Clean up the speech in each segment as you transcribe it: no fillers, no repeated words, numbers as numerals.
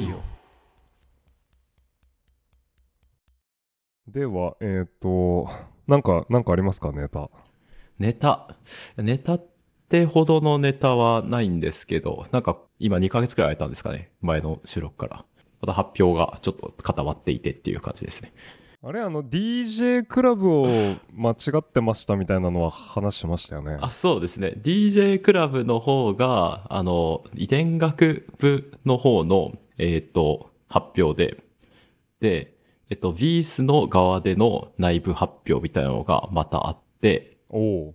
ディオでは、なんかありますか？ネタってほどのネタはないんですけど、なんか今2ヶ月くらい空いたんですかね、前の収録から。また発表がちょっと固まっていてっていう感じですね。あれ、DJ クラブを間違ってましたみたいなのは話しましたよね。あ、そうですね。DJ クラブの方が、遺伝学部の方の、発表で、Wyssの側での内部発表みたいなのがまたあって、おう。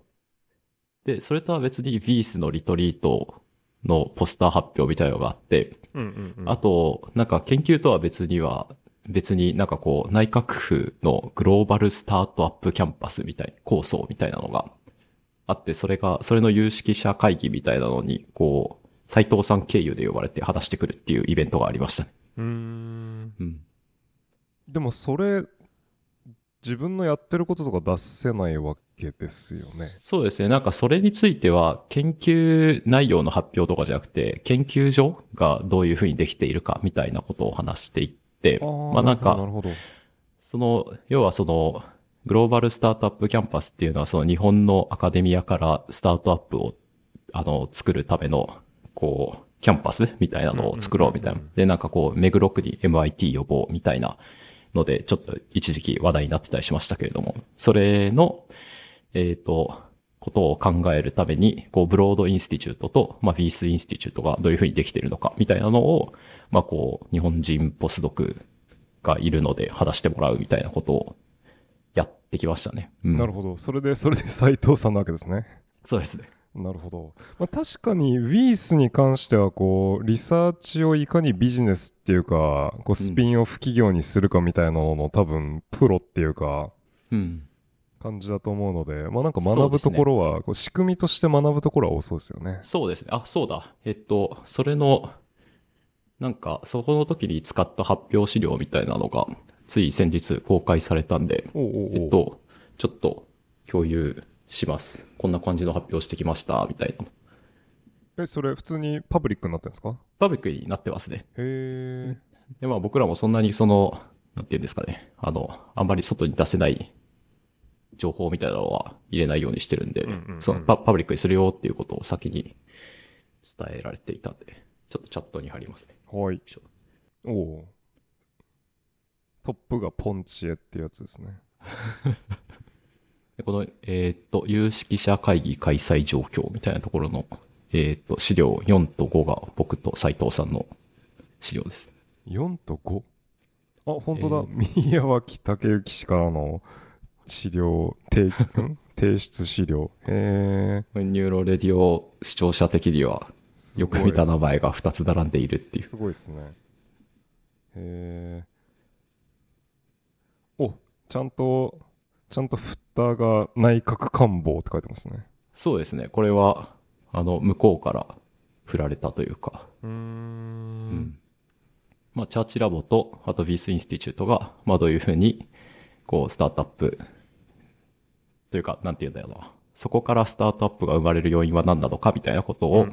で、それとは別にWyssのリトリートのポスター発表みたいなのがあって、うんうんうん、あと、なんか研究とは別になんかこう内閣府のグローバルスタートアップキャンパスみたいな構想みたいなのがあって、それの有識者会議みたいなのにこう斉藤さん経由で呼ばれて話してくるっていうイベントがありましたね。うん。でもそれ自分のやってることとか出せないわけですよね。そうですね。なんかそれについては研究内容の発表とかじゃなくて、研究所がどういうふうにできているかみたいなことを話していて、まあなんか、その、要はその、グローバルスタートアップキャンパスっていうのは、その日本のアカデミアからスタートアップを、作るための、こう、キャンパスみたいなのを作ろうみたいな。で、なんかこう、目黒区に MIT 呼ぼうみたいなので、ちょっと一時期話題になってたりしましたけれども、それの、ことを考えるために、こう、ブロードインスティチュートと、まあ、Wyssインスティチュートがどういうふうにできているのか、みたいなのを、まあ、こう、日本人ポスドクがいるので、話してもらうみたいなことをやってきましたね。うん、なるほど。それで斉藤さんなわけですね。そうですね。なるほど。まあ、確かに、Wyssに関しては、こう、リサーチをいかにビジネスっていうか、こう、スピンオフ企業にするかみたいなのの、多分、プロっていうか、うん。感じだと思うので、まあなんか学ぶところは、ね、仕組みとして学ぶところは多そうですよね。そうですね。あ、そうだ。それのなんかそこの時に使った発表資料みたいなのがつい先日公開されたんで、ちょっと共有します。こんな感じの発表してきましたみたいな。それ普通にパブリックになってるんですか？パブリックになってますね。へえ。で、まあ僕らもそんなにそのなんていうんですかね、あんまり外に出せない情報みたいなのは入れないようにしてるんで、そのパブリックにするよっていうことを先に伝えられていたんで、ちょっとチャットに貼りますね。はい。おお。トップがポンチエっていうやつですね。この、有識者会議開催状況みたいなところの、資料4と5が僕と斉藤さんの資料です。4と 5？ あ、本当だ。宮脇武之氏からの資料、提出資料。へぇ。ニューロレディオ視聴者的には、よく見た名前が2つ並んでいるっていう。すごいですね。へぇ。お、ちゃんとフッターが内閣官房って書いてますね。そうですね。これは、向こうから振られたというか。まあ、チャーチラボと、あとWyssインスティチュートが、まあ、どういうふうに、こう、スタートアップ、というか、なんて言うんだよな。そこからスタートアップが生まれる要因は何なのかみたいなことを、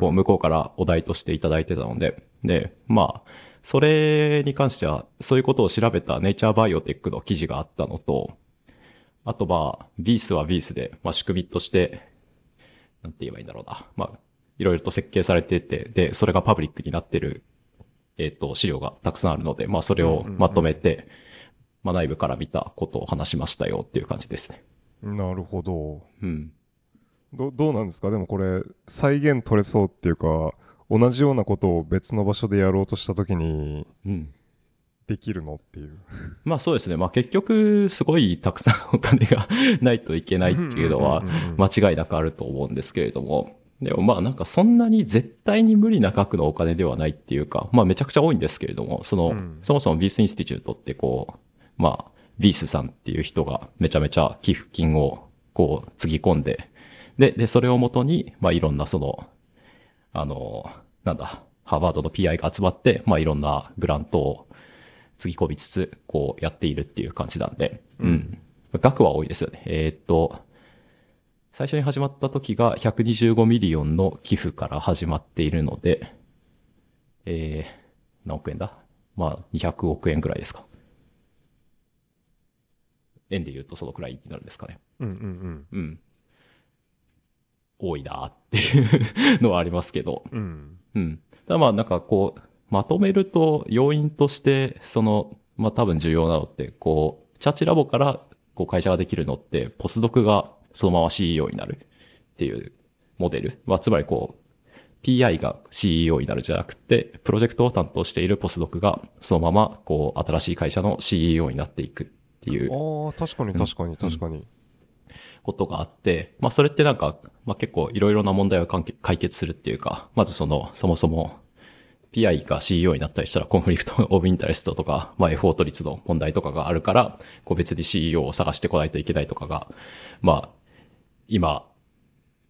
こう、向こうからお題としていただいてたので、で、まあ、それに関しては、そういうことを調べたネイチャーバイオテックの記事があったのと、あとまあ、WyssはWyssで、まあ、仕組みとして、なんて言えばいいんだろうな。まあ、いろいろと設計されてて、で、それがパブリックになってる、資料がたくさんあるので、まあ、それをまとめて、まあ、内部から見たことを話しましたよっていう感じですね。なるほど。うん。どうなんですか？でもこれ、再現取れそうっていうか、同じようなことを別の場所でやろうとしたときに、できるのっていう。まあそうですね。まあ結局、すごいたくさんお金がないといけないっていうのは、間違いなくあると思うんですけれども、でもまあなんかそんなに絶対に無理な額のお金ではないっていうか、まあめちゃくちゃ多いんですけれども、そもそもWyssインスティチュートってこう、まあ、Wyssさんっていう人がめちゃめちゃ寄付金をこう、つぎ込んで、で、それをもとに、まあいろんなその、ハーバードの PI が集まって、まあいろんなグラントをつぎ込みつつ、こうやっているっていう感じなんで、額は多いですよね。最初に始まった時が125ミリオンの寄付から始まっているので、何億円だ、まあ200億円くらいですか、円で言うとそのくらいになるんですかね。うんうんうん、うん、多いなっていうのはありますけど、うんうん、ただまあなんかこうまとめると要因としてそのまあ多分重要なのってこうチャーチラボからこう会社ができるのってポスドクがそのまま CEO になるっていうモデル、まあ、つまりこう PI が CEO になるじゃなくてプロジェクトを担当しているポスドクがそのままこう新しい会社の CEO になっていくっていう、ああ確かに確かに確かに、うん、ことがあって、まあそれってなんか、まあ結構いろいろな問題を解決するっていうか、まずそのそもそも PI が CEO になったりしたらコンフリクトオブインタレストとか、まあエフォート率の問題とかがあるから、個別に CEO を探してこないといけないとかが、まあ今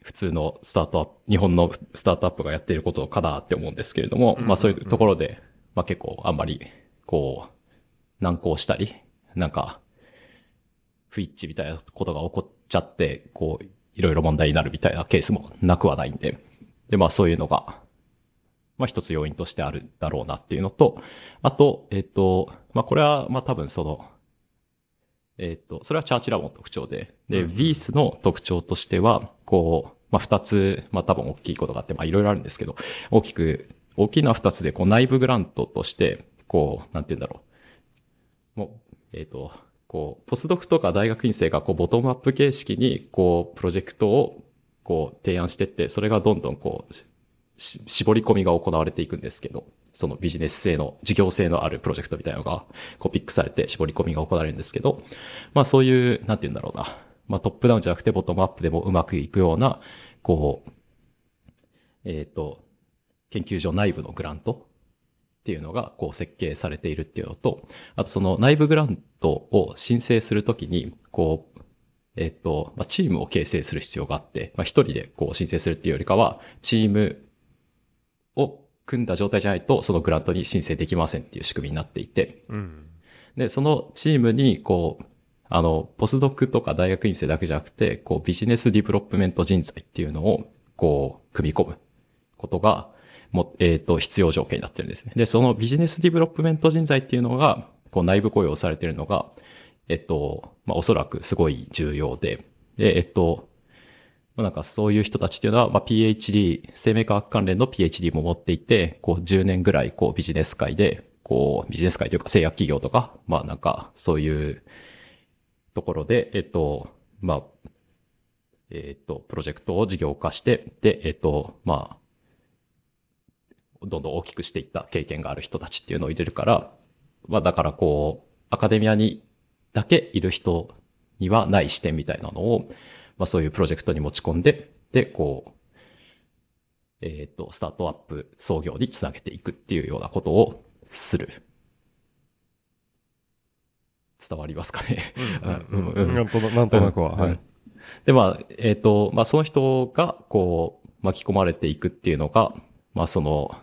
普通のスタートアップ、日本のスタートアップがやっていることかなって思うんですけれども、うんうんうん、まあそういうところで、まあ結構あんまりこう難航したり、なんか不一致みたいなことが起こっちゃって、こう、いろいろ問題になるみたいなケースもなくはないんで。で、まあそういうのが、まあ一つ要因としてあるだろうなっていうのと、あと、まあこれは、まあ多分その、それはチャーチラボの特徴で、で、Wyssの特徴としては、こう、まあ二つ、まあ多分大きいことがあって、まあいろいろあるんですけど、大きいのは二つで、こう内部グラントとして、こう、なんて言うんだろう。もう、こうポスドクとか大学院生がこうボトムアップ形式にこうプロジェクトをこう提案していって、それがどんどんこう絞り込みが行われていくんですけど、そのビジネス性の事業性のあるプロジェクトみたいなのがこうピックされて絞り込みが行われるんですけど、まあそういうなんて言うんだろうな、まあトップダウンじゃなくてボトムアップでもうまくいくようなこう研究所内部のグラントっていうのがこう設計されているっていうのと、あとその内部グラントを申請するときに、こう、まあ、チームを形成する必要があって、まあ、一人でこう申請するっていうよりかは、チームを組んだ状態じゃないと、そのグラントに申請できませんっていう仕組みになっていて、うん、で、そのチームにこう、ポスドクとか大学院生だけじゃなくて、こうビジネスディベロップメント人材っていうのをこう組み込むことが、必要条件になってるんですね。で、そのビジネスディベロップメント人材っていうのが、こう内部雇用されているのが、まあ、おそらくすごい重要で、で、なんかそういう人たちっていうのは、まあ、PhD、生命科学関連の PhD も持っていて、こう10年ぐらい、こうビジネス界で、こうビジネス界というか製薬企業とか、まあなんかそういうところで、まあ、プロジェクトを事業化して、で、まあ、どんどん大きくしていった経験がある人たちっていうのを入れるから、まあだからこう、アカデミアにだけいる人にはない視点みたいなのを、まあそういうプロジェクトに持ち込んで、で、こう、スタートアップ創業につなげていくっていうようなことをする。伝わりますかね。うんうんうん、なんとなくは。はいうん、で、まあ、まあその人がこう、巻き込まれていくっていうのが、まあその、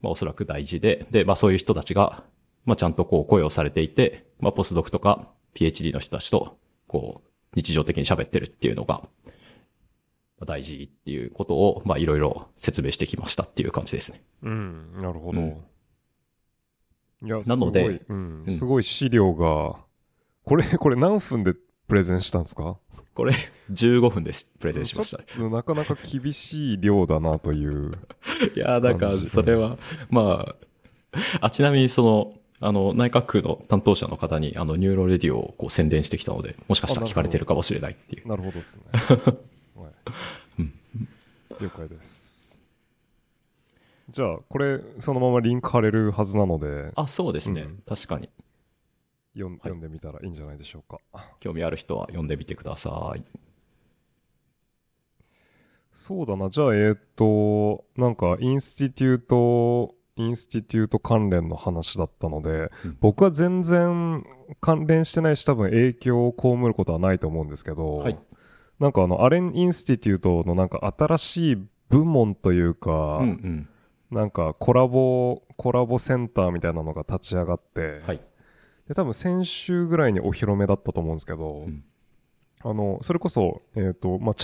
まあ、おそらく大事で、で、まあ、そういう人たちが、まあ、ちゃんとこう、雇用されていて、まあ、ポスドクとか、PhD の人たちと、こう、日常的に喋ってるっていうのが、大事っていうことを、まあ、いろいろ説明してきましたっていう感じですね。うん、なるほど。うん、いや、なので、うん、すごい資料が、これ何分でプレゼンしたんですか？これ、15分でプレゼンしました。なかなか厳しい量だなという。いや、だから、それは、まあ、ちなみに、その、内閣府の担当者の方に、ニューロレディオをこう宣伝してきたので、もしかしたら聞かれてるかもしれないっていう。なるほどですね。はいうん、了解です。じゃあ、これ、そのままリンク貼れるはずなので。あ、そうですね。うん、確かに。読んでみたらいいんじゃないでしょうか、はい、興味ある人は読んでみてください。そうだな、じゃあなんかインスティテュート関連の話だったので、うん、僕は全然関連してないし多分影響を被ることはないと思うんですけど、はい、なんかインスティテュートのなんか新しい部門というか、うんうん、なんかコラボセンターみたいなのが立ち上がって、はいで多分先週ぐらいにお披露目だったと思うんですけど、うん、それこそ、まあ、チ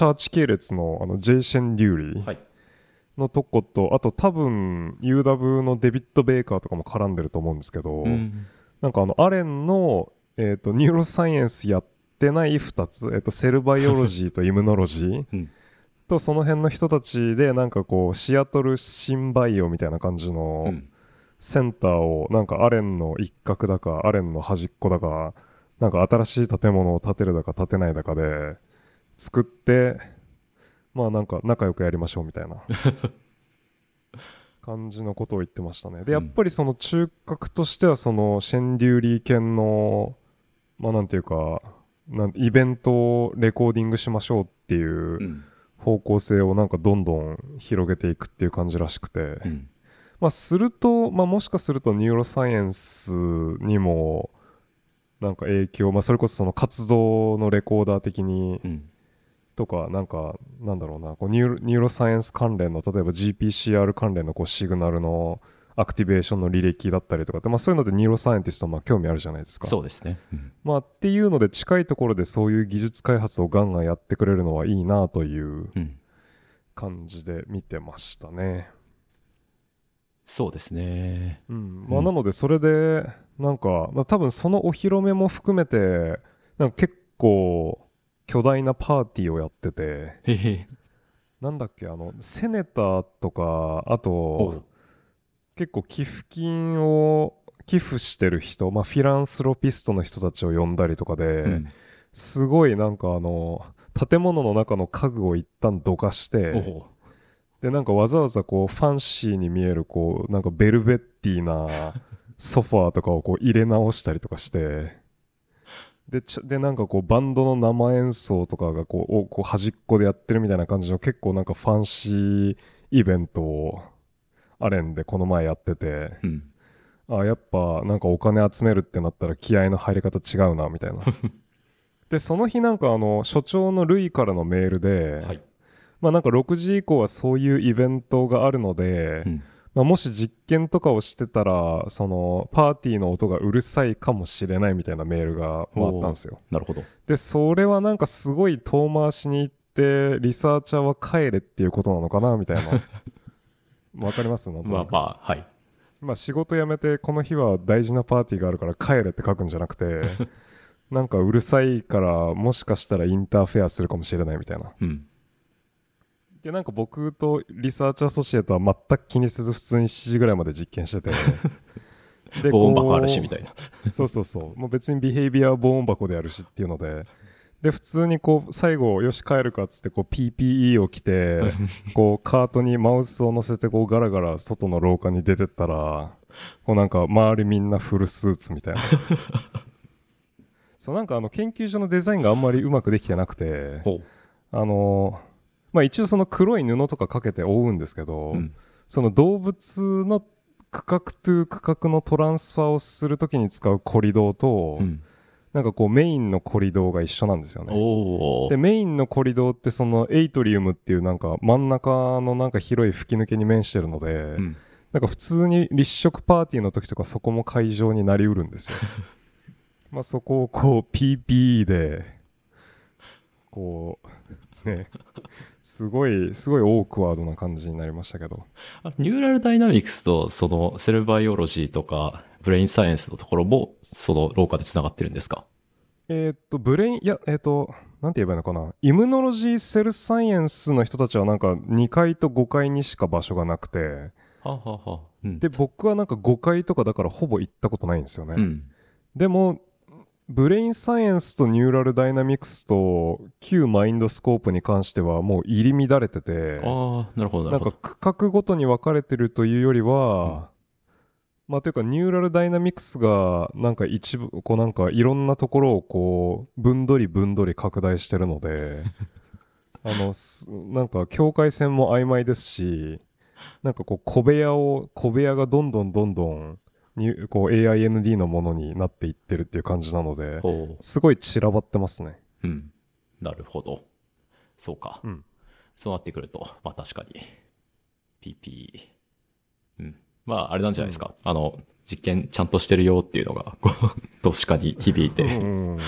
ャーチ系列のジェイシェン・デューリーのとこと、あと多分 UW のデビッド・ベイカーとかも絡んでると思うんですけど、うん、なんかアレンの、ニューロサイエンスやってない2つ、セルバイオロジーとイムノロジー、うん、とその辺の人たちでなんかこうシアトルシンバイオみたいな感じの、うん、センターをなんかアレンの一角だかアレンの端っこだかなんか新しい建物を建てるだか建てないだかで作って、まあなんか仲良くやりましょうみたいな感じのことを言ってましたね。でやっぱりその中核としてはそのシェンデューリー犬のまあなんていうかイベントをレコーディングしましょうっていう方向性をなんかどんどん広げていくっていう感じらしくて、うん、まあ、すると、まあ、もしかするとニューロサイエンスにもなんか影響、まあ、それこそ、その活動のレコーダー的にとか、なんかなんだろうな、こうニューロサイエンス関連の、例えば GPCR 関連のこうシグナルのアクティベーションの履歴だったりとかって、まあ、そういうのでニューロサイエンティストは興味あるじゃないですか。そうですね、うん、まあ、っていうので近いところでそういう技術開発をガンガンやってくれるのはいいなという感じで見てましたね。そうですね、うん、まあ、なのでそれでなんか、まあ、多分そのお披露目も含めてなんか結構巨大なパーティーをやっててなんだっけ、あのセネターとか、あと結構寄付金を寄付してる人、まあ、フィランスロピストの人たちを呼んだりとかで、うん、すごいなんかあの建物の中の家具を一旦どかして、でなんかわざわざこうファンシーに見えるこうなんかベルベッティーなソファーとかをこう入れ直したりとかして、 でなんかこうバンドの生演奏とかがこう端っこでやってるみたいな感じの結構なんかファンシーイベントをアレンでこの前やってて、うん、あ、やっぱなんかお金集めるってなったら気合いの入り方違うなみたいなでその日なんかあの所長のルイからのメールで、はい、まあ、なんか6時以降はそういうイベントがあるので、うん、まあ、もし実験とかをしてたらそのパーティーの音がうるさいかもしれないみたいなメールが回ったんですよ。なるほど。でそれはなんかすごい遠回しに行ってリサーチャーは帰れっていうことなのかなみたいなわかります？なんとなく、まあまあ、はい、まあ、仕事辞めてこの日は大事なパーティーがあるから帰れって書くんじゃなくてなんかうるさいからもしかしたらインターフェアするかもしれないみたいな、うん、でなんか僕とリサーチアソシエートは全く気にせず普通に7時ぐらいまで実験しててで防音箱あるしみたいなそうそうそう、もう別にビヘイビアは防音箱でやるしっていうので、で普通にこう最後よし帰るかっつってこう PPE を着てこうカートにマウスを乗せてこうガラガラ外の廊下に出てったらこうなんか周りみんなフルスーツみたいなそう、なんかあの研究所のデザインがあんまりうまくできてなくて、まあ、一応その黒い布とかかけて覆うんですけど、うん、その動物の区画と区画のトランスファーをするときに使うコリドーと、うん、なんかこうメインのコリドーが一緒なんですよね。でメインのコリドーってそのエイトリウムっていうなんか真ん中のなんか広い吹き抜けに面してるので、うん、なんか普通に立食パーティーの時とかそこも会場になりうるんですよまあそこをこう PPE でこうねすごいオークワードな感じになりましたけど、ニューラルダイナミクスとそのセルバイオロジーとかブレインサイエンスのところもその廊下でつながってるんですか？ブレイン、いや、なんて言えばいいのかな、イムノロジーセルサイエンスの人たちはなんか2階と5階にしか場所がなくて、ははは、うん、で僕はなんか5階とかだからほぼ行ったことないんですよね、うん、でもブレインサイエンスとニューラルダイナミクスと旧マインドスコープに関してはもう入り乱れてて、あ、なるほど、なんか区画ごとに分かれてるというよりは、うん、まあというかニューラルダイナミクスがなんか一部こうなんかいろんなところをこうぶんどり拡大してるのであのなんか境界線も曖昧ですし、なんかこう小部屋がどんどんこう AIND のものになっていってるっていう感じなので、すごい散らばってますね。うん、なるほど、そうか、うん、そうなってくると、まあ確かに PP、うん、まああれなんじゃないですか、うん、あの実験ちゃんとしてるよっていうのがどうしかに響いてうん、うん、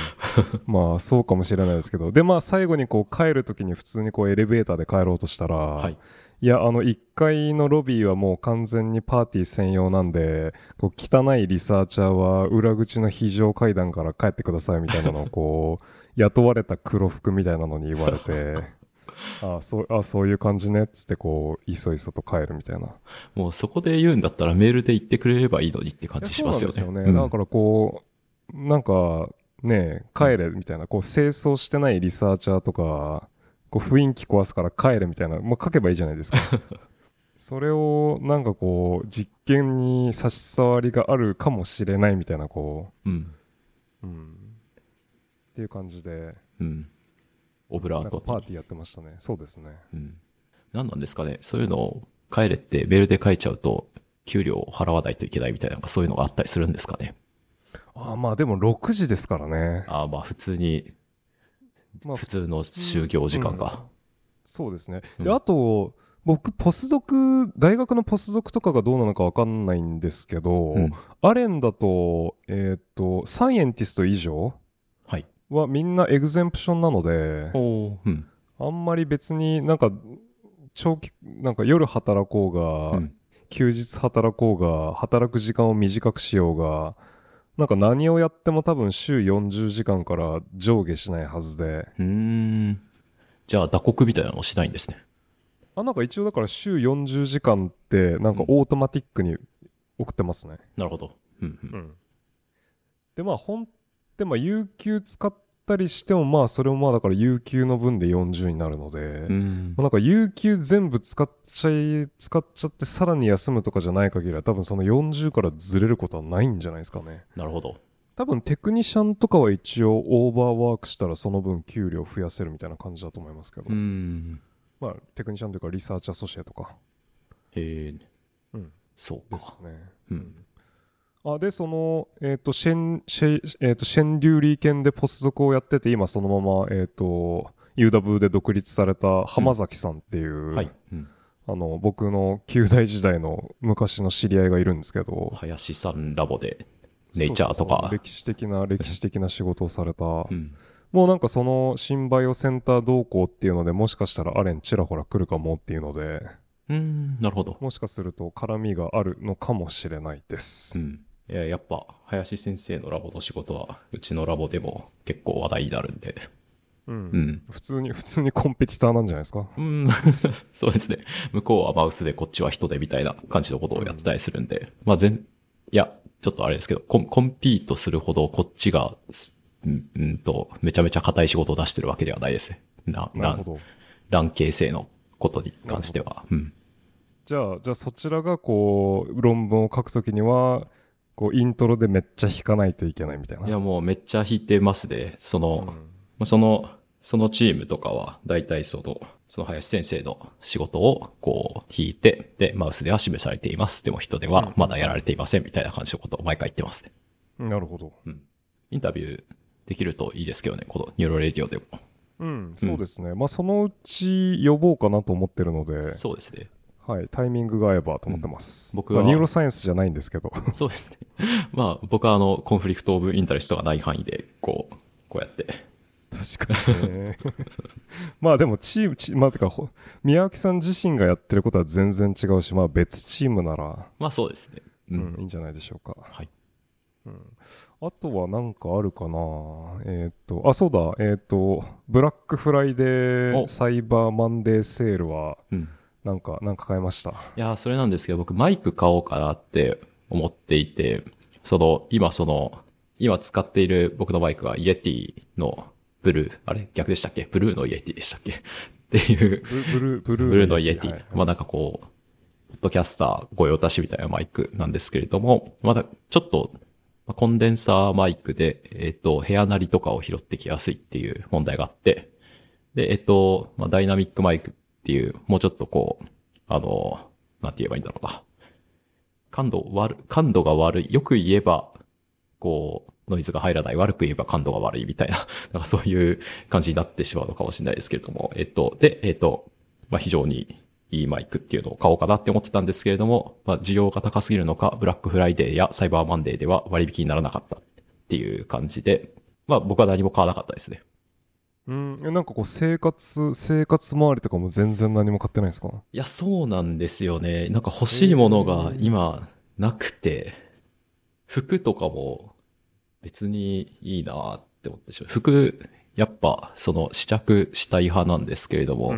まあそうかもしれないですけど、でまあ最後にこう帰るときに普通にこうエレベーターで帰ろうとしたら、はい、いや、1階のロビーはもう完全にパーティー専用なんで、こう汚いリサーチャーは裏口の非常階段から帰ってくださいみたいなのをこう雇われた黒服みたいなのに言われてそういう感じねっつってこういそいそと帰るみたいな。もうそこで言うんだったらメールで言ってくれればいいのにって感じしますよね。そうなんですよね、だからこうなんかねえ帰れみたいな、こう清掃してないリサーチャーとかこう雰囲気壊すから帰れみたいな、まあ、書けばいいじゃないですかそれをなんかこう実験に差し障りがあるかもしれないみたいな、こう、うんうん、っていう感じで、うん、オブラートパーティーやってましたね。そうですね、うん、何なんですかね、そういうのを帰れってメールで書いちゃうと給料を払わないといけないみたいな、そういうのがあったりするんですかね。ああ、まあでも6時ですからね。ああ、まあ普通に、まあ、普通の就業時間か、うん、そうですね、うん、であと僕ポスドク、大学のポスドクとかがどうなのか分かんないんですけど、うん、アレンだと、サイエンティスト以上はみんなエグゼンプションなので、はい、うん、あんまり別になんか長期なんか夜働こうが、うん、休日働こうが働く時間を短くしようがなんか何をやっても多分週40時間から上下しないはずで。じゃあ打刻みたいなのもしないんですね。あ、なんか一応だから週40時間ってなんかオートマティックに送ってますね、うん、なるほど、うんうんうん、でまあ本ってまあ有給使ったりしてもまあそれもまあだから有給の分で40になるので、うん、まあ、なんか有給全部使っちゃってさらに休むとかじゃない限りは多分その40からずれることはないんじゃないですかね。なるほど。多分テクニシャンとかは一応オーバーワークしたらその分給料増やせるみたいな感じだと思いますけど、うん、まあ、テクニシャンというかリサーチャーソシエとか。へえ、うん、そうかですね、うん、あでその、シェンデューリー県でポスドクをやってて今そのまま、UW で独立された浜崎さんっていう、うん、はい、うん、僕の旧大時代の昔の知り合いがいるんですけど、林さんラボでネイチャーとか、そうそうそう、歴史的な仕事をされた、うんもうなんかその新バイオセンター動向っていうのでもしかしたらアレンちらほら来るかもっていうので、なるほど、もしかすると絡みがあるのかもしれないです、うん、いや、 やっぱ林先生のラボの仕事はうちのラボでも結構話題になるんで、うんうん、普通にコンペティターなんじゃないですか、うん、そうですね、向こうはマウスでこっちは人でみたいな感じのことをやってたりするんで、うん、まあいやちょっとあれですけどコンピートするほどこっちがめちゃめちゃ硬い仕事を出してるわけではないですね。ラン形成のことに関しては、うん、じゃあそちらがこう論文を書くときにはこうイントロでめっちゃ弾かないといけないみたいな。いやもうめっちゃ弾いてますね。そのチームとかはだいたいその林先生の仕事をこう弾いて、でマウスでは示されています、でも人ではまだやられていませんみたいな感じのことを毎回言ってますね。なるほど、うん、インタビューできるといいですけどね、このニューロレディオでも。うん、そうですね、うん、まあそのうち呼ぼうかなと思ってるので。そうですね、はい、タイミングが合えばと思ってます、うん、僕は、まあ、ニューロサイエンスじゃないんですけどそうですね、まあ僕はコンフリクトオブインタレストがない範囲でこうやって確かにねまあでもまあてか宮脇さん自身がやってることは全然違うし、まあ別チームならまあそうですね、うん、いいんじゃないでしょうか。はい、うん、あとはなんかあるかな、あ、そうだ、ブラックフライデーサイバーマンデーセールはなんか買いました。いや、それなんですけど僕マイク買おうかなって思っていて、今使っている僕のマイクはイエティのブルー、あれ逆でしたっけ、ブルーのイエティでしたっけっていうブルーのイエティ、はいはい、まあなんかこうポッドキャスター御用達みたいなマイクなんですけれども、まだちょっとコンデンサーマイクで、部屋鳴りとかを拾ってきやすいっていう問題があって、で、まあ、ダイナミックマイクっていう、もうちょっとこう、なんて言えばいいんだろうな。感度が悪い。よく言えば、こう、ノイズが入らない。悪く言えば感度が悪いみたいな。なんかそういう感じになってしまうのかもしれないですけれども、まあ、非常に、いいマイクっていうのを買おうかなって思ってたんですけれども、まあ、需要が高すぎるのか、ブラックフライデーやサイバーマンデーでは割引にならなかったっていう感じで、まあ僕は何も買わなかったですね。なんかこう生活周りとかも全然何も買ってないですか？いや、そうなんですよね。なんか欲しいものが今なくて、服とかも別にいいなって思ってしまう。服やっぱその試着したい派なんですけれども、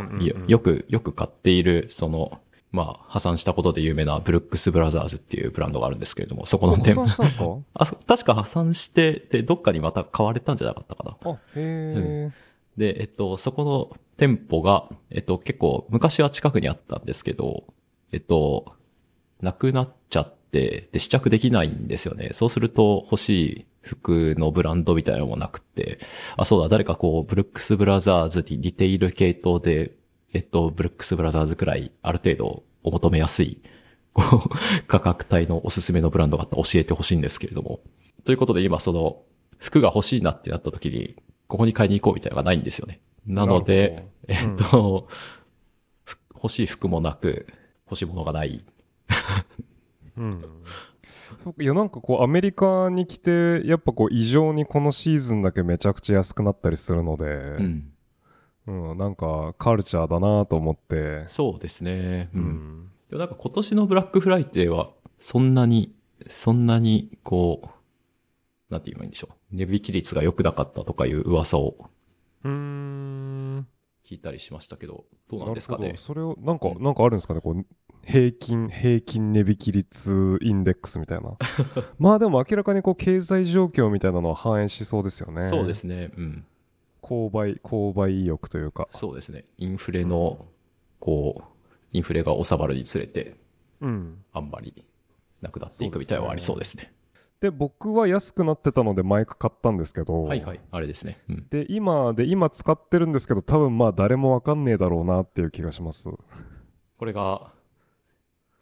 よく買っているそのまあ破産したことで有名なブルックスブラザーズっていうブランドがあるんですけれども、そこの店舗破産したんですか？あ、確か破産してでどっかにまた買われたんじゃなかったかな。あ、へー、うん、でそこの店舗が結構昔は近くにあったんですけどなくなっちゃって、で試着できないんですよね。そうすると欲しい服のブランドみたいなのもなくて、あ、そうだ、誰かこう、ブルックスブラザーズに似ている系統で、ブルックスブラザーズくらい、ある程度お求めやすい、こう、価格帯のおすすめのブランドがあったら教えてほしいんですけれども。ということで今、その、服が欲しいなってなった時に、ここに買いに行こうみたいなのがないんですよね。なので、欲しい服もなく、欲しいものがない。うん。そういや、なんかこうアメリカに来てやっぱこう異常にこのシーズンだけめちゃくちゃ安くなったりするので、なんかカルチャーだなと思って。そうですね、でもなんか今年のブラックフライデーはそんなにこうなんて言えばいいんでしょう、値引き率が良くなかったとかいう噂を聞いたりしましたけど、どうなんですかね。それをなんかあるんですかね、こう平均値引き率インデックスみたいな。まあでも明らかにこう経済状況みたいなのは反映しそうですよね。そうですね。うん。購買意欲というか。そうですね。インフレの、こうインフレが収まるにつれて、あんまりなくなっていくみたいはありそうですね。で僕は安くなってたのでマイク買ったんですけど、はいはい、あれですね、で今使ってるんですけど、多分まあ誰もわかんねえだろうなっていう気がします。これが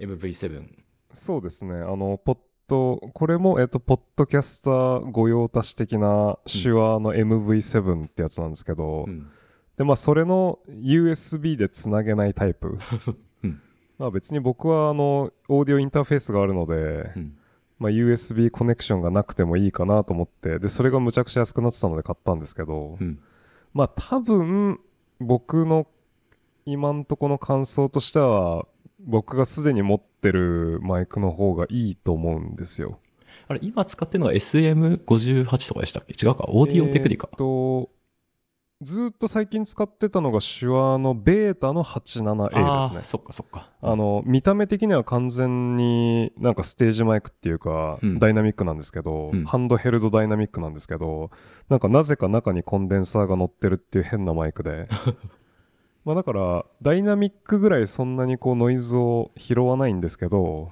MV7。 そうですね、これも、ポッドキャスター御用達的なShureの MV7 ってやつなんですけど、でまあそれの USB でつなげないタイプ。まあ別に僕はオーディオインターフェースがあるので、まあ、USB コネクションがなくてもいいかなと思って、でそれがむちゃくちゃ安くなってたので買ったんですけど、まあ多分僕の今んとこの感想としては、僕がすでに持ってるマイクの方がいいと思うんですよ。あれ今使ってるのが SM58 とかでしたっけ？違うか、オーディオテクニカ。ずっと最近使ってたのがShureのベータの 87A ですね。あ、そっかそっか。見た目的には完全になんかステージマイクっていうか、ダイナミックなんですけど、ハンドヘルドダイナミックなんですけど、なんかなぜか中にコンデンサーが乗ってるっていう変なマイクで。まあだからダイナミックぐらいそんなにこうノイズを拾わないんですけど、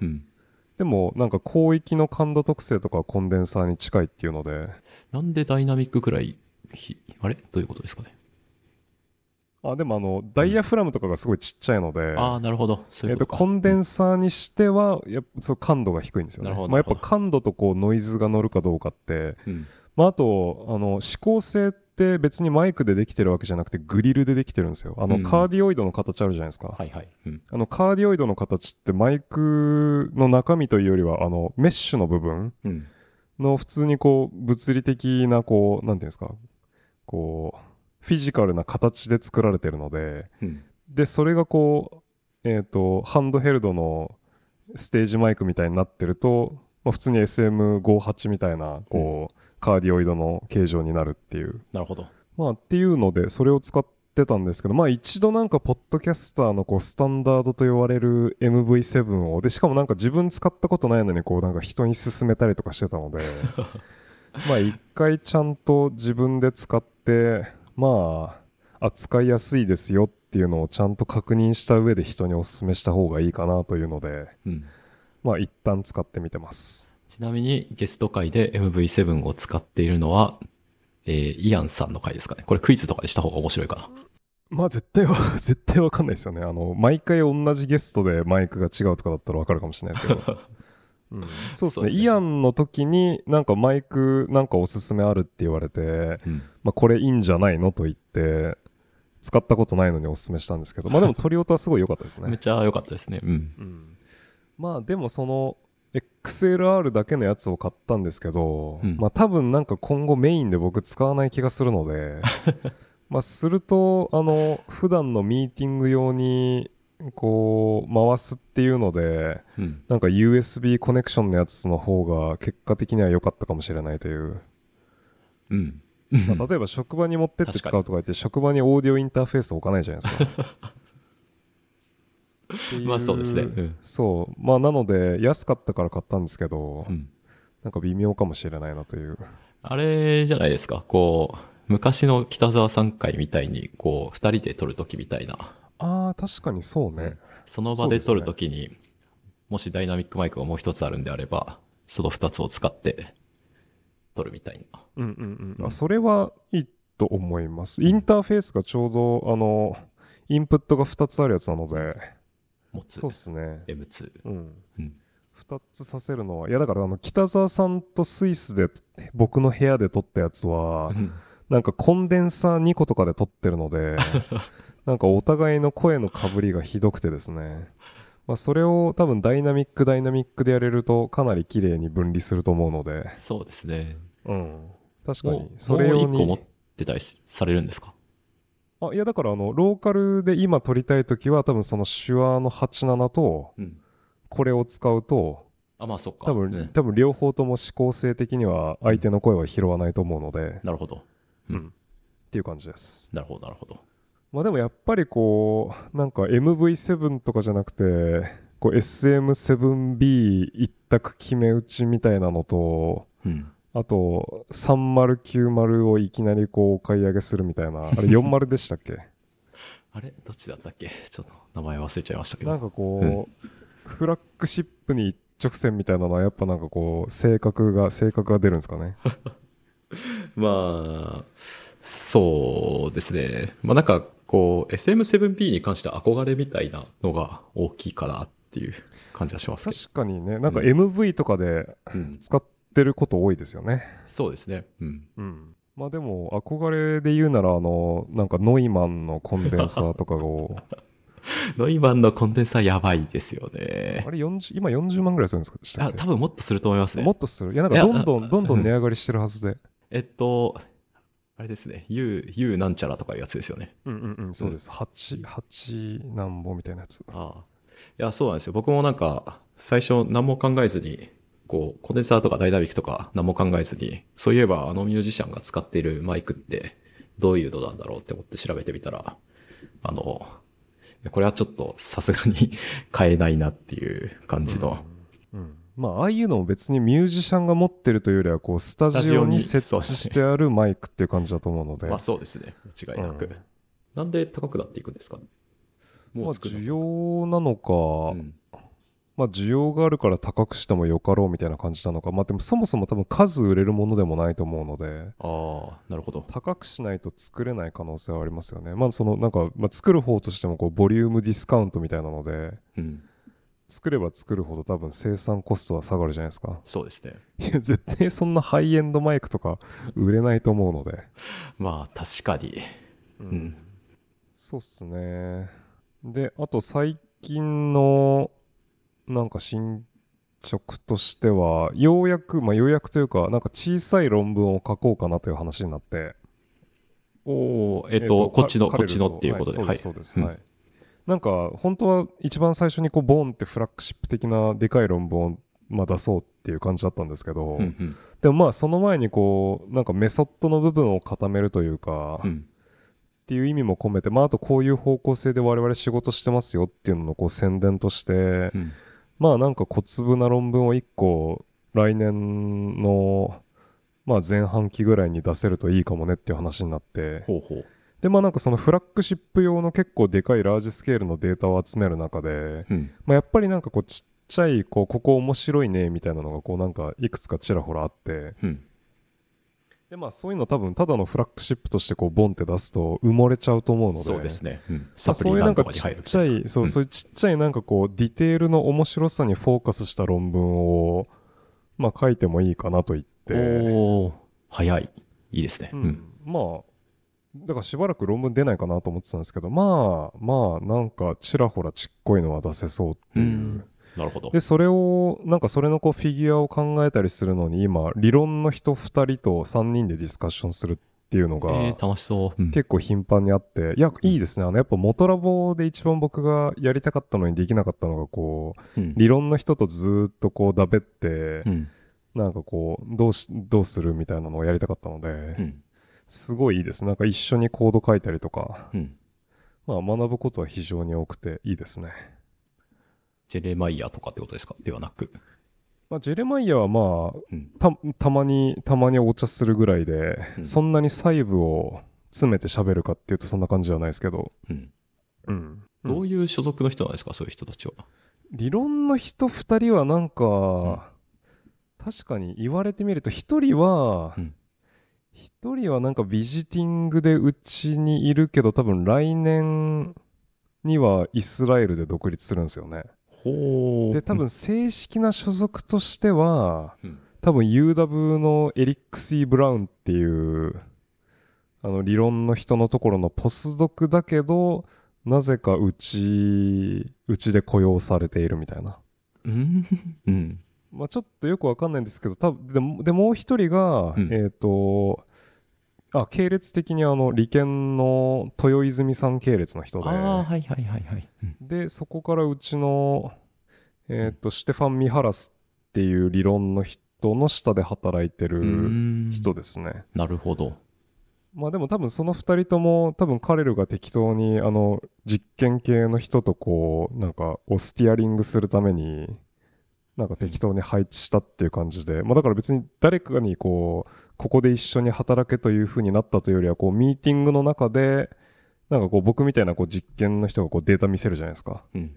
でもなんか広域の感度特性とかコンデンサーに近いっていうので。なんでダイナミックぐらい、あれどういうことですかね。あ、でもダイヤフラムとかがすごいちっちゃいので、あ、なるほど、そういうことか。コンデンサーにしてはやっぱそう感度が低いんですよね。まあやっぱ感度とこうノイズが乗るかどうかって、まああと指向性って別にマイクでできてるわけじゃなくてグリルでできてるんですよ。カーディオイドの形あるじゃないですか。はいはい。カーディオイドの形ってマイクの中身というよりはメッシュの部分の普通にこう物理的なこうなんていうんですか。こうフィジカルな形で作られてるので、でそれがこうハンドヘルドのステージマイクみたいになってると、まあ、普通に SM58 みたいなこう、カーディオイドの形状になるっていう。なるほど。まあっていうのでそれを使ってたんですけど、まあ一度なんかポッドキャスターのこうスタンダードと呼ばれる MV7 をでしかもなんか自分使ったことないのにこうなんか人に勧めたりとかしてたのでまあ一回ちゃんと自分で使って、まあ扱いやすいですよっていうのをちゃんと確認した上で人にお勧めした方がいいかなというので、まあ一旦使ってみてます。ちなみにゲスト会で MV7 を使っているのは、イアンさんの会ですかね。これクイズとかでした方が面白いかな。まあ絶対わかんないですよね。毎回同じゲストでマイクが違うとかだったらわかるかもしれないですけどそうですね。イアンの時になんかマイクなんかおすすめあるって言われて、まあこれいいんじゃないのと言って使ったことないのにおすすめしたんですけど、まあでも撮り音はすごい良かったですね。めっちゃ良かったですね。まあでもその XLR だけのやつを買ったんですけど、まあ多分なんか今後メインで僕使わない気がするのですると普段のミーティング用にこう回すっていうので、うん、なんか USB コネクションのやつの方が結果的には良かったかもしれないという、うんまあ、例えば職場に持ってって使うとか言って職場にオーディオインターフェース置かないじゃないですかまあそうですね、うん、そうまあなので安かったから買ったんですけど、うん、なんか微妙かもしれないなというあれじゃないですかこう昔の北沢さん会みたいにこう2人で撮るときみたいなあ確かにそうねその場で撮るときに、ね、もしダイナミックマイクがもう一つあるんであればその2つを使って撮るみたいな、うんうんうん、あそれはいいと思いますインターフェースがちょうどインプットが2つあるやつなので持つそうっすね M2、うんうん、2つさせるのはいやだから北沢さんとスイスで僕の部屋で撮ったやつは、うんなんかコンデンサー2個とかで撮ってるのでなんかお互いの声のかぶりがひどくてですね、まあ、それを多分ダイナミックでやれるとかなり綺麗に分離すると思うのでそうですね、うん、確かにそれ用にもう1個持ってたりされるんですかあいやだからローカルで今撮りたいときは多分その手話の87とこれを使うと、うん、あまあそっか多分両方とも指向性的には相手の声は拾わないと思うのでなるほどうん、っていう感じですなるほどなるほどまあでもやっぱりこうなんか MV7 とかじゃなくてこう SM7B 一択決め打ちみたいなのと、うん、あと3090をいきなりこうお買い上げするみたいなあれ40でしたっけあれどっちだったっけちょっと名前忘れちゃいましたけどなんかこう、うん、フラッグシップに一直線みたいなのはやっぱなんかこう性格が出るんですかねまあそうですねまあなんかこう SM7B に関しては憧れみたいなのが大きいかなっていう感じはしますけど確かにねなんか MV とかで、うん、使ってること多いですよねそうですねうん、うん、まあでも憧れで言うならなんかノイマンのコンデンサーとかをノイマンのコンデンサーやばいですよねあれ今40万ぐらいするんですかしたっけ多分もっとすると思いますねもっとするいやなんかどんどん値上がりしてるはずであれですね U なんちゃらとかいうやつですよねうんうんうんそうです、うん、8なんぼみたいなやつああいやそうなんですよ僕もなんか最初何も考えずにこうコンデンサーとかダイナミックとか何も考えずにそういえばミュージシャンが使っているマイクってどういうのなんだろうって思って調べてみたらこれはちょっとさすがに買えないなっていう感じの、うんうんまあ、ああいうのも別にミュージシャンが持ってるというよりはこうスタジオに設置してあるマイクっていう感じだと思うので、まあ、そうですね間違いなく、うん、なんで高くなっていくんですかねもう作るのか、まあ、需要なのか、うんまあ、需要があるから高くしてもよかろうみたいな感じなのか、まあ、でもそもそも多分数売れるものでもないと思うのであなるほど高くしないと作れない可能性はありますよね、まあそのなんかまあ、作る方としてもこうボリュームディスカウントみたいなので、うん作れば作るほど多分生産コストは下がるじゃないですかそうですねいや絶対そんなハイエンドマイクとか売れないと思うのでまあ確かにうん、うん、そうっすねであと最近のなんか進捗としてはようやくというかなんか小さい論文を書こうかなという話になっておおこっちのっていうことではいそうです、はいうんはいなんか本当は一番最初にこうボーンってフラッグシップ的なでかい論文をまあ出そうっていう感じだったんですけど、うんうん、でもまあその前にこうなんかメソッドの部分を固めるというか、うん、っていう意味も込めて、まあ、あとこういう方向性で我々仕事してますよっていうののこう宣伝として、うん、まあなんか小粒な論文を1個来年のまあ前半期ぐらいに出せるといいかもねっていう話になってほうほうでまあ、なんかそのフラッグシップ用の結構でかいラージスケールのデータを集める中で、うんまあ、やっぱりなんかこうちっちゃいここ面白いねみたいなのがこうなんかいくつかちらほらあって、うんでまあ、そういうの多分ただのフラッグシップとしてこうボンって出すと埋もれちゃうと思うのでそうですね、うん、サプリなんかに入るみたいな、まあ、そういうちっちゃいなんかこうディテールの面白さにフォーカスした論文をまあ書いてもいいかなと言ってお早いいいですね、うんうん、まあだからしばらく論文出ないかなと思ってたんですけどまあなんかちらほらちっこいのは出せそうっていう、うん、なるほどでそれをなんかそれのこうフィギュアを考えたりするのに今理論の人2人と3人でディスカッションするっていうのが楽しそう、うん、結構頻繁にあって、いやいいですね。やっぱ元ラボで一番僕がやりたかったのにできなかったのがこう、うん、理論の人とずっとこうだべって、うん、なんかこうどうするみたいなのをやりたかったので、うん、すごいいいですね。なんか一緒にコード書いたりとか、うん、まあ学ぶことは非常に多くていいですね。ジェレマイヤーとかってことですか？ではなく。まあ、ジェレマイヤーはまあ、うん、たまにお茶するぐらいで、うん、そんなに細部を詰めて喋るかっていうとそんな感じじゃないですけど、うんうん、どういう所属の人なんですか、そういう人たちは。理論の人2人はなんか、うん、確かに言われてみると1人はなんかビジティングでうちにいるけど、多分来年にはイスラエルで独立するんですよね。で多分正式な所属としては、うん、多分 UW のエリック・C・ブラウンっていうあの理論の人のところのポスドクだけど、なぜかうちで雇用されているみたいな、うんうん、まあちょっとよくわかんないんですけど、多分でもう一人が、うん、系列的にあの理研の豊泉さん系列の人で、はいはいはいはい、でそこからうちの、シュテファン・ミハラスっていう理論の人の下で働いてる人ですね。なるほど。まあでも多分その2人とも多分彼らが適当にあの実験系の人とこうなんかをスティアリングするためになんか適当に配置したっていう感じで、まあだから別に誰かにここで一緒に働けという風になったというよりは、こうミーティングの中でなんかこう僕みたいなこう実験の人がこうデータ見せるじゃないですか、うん、って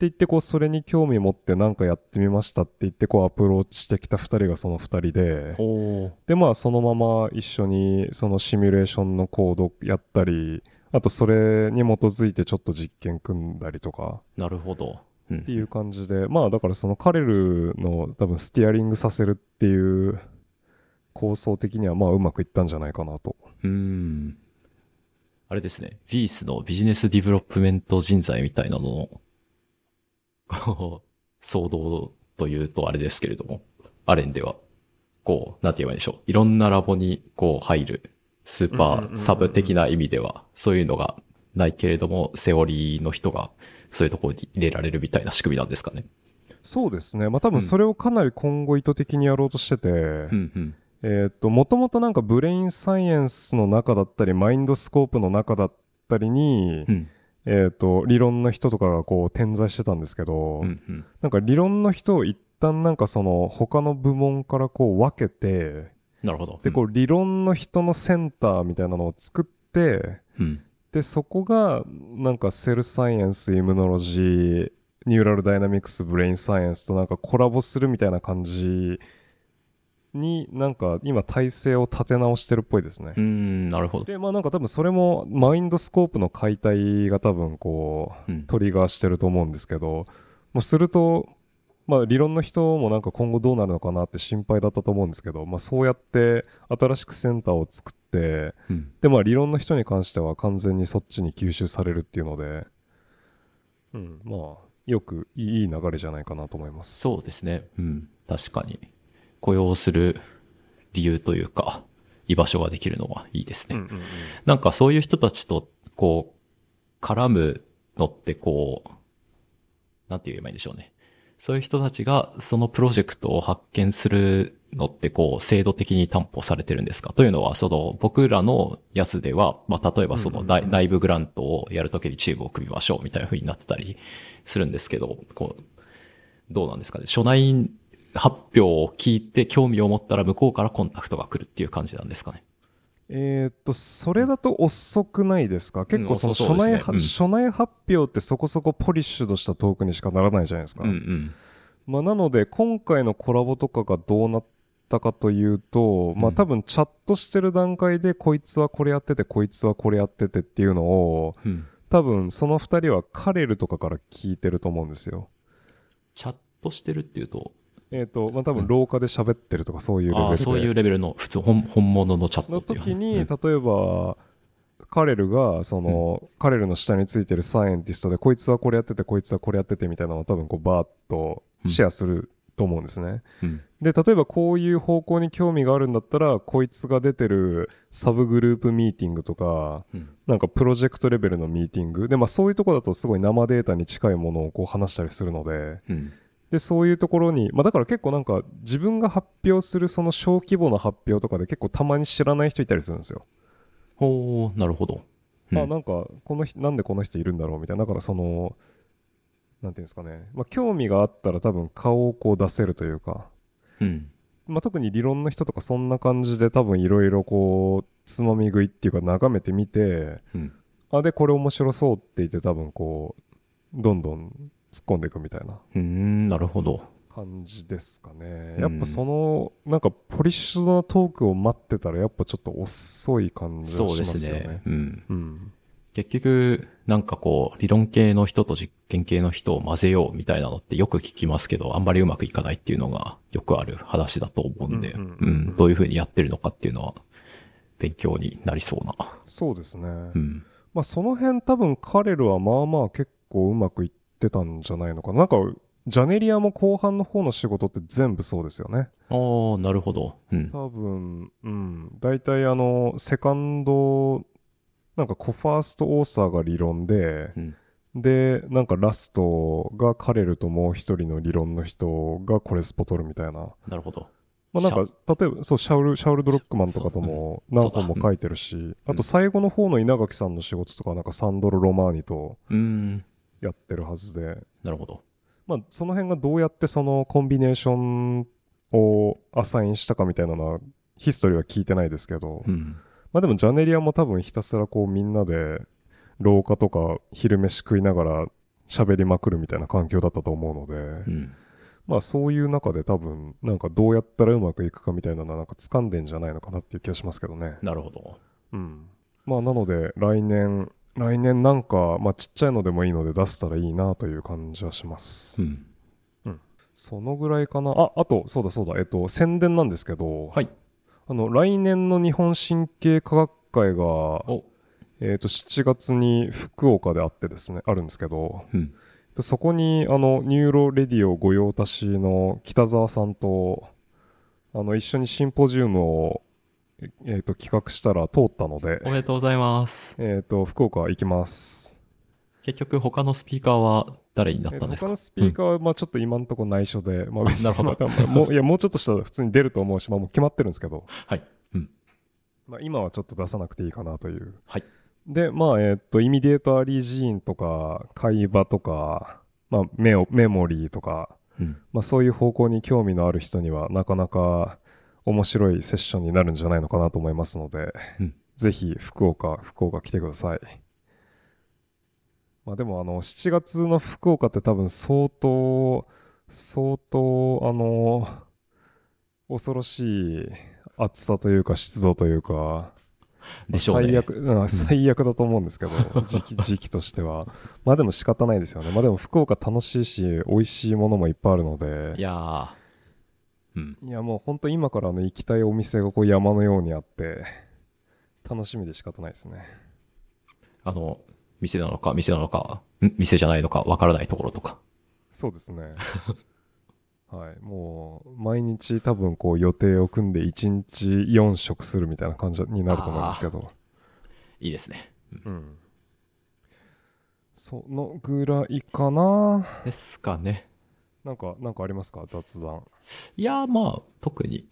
言ってこうそれに興味持ってなんかやってみましたって言ってこうアプローチしてきた2人がその2人で、おー、でまあそのまま一緒にそのシミュレーションのコードやったり、あとそれに基づいてちょっと実験組んだりとか。なるほど、うん、っていう感じで、まあだからそのカレルの多分スティアリングさせるっていう構想的にはまあうまくいったんじゃないかなと。あれですね、Wyssのビジネスディベロップメント人材みたいなのの騒動というとあれですけれども、アレンではこうなんて言えばいいでしょう、いろんなラボにこう入るスーパーサブ的な意味ではそういうのがないけれども、セオリーの人がそういうところに入れられるみたいな仕組みなんですかね。そうですね、まあ多分それをかなり今後意図的にやろうとしてて、うんうん、もともとなんかブレインサイエンスの中だったりマインドスコープの中だったりに、うん、理論の人とかがこう点在してたんですけど、うんうん、なんか理論の人を一旦なんかその他の部門からこう分けて、なるほど、でこう理論の人のセンターみたいなのを作って、うん、でそこがなんかセルサイエンス、イムノロジー、ニューラルダイナミクス、ブレインサイエンスとなんかコラボするみたいな感じになんか今体制を立て直してるっぽいですね。なるほど。でまあなんか多分それもマインドスコープの解体が多分こう、うん、トリガーしてると思うんですけど、もうするとまあ理論の人もなんか今後どうなるのかなって心配だったと思うんですけど、まあそうやって新しくセンターを作って、うん、でまあ理論の人に関しては完全にそっちに吸収されるっていうので、うん、まあよくいい流れじゃないかなと思います。そうですね。うん、確かに。雇用する理由というか居場所ができるのはいいですね、うんうんうん、なんかそういう人たちとこう絡むのってこうなんて言えばいいんでしょうね、そういう人たちがそのプロジェクトを発見するのってこう制度的に担保されてるんですか？というのはその僕らのやつでは、まあ、例えばその内部グラントをやるときにチームを組みましょうみたいな風になってたりするんですけど、こうどうなんですかね、所内発表を聞いて興味を持ったら向こうからコンタクトが来るっていう感じなんですかね。それだと遅くないですか？結構その所内発表ってそこそこポリッシュとしたトークにしかならないじゃないですか、うんうん、まあなので今回のコラボとかがどうなったかというと、まあ多分チャットしてる段階でこいつはこれやっててこいつはこれやっててっていうのを、うん、多分その2人はカレルとかから聞いてると思うんですよ。チャットしてるっていうとまあ多分廊下で喋ってるとかそういうレベルで、そういうレベルの普通本物のチャットっていうの時に、例えばカレルがその、うん、カレルの下についてるサイエンティストでこいつはこれやっててこいつはこれやっててみたいなのを多分こうバーッとシェアすると思うんですね、うん、で例えばこういう方向に興味があるんだったらこいつが出てるサブグループミーティングとか、うん、なんかプロジェクトレベルのミーティングで、まあ、そういうところだとすごい生データに近いものをこう話したりするので、うん、でそういうところに、まあ、だから結構なんか自分が発表するその小規模な発表とかで結構たまに知らない人いたりするんですよ。おー、なるほど、うん、あなんかこの人なんでこの人いるんだろうみたいな、だからそのなんていうんですかね、まあ、興味があったら多分顔をこう出せるというか、うんまあ、特に理論の人とかそんな感じで多分いろいろこうつまみ食いっていうか眺めてみて、うん、あでこれ面白そうって言って多分こうどんどん突っ込んでいくみたいな、なるほど感じですかね。やっぱそのなんかポリッシュなトークを待ってたらやっぱちょっと遅い感じがしますよね。そうですね、うんうん、結局なんかこう理論系の人と実験系の人を混ぜようみたいなのってよく聞きますけど、あんまりうまくいかないっていうのがよくある話だと思うんで、どういうふうにやってるのかっていうのは勉強になりそうな。そうですね、うんまあ、その辺多分彼らはまあまあ結構うまくいってたんじゃないのかな。なんかジャネリアも後半の方の仕事って全部そうですよね。ああ、なるほど、うん、多分、うん、だいたいセカンドなんかコファーストオーサーが理論で、うん、でなんかラストがカレルともう一人の理論の人がコレスポ取るみたいな。なるほど、まあ、なんか例えばそうシャウルドロックマンとかとも何本も書いてるし、うん、あと最後の方の稲垣さんの仕事とかなんかサンドロ・ロマーニとやってるはずで、なるほど、まあ、その辺がどうやってそのコンビネーションをアサインしたかみたいなのはヒストリーは聞いてないですけど、うんまあ、でもジャネリアも多分ひたすらこうみんなで廊下とか昼飯食いながら喋りまくるみたいな環境だったと思うので、うんまあ、そういう中で多分なんかどうやったらうまくいくかみたいなのはなんか掴んでんじゃないのかなっていう気がしますけどね。なるほど、うんまあ、なので来年なんか、まあ、ちっちゃいのでもいいので出せたらいいなという感じはします、うんうん、そのぐらいかな。あとそうだ、宣伝なんですけど、はい、来年の日本神経科学会が、7月に福岡であってですねあるんですけど、うん、そこにニューロレディオ御用達の北沢さんと一緒にシンポジウムを企画したら通ったのでおめでとうございます、福岡行きます。結局他のスピーカーは誰になったんですか？他のスピーカーはまあちょっと今のところ内緒で、うんまあ、別にもうちょっとしたら普通に出ると思うし、まあ、もう決まってるんですけど、はいうんまあ、今はちょっと出さなくていいかなという、はい、でまあイミディエートアリージーンとか海馬とか、まあ、メモリーとか、うんまあ、そういう方向に興味のある人にはなかなか面白いセッションになるんじゃないのかなと思いますので、うん、ぜひ福岡来てください。まあ、でも7月の福岡って多分相当恐ろしい暑さというか湿度というかでしょうね。最悪だと思うんですけど、うん、時期としてはまあでも仕方ないですよね。まあでも福岡楽しいし美味しいものもいっぱいあるので、いやーうん、いやもう本当今から行きたいお店がこう山のようにあって楽しみで仕方ないですね。店なのか店じゃないのかわからないところとか。そうですねはいもう毎日多分こう予定を組んで1日4食するみたいな感じになると思うんですけど、いいですね、うん、うん。そのぐらいかなですかね。なんかありますか雑談。いやまあ特に、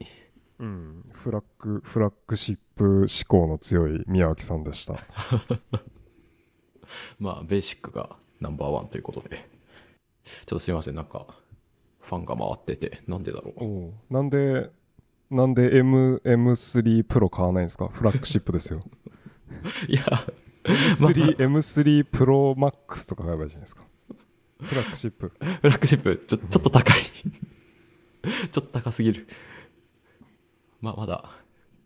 うん、フラッグシップ志向の強い宮脇さんでしたまあベーシックがナンバーワンということで、ちょっとすいませんなんかファンが回っててなんでだろう。おうなんで M3 プロ買わないんですか？フラッグシップですよいや M3 プロマックスとか買えばいいじゃないですか。フラッグシップちょっと高いちょっと高すぎる。まあまだ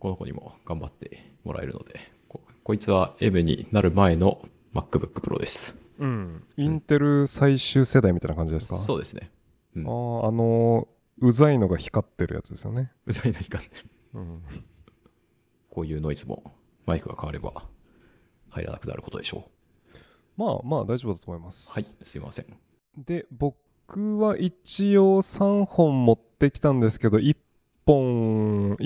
この子にも頑張ってもらえるので、こいつは M になる前の MacBook Pro です、うん、インテル最終世代みたいな感じですか？そうですね、うん、うざいのが光ってるやつですよね。うざいの光ってる、うん、こういうノイズもマイクが変われば入らなくなることでしょう。まあまあ大丈夫だと思います。はい、すいません。で、僕僕は一応3本持ってきたんですけど、1本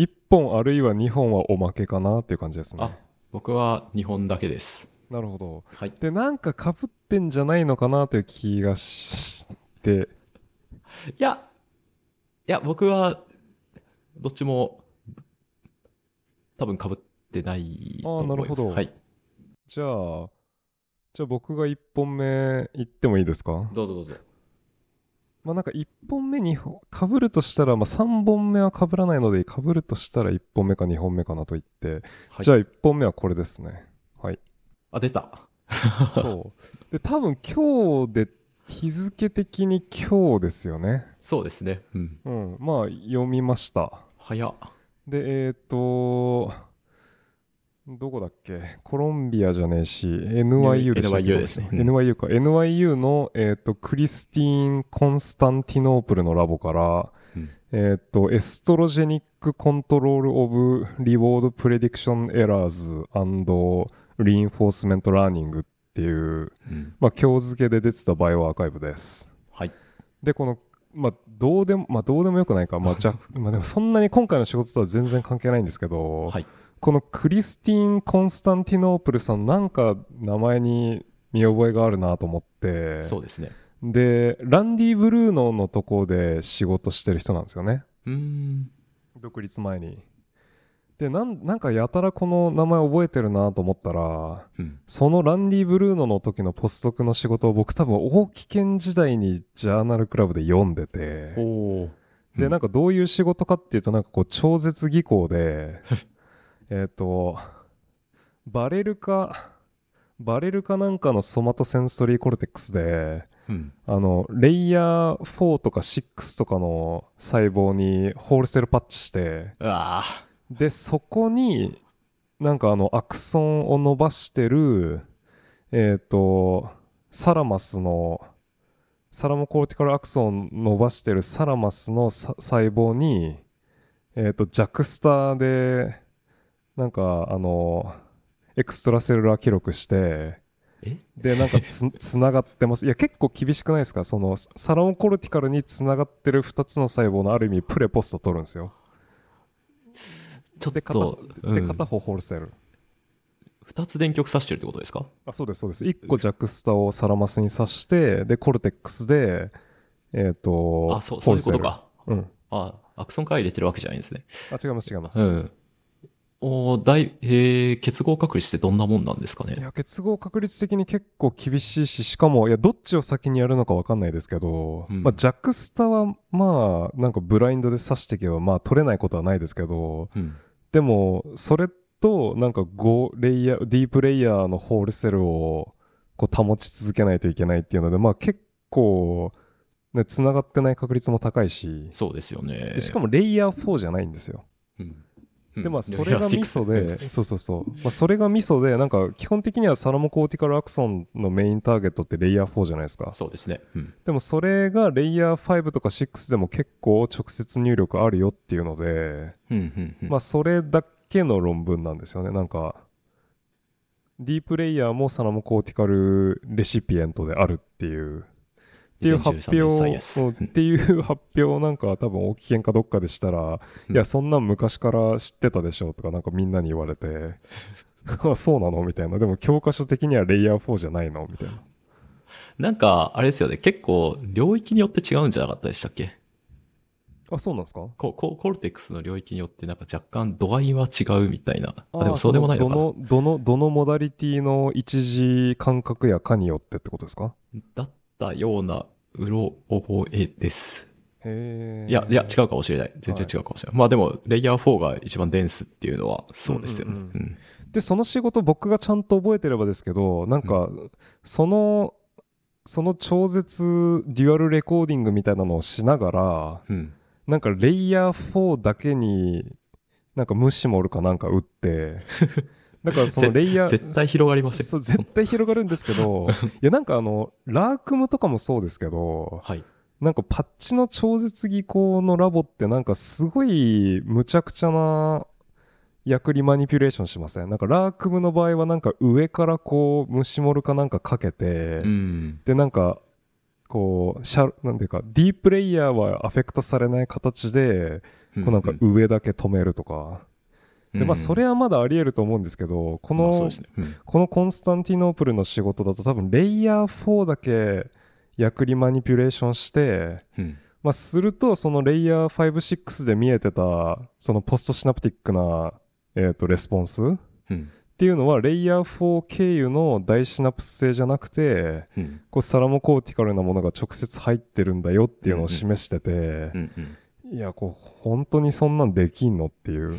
あるいは2本はおまけかなっていう感じですね。あ、僕は2本だけです。なるほど、はい、でなんか被ってんじゃないのかなという気がしていや僕はどっちも多分被ってないと思います。あ、なるほど、はい、じゃあ僕が1本目いってもいいですか。どうぞどうぞ。まあ、なんか1本目にかぶるとしたら、まあ3本目はかぶらないので、かぶるとしたら1本目か2本目かなと言って、はい、じゃあ1本目はこれですね。はい。あ、出た。そう。で、多分今日で、日付的に今日ですよね。そうですね。うん。うん、まあ読みました。早っ。で、どこだっけ、コロンビアじゃねえし NYU でしたっけ。 NYU ですね、うん、NYU か。 NYU の、クリスティーン・コンスタンティノープルのラボから、うん、エストロジェニック・コントロール・オブ・リウォード・プレディクション・エラーズ&リインフォースメント・ラーニングっていう、うん、まあ、今日付で出てたバイオアーカイブです、はい、でこのまあ、どうでもよくないか、まあじゃまあ、でもそんなに今回の仕事とは全然関係ないんですけど、はい、このクリスティーン・コンスタンティノープルさん、なんか名前に見覚えがあるなと思って。そうですね。でランディ・ブルーノのとこで仕事してる人なんですよね。うーん、独立前に。でなんかやたらこの名前覚えてるなと思ったら、うん、そのランディ・ブルーノの時のポスドクの仕事を僕多分大木健時代にジャーナルクラブで読んでて、おー、うん、でなんかどういう仕事かっていうと、なんかこう超絶技巧でバレルかなんかのソマトセンソリーコルテックスで、うん、レイヤー4とか6とかの細胞にホールセルパッチして、うわ、でそこになんかアクソンを伸ばしてる、サラモコルティカルアクソン伸ばしてるサラマスの細胞に、ジャクスターでなんかエクストラセルラー記録して、でなんか つながってます。いや結構厳しくないですか。そのサロンコルティカルにつながってる2つの細胞のある意味プレポスト取るんですよ。ちょっと片方ホールセル、2つ電極刺してるってことですか。あ、そうですそうです。1個ジャクスタをサラマスに刺して、でコルテックスでそういうことか、うん、あ、アクソンから入れてるわけじゃないんですね。あ、違います、うん。結合確率ってどんなもんなんですかね。いや結合確率的に結構厳しいし、しかもいやどっちを先にやるのか分かんないですけど、うん、まあ、ジャクスタはまあなんかブラインドで刺していけばまあ取れないことはないですけど、うん、でもそれとなんかディープレイヤーのホールセルをこう保ち続けないといけないっていうので、まあ結構ね、繋がってない確率も高いし。そうですよね。でしかもレイヤー4じゃないんですよ、うん。でまあ、それがミソで、そう、まあ、それがミソで、なんか基本的にはサラモコーティカルアクソンのメインターゲットってレイヤー4じゃないですか。そうですね、うん、でもそれがレイヤー5とか6でも結構直接入力あるよっていうので、うんうんうん、まあ、それだけの論文なんですよね。なんかディープレイヤーもサラモコーティカルレシピエントであるっていう発表をなんか多分大きけんかどっかでしたら、うん、いやそんなん昔から知ってたでしょとかなんかみんなに言われてそうなのみたいな。でも教科書的にはレイヤー4じゃないのみたいな。なんかあれですよね、結構領域によって違うんじゃなかったでしたっけ。あ、そうなんですか。コルテックスの領域によってなんか若干度合いは違うみたいな。あ、でもそうでもないのかな。どのモダリティの一次感覚やかによってってことですか。だったようなうろ覚えです。いや違うかもしれない。全然違うかもしれない。はい、まあでもレイヤー4が一番デンスっていうのはそうですよね。うんうんうんうん、でその仕事僕がちゃんと覚えてればですけど、なんかその超絶デュアルレコーディングみたいなのをしながら、うん、なんかレイヤー4だけになんかムシモルかなんか打って。だからそのレイヤー絶対広がりません。そう絶対広がるんですけどいやなんかラークムとかもそうですけど、はい、なんかパッチの超絶技巧のラボってなんかすごいむちゃくちゃな薬理マニピュレーションしません。なんかラークムの場合はなんか上からこうムシモルかなんかかけて、うん、でなんかこうなんていうかディープレイヤーはアフェクトされない形でこうなんか上だけ止めるとか、うん、でまあそれはまだあり得ると思うんですけど、この、まあそうですね、うん、このコンスタンティノープルの仕事だと多分レイヤー4だけ薬理マニピュレーションして、うん、まあ、するとそのレイヤー5、6で見えてたそのポストシナプティックなレスポンス、うんっていうのはレイヤー4経由の大シナプス性じゃなくて、うん、こうサラモコーティカルなものが直接入ってるんだよっていうのを示してて、うんうん、いやこう本当にそんなんできんのっていう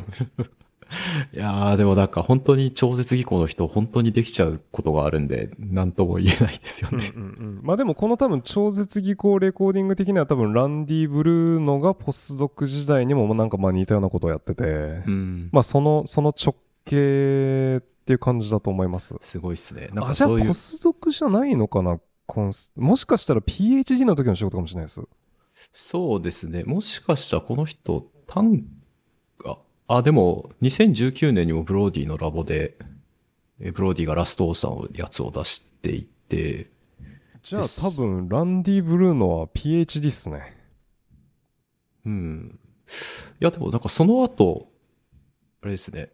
いやーでもなんか本当に超絶技巧の人本当にできちゃうことがあるんで何とも言えないですよね、うんうんうん、まあでもこの多分超絶技巧レコーディング的には多分ランディ・ブルーノがポスドク時代にもなんかまあ似たようなことをやってて、うん、まあその直系っていう感じだと思います。すごいっすね。なんかそういう、じゃあポスドクじゃないのかな、もしかしたら PhD の時の仕事かもしれないです。そうですね、もしかしたらこの人でも2019年にもブローディのラボでブローディがラストオーサーのやつを出していて、じゃあ多分ランディ・ブルーノは PhD っすね。うん、いやでもなんかその後あれですね、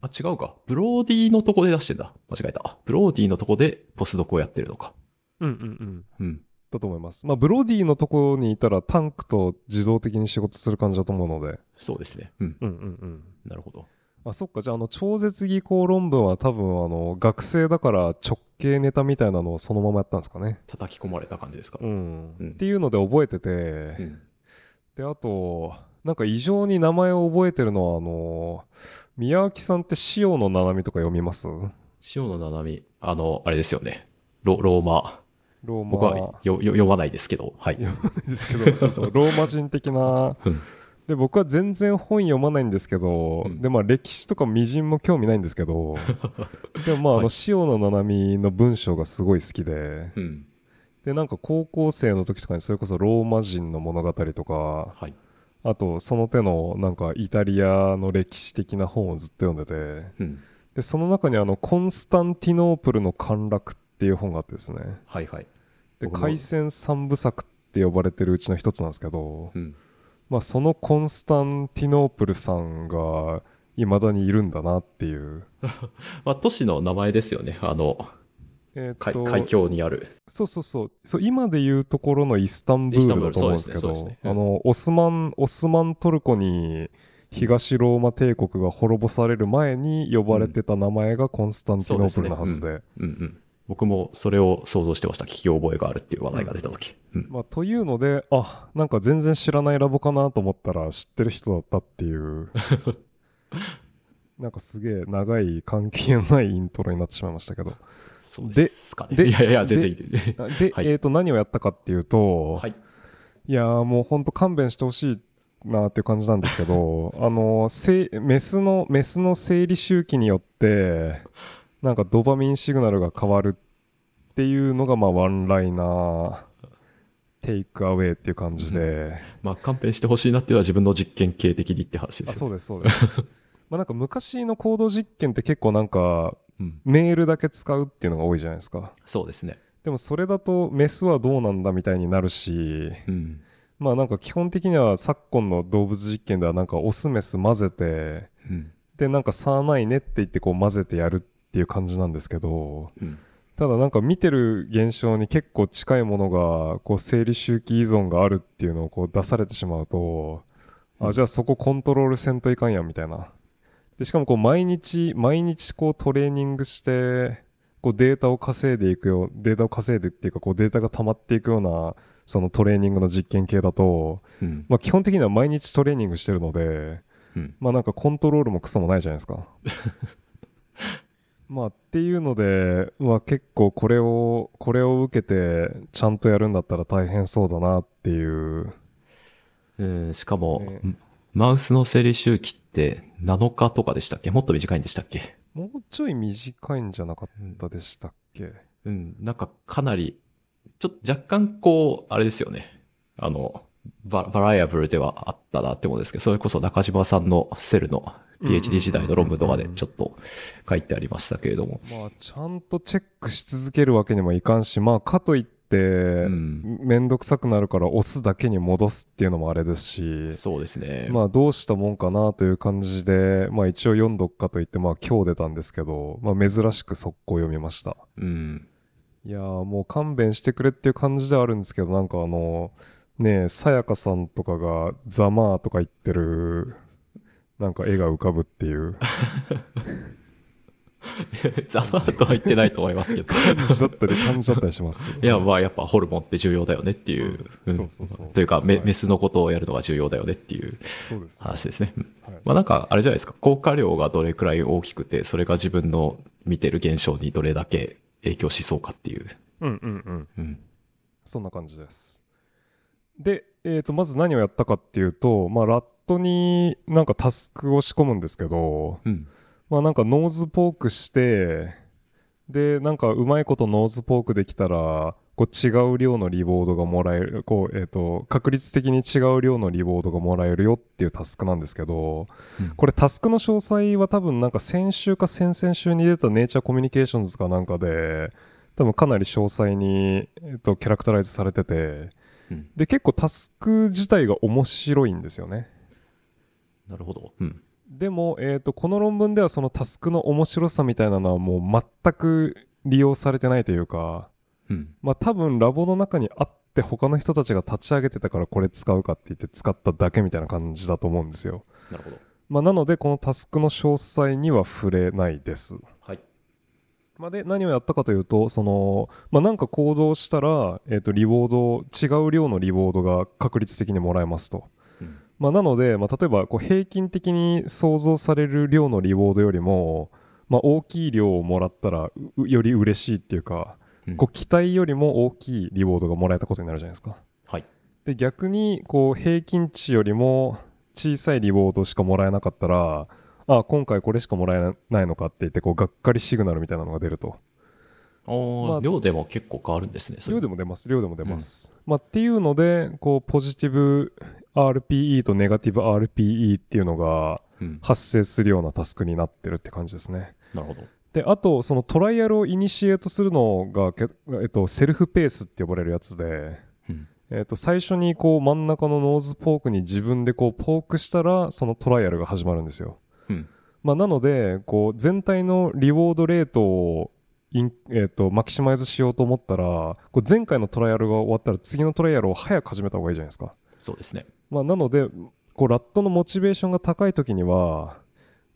あ、違うか。ブローディのとこで出してんだ。間違えた。ブローディのとこでポスドクをやってるのか。うんうんうん。うん。だと思います。まあ、ブローディのとこにいたらタンクと自動的に仕事する感じだと思うので。そうですね。うん。うんうんうん。なるほど。あ、そっか。じゃあ、超絶技巧論文は多分、学生だから直系ネタみたいなのをそのままやったんですかね。叩き込まれた感じですか。うん。うん、っていうので覚えてて、うん、で、あと、なんか異常に名前を覚えてるのは、宮脇さんって塩の七海とか読みます？塩の七海、あれですよね。ローマ。僕は読まないですけど、はい。読まないですけど、そうそう、ローマ人的な。で、僕は全然本読まないんですけど、うん、で、まあ歴史とか微塵も興味ないんですけど、でもまあ、はい、塩の七海の文章がすごい好きで、うん、で、なんか高校生の時とかにそれこそローマ人の物語とか、はい、あとその手のなんかイタリアの歴史的な本をずっと読んでて、うん、でその中にコンスタンティノープルの陥落っていう本があってですね、はいはい、で開戦三部作って呼ばれてるうちの一つなんですけど、うん、まあそのコンスタンティノープルさんが未だにいるんだなっていうまあ都市の名前ですよね、海峡にある。そう、今でいうところのイスタンブールだと思うんですけど、オスマントルコに東ローマ帝国が滅ぼされる前に呼ばれてた名前がコンスタンティノープルのはずで、僕もそれを想像してました。聞き覚えがあるっていう話題が出た時、うんまあ、というので、あ、なんか全然知らないラボかなと思ったら知ってる人だったっていうなんかすげえ長い関係ないイントロになってしまいましたけど、で、いやいや全然いいで、はい、何をやったかっていうと、はい、いやもう本当勘弁してほしいなっていう感じなんですけど、メスの生理周期によってなんかドパミンシグナルが変わるっていうのがまあワンライナーテイクアウェイっていう感じで、うん、まあ勘弁してほしいなっていうのは自分の実験系的にって話ですよね。あ、そうですそうですまあなんか昔の行動実験って結構なんかメールだけ使うっていうのが多いじゃないですか。そうですね。でもそれだとメスはどうなんだみたいになるし、うん、まあなんか基本的には昨今の動物実験ではなんかオスメス混ぜて、うん、でなんか差ないねって言ってこう混ぜてやるっていう感じなんですけど、うん、ただなんか見てる現象に結構近いものがこう生理周期依存があるっていうのをこう出されてしまうと、うん、あ、じゃあそこコントロールせんといかんやみたいな。でしかもこう毎日こうトレーニングしてこうデータを稼いでっていうかこうデータが溜まっていくようなそのトレーニングの実験系だと、うんまあ、基本的には毎日トレーニングしてるので、うん、まあなんかコントロールもクソもないじゃないですかまあっていうので、まあ、結構これを受けてちゃんとやるんだったら大変そうだなっていう、しかも、マウスの生理周期って7日とかでしたっけ？もっと短いんでしたっけ？もうちょい短いんじゃなかったでしたっけ？うん、なんかかなり、ちょっと若干こう、あれですよね。バライアブルではあったなって思うんですけど、それこそ中島さんのセルの PhD 時代の論文とかでちょっと書いてありましたけれども。まあ、ちゃんとチェックし続けるわけにもいかんし、まあ、かといって、ってめんどくさくなるから押すだけに戻すっていうのもあれですし、そうですね、まあどうしたもんかなという感じで、まあ一応読んどくかといってまあ今日出たんですけど、まあ珍しく速攻読みました。うん。いやもう勘弁してくれっていう感じではあるんですけど、なんかさやかさんとかがざまーとか言ってるなんか絵が浮かぶっていうざまーとは言ってないと思いますけど感じだったりします。いやまあやっぱホルモンって重要だよねっていう、そうそうそう、というか、はい、メスのことをやるのが重要だよねっていう話ですね。はい、まあなんかあれじゃないですか、効果量がどれくらい大きくてそれが自分の見てる現象にどれだけ影響しそうかっていう。うんうんうん。うん、そんな感じです。で、まず何をやったかっていうと、まあ、ラットになんかタスクを仕込むんですけど、うん、まあなんかノーズポークして、で、なんかうまいことノーズポークできたら、こう違う量のリボードがもらえる、こう、確率的に違う量のリボードがもらえるよっていうタスクなんですけど、うん、これタスクの詳細は多分なんか先週か先々週に出たネイチャーコミュニケーションズかなんかで、多分かなり詳細に、キャラクタライズされてて、うん、で、結構タスク自体が面白いんですよね。なるほど。うん。でも、この論文ではそのタスクの面白さみたいなのはもう全く利用されてないというか、うん、まあ多分ラボの中にあって他の人たちが立ち上げてたからこれ使うかって言って使っただけみたいな感じだと思うんですよ。なるほど。まあなのでこのタスクの詳細には触れないです。はい。まあ、で何をやったかというと、そのまあなんか行動したらリボード違う量のリボードが確率的にもらえますと。うん、まあなのでまあ例えばこう平均的に想像される量のリボードよりもまあ大きい量をもらったらより嬉しいっていうか。こう期待よりも大きいリボードがもらえたことになるじゃないですか。はい。で逆にこう平均値よりも小さいリボードしかもらえなかったら、あ今回これしかもらえないのかって言ってこうがっかりシグナルみたいなのが出ると。まあ、量でも結構変わるんですね。量でも出ます、うん、まあ、っていうのでこうポジティブ RPE とネガティブ RPE っていうのが発生するようなタスクになってるって感じですね。うん、なるほど。であとそのトライアルをイニシエートするのが、セルフペースって呼ばれるやつで、うん最初にこう真ん中のノーズポークに自分でこうポークしたらそのトライアルが始まるんですよ。うんまあ、なのでこう全体のリウォードレートをマキシマイズしようと思ったらこう前回のトライアルが終わったら次のトライアルを早く始めた方がいいじゃないですか。そうですね、まあ、なのでこうラットのモチベーションが高い時には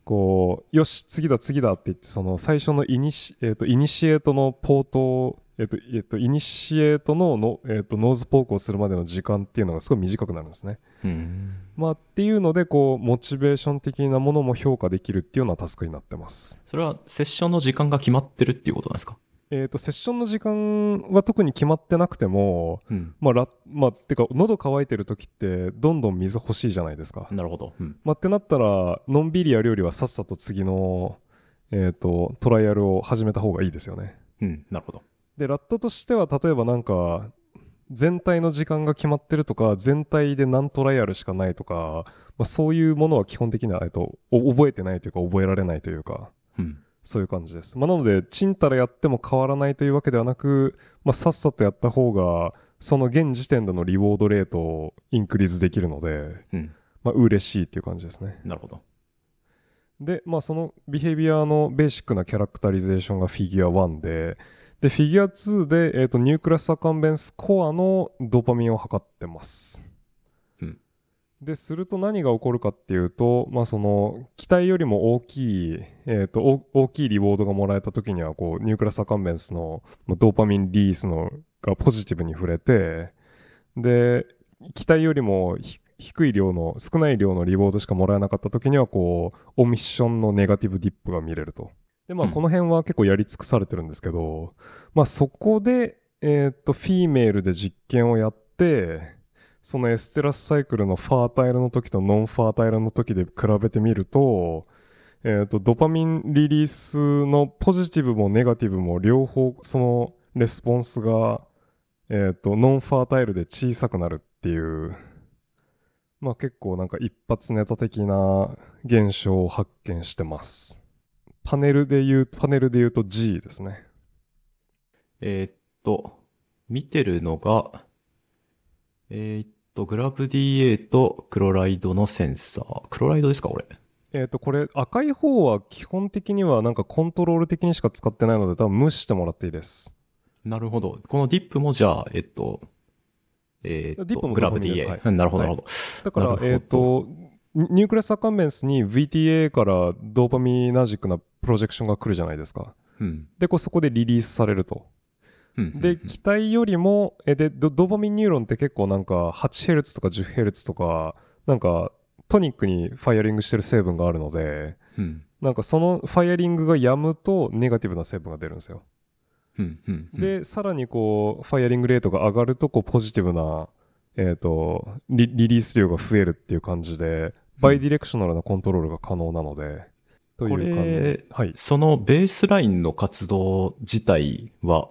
こうよし次だって言ってその最初のイニシエートのポートを、イニシエートの、ノーズポークをするまでの時間っていうのがすごい短くなるんですね。うん、まあ、っていうのでこうモチベーション的なものも評価できるっていうようなタスクになってます。それはセッションの時間が決まってるっていうことなんですか？セッションの時間は特に決まってなくても、うん、てか喉乾いてる時ってどんどん水欲しいじゃないですか。なるほど、うん、ってなったらのんびりやるよりはさっさと次の、トライアルを始めた方がいいですよね。うん、なるほど。でラットとしては例えばなんか全体の時間が決まってるとか全体で何トライアルしかないとか、まあ、そういうものは基本的には、覚えてないというか覚えられないというか、うんそういう感じです。まあ、なのでチンタラやっても変わらないというわけではなく、まあ、さっさとやった方がその現時点でのリウォードレートをインクリーズできるので、うんまあ、嬉しいっていう感じですね。なるほど。で、まあ、そのビヘイビアのベーシックなキャラクタリゼーションがフィギュア1 でフィギュア2で、ニュークリアスアカンベンスコアのドパミンを測ってます。うん、ですると何が起こるかっていうと、まあ、その期待よりも大きいリウォードがもらえた時にはこうニュークリアスアカンベンスのドーパミンリリースのがポジティブに触れて、で期待よりも低い量の少ない量のリウォードしかもらえなかった時にはこうオミッションのネガティブディップが見れると。でまあこの辺は結構やり尽くされてるんですけど、うん、まあそこでフィーメールで実験をやって、そのエステラスサイクルのファータイルの時とノンファータイルの時で比べてみると、ドパミンリリースのポジティブもネガティブも両方そのレスポンスが、ノンファータイルで小さくなるっていう、まあ、結構なんか一発ネタ的な現象を発見してます。パネルで言うと G ですね。見てるのが、グラブ DA とクロライドのセンサー。クロライドですか、これ。これ、赤い方は基本的にはなんかコントロール的にしか使ってないので、多分無視してもらっていいです。なるほど。このディップもじゃあ、グラブ DA。うん、なるほど、なるほど。だから、ニュークレスアカンベンスに VTA からドーパミナージックなプロジェクションが来るじゃないですか。うん、で、そこでリリースされると。で、機体よりも、ドーパミンニューロンって結構なんか 8Hz とか 10Hz とか、なんかトニックにファイアリングしてる成分があるので、うん、なんかそのファイアリングがやむとネガティブな成分が出るんですよ。うんうんうん、で、さらにファイアリングレートが上がるとポジティブな、リリース量が増えるっていう感じで、バイディレクショナルなコントロールが可能なので、うんという感じ。はい、そのベースラインの活動自体は、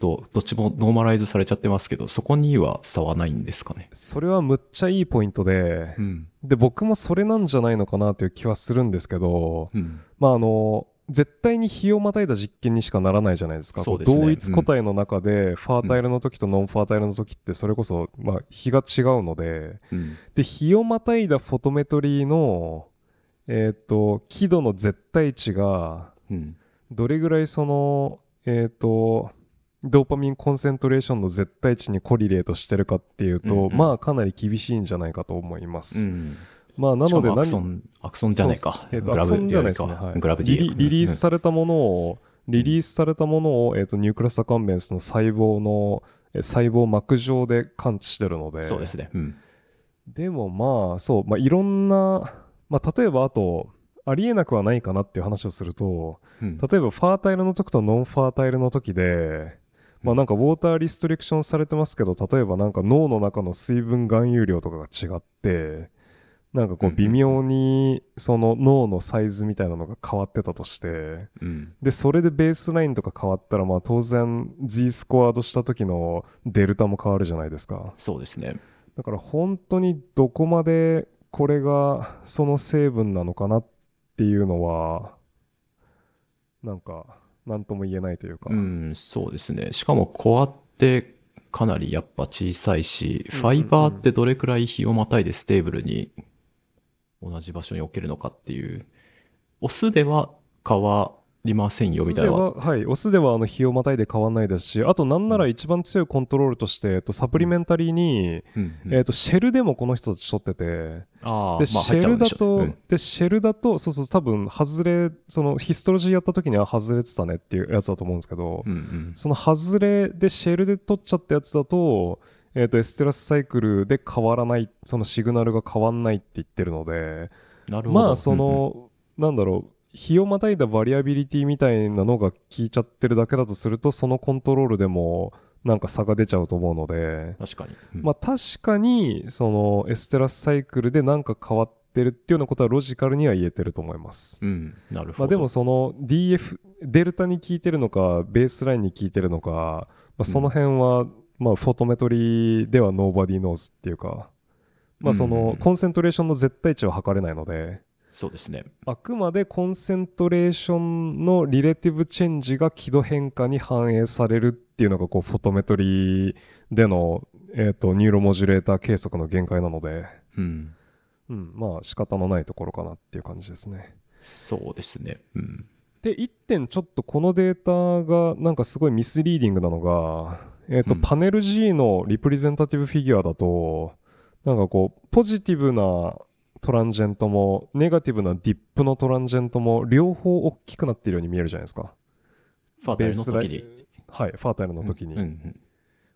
どっちもノーマライズされちゃってますけど、そこには差はないんですかね。それはむっちゃいいポイントで、うん、で、僕もそれなんじゃないのかなという気はするんですけど、うん、まあ絶対に日をまたいだ実験にしかならないじゃないですか。そうですね。同一個体の中で、ファータイルの時とノンファータイルの時って、それこそ、まあ、日が違うので、うん、で、日をまたいだフォトメトリーの、輝度の絶対値が、どれぐらいドーパミンコンセントレーションの絶対値にコリレートしてるかっていうと、うんうん、まあかなり厳しいんじゃないかと思います。うん、まあなのでアクソンじゃないか。グラブじゃないですね。グラブディエル。リリースされたものを、ニュークレスアカンベンスの細胞膜上で感知してるので。そうですね。うん、でもまあそう、まあいろんな、まあ例えばあと、ありえなくはないかなっていう話をすると、うん、例えばファータイルの時とノンファータイルの時で、まあなんかウォーターリストリクションされてますけど、例えばなんか脳の中の水分含有量とかが違って、なんか微妙にその脳のサイズみたいなのが変わってたとして、うん、で、それでベースラインとか変わったら、まあ当然 Z スコアードした時のデルタも変わるじゃないですか。そうですね。だから本当にどこまでこれがその成分なのかなっていうのは、なんか、なんとも言えないというか。うん、そうですね。しかもコアってかなりやっぱ小さいし、うんうんうん、ファイバーってどれくらい日をまたいでステーブルに同じ場所に置けるのかっていう。オスでは変わりませんよみたいな。はい。オスでは日をまたいで変わんないですし、あとなんなら一番強いコントロールとして、サプリメンタリーに、シェルでもこの人たち取ってて、で、シェルだと、そうそう、多分、外れ、ヒストロジーやった時には外れてたねっていうやつだと思うんですけど、うんうん、その外れでシェルで取っちゃったやつだと、エステラスサイクルで変わらない、そのシグナルが変わんないって言ってるので、なるほど。まあ、うんうん、なんだろう、日をまたいだバリアビリティみたいなのが効いちゃってるだけだとすると、そのコントロールでも、なんか差が出ちゃうと思うので、確かに、うん、まあ確かにそのエステラスサイクルでなんか変わってるっていうようなことはロジカルには言えてると思います。うん、なるほど。まあでもその デルタに効いてるのかベースラインに効いてるのか、まあ、その辺は、うん、まあフォトメトリーではノーバディーノーズっていうか、まあそのコンセントレーションの絶対値は測れないので。そうですね。あくまでコンセントレーションのリレティブチェンジが輝度変化に反映されるっていうのがフォトメトリーでの、ニューロモジュレーター計測の限界なので、うんうん、まあ仕方のないところかなっていう感じですね。そうですね、うん、で1点ちょっとこのデータがなんかすごいミスリーディングなのが、うん、パネル G のリプレゼンタティブフィギュアだとなんかポジティブなトランジェントもネガティブなディップのトランジェントも両方大きくなっているように見えるじゃないですか。ファータイルの時に。はい、ファータイルの時に。うんうんうん、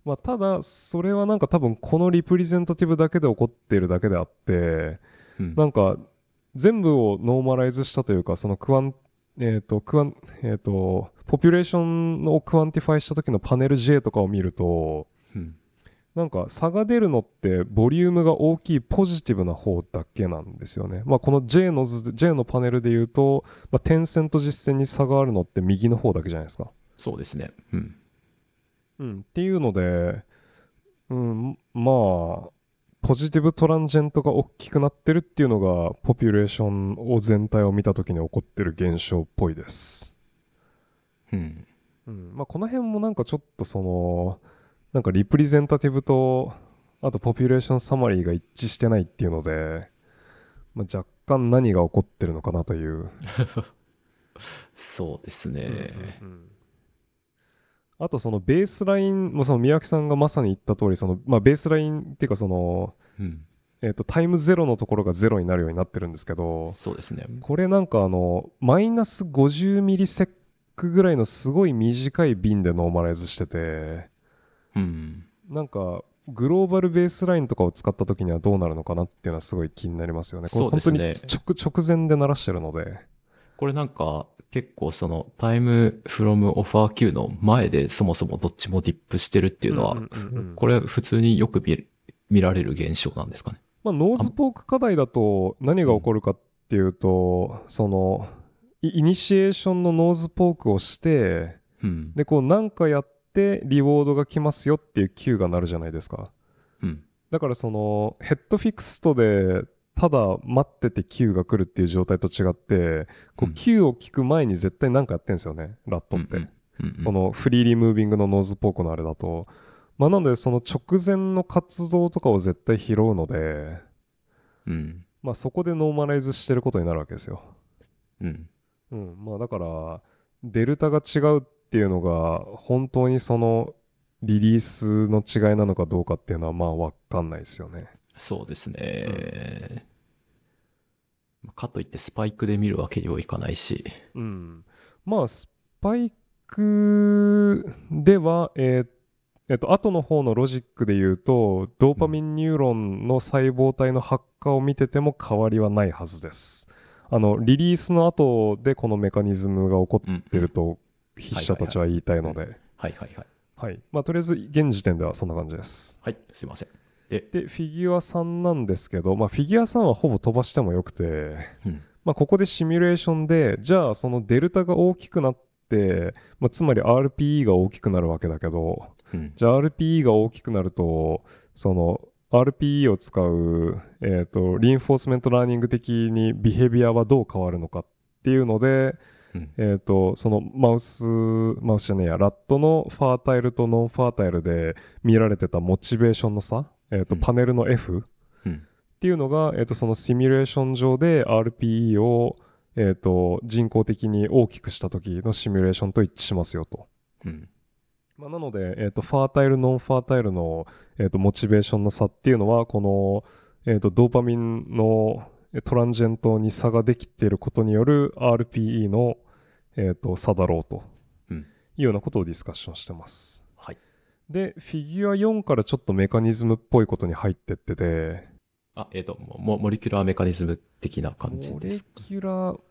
まあただそれはなんか多分このリプレゼンタティブだけで起こっているだけであって、うん、なんか全部をノーマライズしたというかそのポピュレーションをクワンティファイした時のパネル J とかを見ると。うんなんか差が出るのってボリュームが大きいポジティブな方だけなんですよね。まあこの J のパネルで言うと、まあ、点線と実線に差があるのって右の方だけじゃないですか。そうですね。うん。うん。っていうので、うん、まあ、ポジティブトランジェントが大きくなってるっていうのが、ポピュレーションを全体を見たときに起こってる現象っぽいです。うん。うん。まあこの辺もなんかちょっとなんかリプレゼンタティブとあとポピュレーションサマリーが一致してないっていうので、まあ、若干何が起こってるのかなというそうですね、うんうんうん、あとそのベースラインもその宮脇さんがまさに言った通りその、まあ、ベースラインっていうかその、うんタイムゼロのところがゼロになるようになってるんですけどそうですねこれなんかマイナス50ミリセックぐらいのすごい短い瓶でノーマライズしてて、うん、なんかグローバルベースラインとかを使った時にはどうなるのかなっていうのはすごい気になりますよね。これ本当に直前で鳴らしてるのでこれなんか結構そのタイムフロムオファー Q の前でそもそもどっちもディップしてるっていうのは、うんうんうんうん、これ普通によく見られる現象なんですかね。まあ、ノーズポーク課題だと何が起こるかっていうと、うん、そのイニシエーションのノーズポークをして、うん、でこう何かやってリウォードが来ますよっていう Q が鳴るじゃないですか、うん、だからそのヘッドフィクストでただ待ってて Q が来るっていう状態と違ってこう Q を聞く前に絶対何かやってるんですよね、うん、ラットって、うんうんうん、このフリーリームービングのノーズポークのあれだとまあ、なのでその直前の活動とかを絶対拾うので、うんまあ、そこでノーマライズしてることになるわけですよ、うんうんまあ、だからデルタが違うっていうのが本当にそのリリースの違いなのかどうかっていうのはまあ分かんないですよね。そうですね、うん、かといってスパイクで見るわけにはいかないし、うん、まあスパイクでは後の方のロジックで言うとドーパミンニューロンの細胞体の発火を見てても変わりはないはずです。リリースの後でこのメカニズムが起こってると筆者たちは言いたいのでとりあえず現時点ではそんな感じです。はい、すいません。でフィギュア3なんですけど、まあ、フィギュア3はほぼ飛ばしてもよくて、うんまあ、ここでシミュレーションでじゃあそのデルタが大きくなって、まあ、つまり RPE が大きくなるわけだけどじゃあ RPE が大きくなるとその RPE を使うリインフォースメントラーニング的にビヘビアはどう変わるのかっていうのでそのマウスじゃねえやラットのファータイルとノンファータイルで見られてたモチベーションの差パネルの F っていうのがそのシミュレーション上で RPE を人工的に大きくした時のシミュレーションと一致しますよと、うんまあ、なので、ファータイルノンファータイルの、モチベーションの差っていうのはこの、ドーパミンのトランジェントに差ができていることによる RPE の、差だろうと、うん、いうようなことをディスカッションしてます、はい、でフィギュア4からちょっとメカニズムっぽいことに入ってっててモレキュラーメカニズム的な感じですか。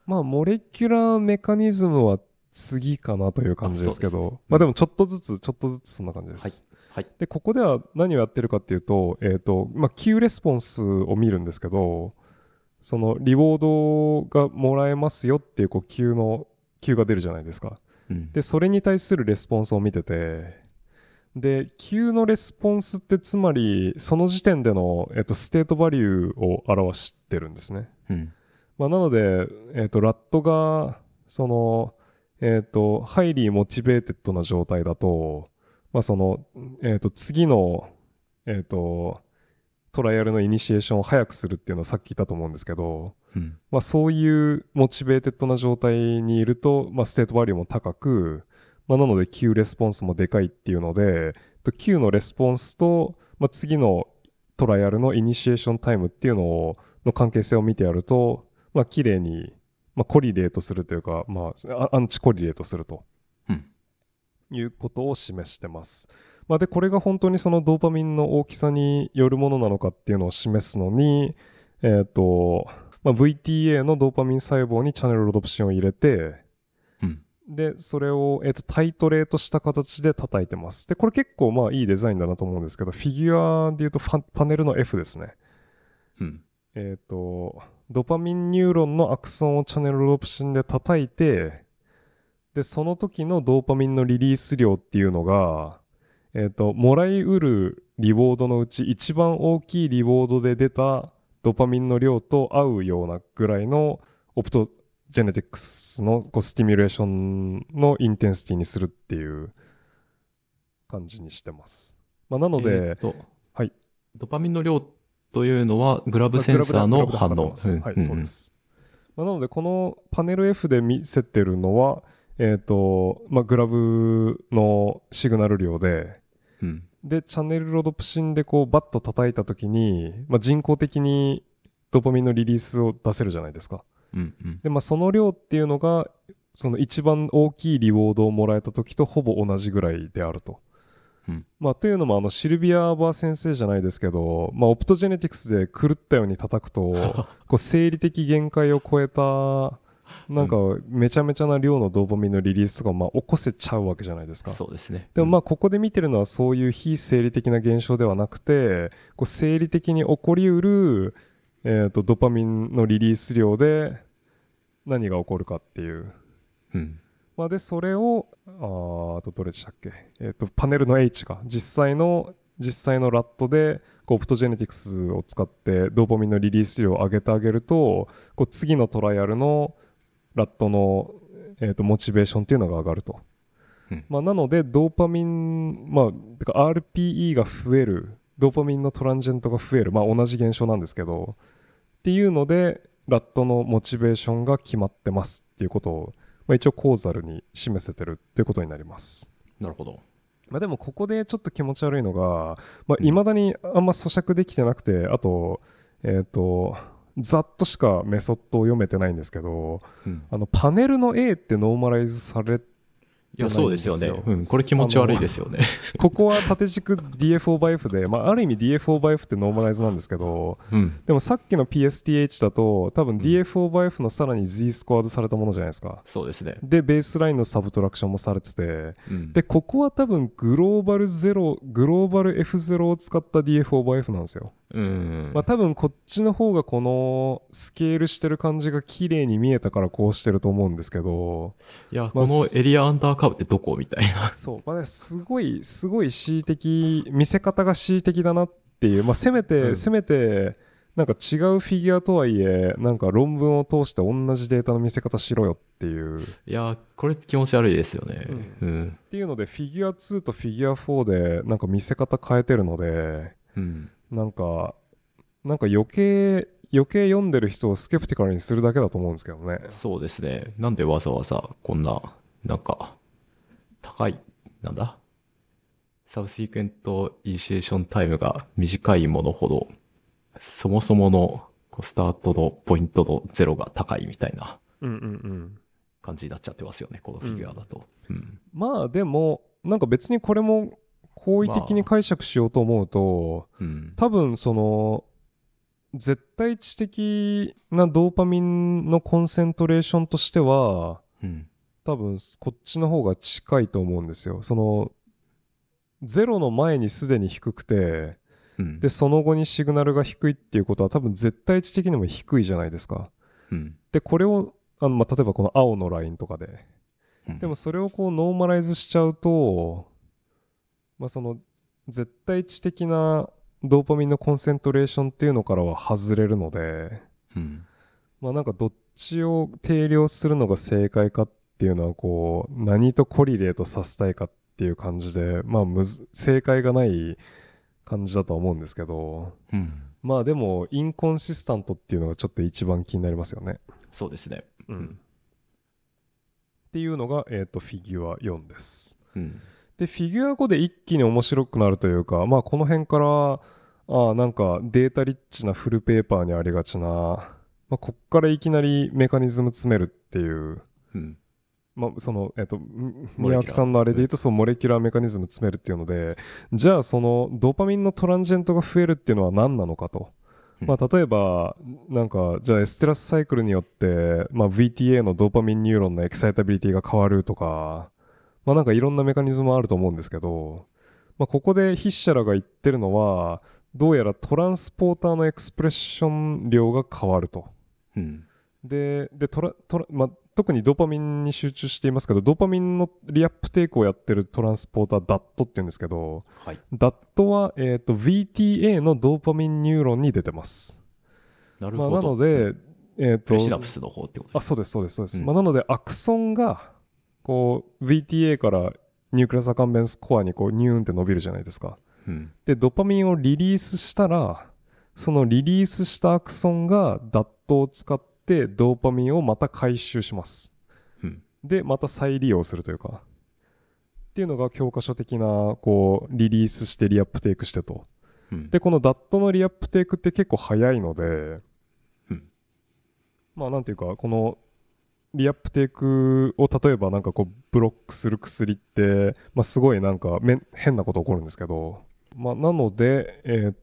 モレキュラーメカニズムは次かなという感じですけどです、ねうん、まあでもちょっとずつそんな感じです、はいはい、でここでは何をやってるかっていうと、まあ、Q レスポンスを見るんですけどそのリウォードがもらえますよっていうこう Q が出るじゃないですか、うん、でそれに対するレスポンスを見ててで Q のレスポンスってつまりその時点での、ステートバリューを表してるんですね、うんまあ、なので、ラットがそのハイリーモチベーテッドな状態だと、まあ、その、次の、トライアルのイニシエーションを早くするっていうのはさっき言ったと思うんですけど、うんまあ、そういうモチベーテッドな状態にいると、まあ、ステートバリューも高く、まあ、なので Q レスポンスもでかいっていうので Q のレスポンスと、まあ、次のトライアルのイニシエーションタイムっていうの関係性を見てやると、まあ、綺麗にまあ、コリレートするというか、まあ、アンチコリレートすると、うん、いうことを示してます、まあ、でこれが本当にそのドーパミンの大きさによるものなのかっていうのを示すのに、まあ、VTA のドーパミン細胞にチャネルロドプシンを入れて、うん、でそれを、タイトレートした形で叩いてます。でこれ結構まあいいデザインだなと思うんですけどフィギュアでいうとパネルの F ですね、うんドパミンニューロンのアクソンをチャネルロプシンで叩いてでその時のドーパミンのリリース量っていうのが、もらいうるリウォードのうち一番大きいリウォードで出たドパミンの量と合うようなぐらいのオプトジェネティクスのこうスティミュレーションのインテンシティにするっていう感じにしてます。まあ、なので、はい、ドパミンの量というのはグラブセンサーの反応。はい、そうです。まあ、なのでこのパネル F で見せてるのは、まあ、グラブのシグナル量で、うん、でチャンネルロドプシンでこうバッと叩いたときに、まあ、人工的にドパミンのリリースを出せるじゃないですか。うんうん、でまあ、その量っていうのがその一番大きいリウォードをもらえた時とほぼ同じぐらいであると、うんまあ、というのもシルビア・アーバー先生じゃないですけど、まあ、オプトジェネティクスで狂ったように叩くとこう生理的限界を超えたなんかめちゃめちゃな量のドーパミンのリリースとかまあ起こせちゃうわけじゃないですか。そうですね、うん、でもまあここで見てるのはそういう非生理的な現象ではなくてこう生理的に起こりうるドパミンのリリース量で何が起こるかっていう、うんまあ、でそれをどれでしたっけ、パネルの H か実際のラットでオプトジェネティクスを使ってドパミンのリリース量を上げてあげるとこう次のトライアルのラットの、モチベーションっていうのが上がると、うんまあ、なのでドパミン、まあ、てか RPE が増えるドパミンのトランジェントが増える、まあ、同じ現象なんですけどっていうのでラットのモチベーションが決まってますっていうことを、まあ、一応コーザルに示せてるっていうことになります。なるほど、まあ、でもここでちょっと気持ち悪いのがいまあ、未だにあんま咀嚼できてなくてあとざっとしかメソッドを読めてないんですけど、うん、パネルの A ってノーマライズされていやそうですよね、うん、これ気持ち悪いですよねここは縦軸 DF/F で、まあ、ある意味 DF/F ってノーマライズなんですけど、うん、でもさっきの PSTH だと多分 DF/F のさらに Z スコアードされたものじゃないですか。そうですね。でベースラインのサブトラクションもされてて、うん、でここは多分グローバル0グローバル F0 を使った DF/F なんですよ。うんまあ、多分こっちの方がこのスケールしてる感じが綺麗に見えたからこうしてると思うんですけどいや、まあ、このエリアアンダーカーブってどこみたいなそう、まあね、すごい恣意的見せ方が恣意的だなっていう、まあ、せめてなんか違うフィギュアとはいえなんか論文を通して同じデータの見せ方しろよっていういやこれ気持ち悪いですよね、うんうん、っていうのでフィギュア2とフィギュア4でなんか見せ方変えてるので、うんなんか余計読んでる人をスケプティカルにするだけだと思うんですけどね。そうですね。なんでわざわざこんななんか高いなんだサブシークエントイニシエーションタイムが短いものほどそもそものスタートのポイントのゼロが高いみたいな感じになっちゃってますよね、このフィギュアだと、うんうん、まあでもなんか別にこれも好意的に解釈しようと思うと、まあうん、多分その絶対値的なドーパミンのコンセントレーションとしては、うん、多分こっちの方が近いと思うんですよ。そのゼロの前にすでに低くて、うん、でその後にシグナルが低いっていうことは多分絶対値的にも低いじゃないですか、うん、でこれをまあ、例えばこの青のラインとかで、うん、でもそれをこうノーマライズしちゃうとまあ、その絶対値的なドーパミンのコンセントレーションっていうのからは外れるので、うんまあ、なんかどっちを定量するのが正解かっていうのはこう何とコリレートさせたいかっていう感じで、まあ、正解がない感じだとは思うんですけど、うん、まあでもインコンシスタントっていうのがちょっと一番気になりますよね。そうですね、うん、っていうのが、フィギュア4です、うんでフィギュア5で一気に面白くなるというか、まあ、この辺からなんかデータリッチなフルペーパーにありがちな、まあ、こっからいきなりメカニズム詰めるっていう、うんまあ、その宮脇さんのあれで言うとそのモレキュラーメカニズム詰めるっていうのでじゃあそのドーパミンのトランジェントが増えるっていうのは何なのかと、うんまあ、例えばなんかじゃあエステラスサイクルによって、まあ、VTA のドーパミンニューロンのエキサイタビリティが変わるとかまあ、なんかいろんなメカニズムあると思うんですけど、まあ、ここで筆者らが言ってるのはどうやらトランスポーターのエクスプレッション量が変わると、うん、でまあ、特にドーパミンに集中していますけどドーパミンのリアップテイクをやってるトランスポーター DAT って言うんですけど、はい、DAT は、VTA のドーパミンニューロンに出てます。なるほど、まあ、なので、シナプスの方ってことですか。そうです、うんまあ、なのでアクソンがこう VTA からニュークレアサカンベンスコアにこうニューンって伸びるじゃないですか、うん、でドパミンをリリースしたら、そのリリースしたアクソンが DAT を使ってドーパミンをまた回収します、うん、でまた再利用するというかっていうのが教科書的なこうリリースしてリアップテイクしてと、うん、でこの DAT のリアップテイクって結構早いので、うん、まあなんていうかこのリアップテイクを例えばなんかこうブロックする薬って、まあ、すごいなんか変なこと起こるんですけど、まあ、なので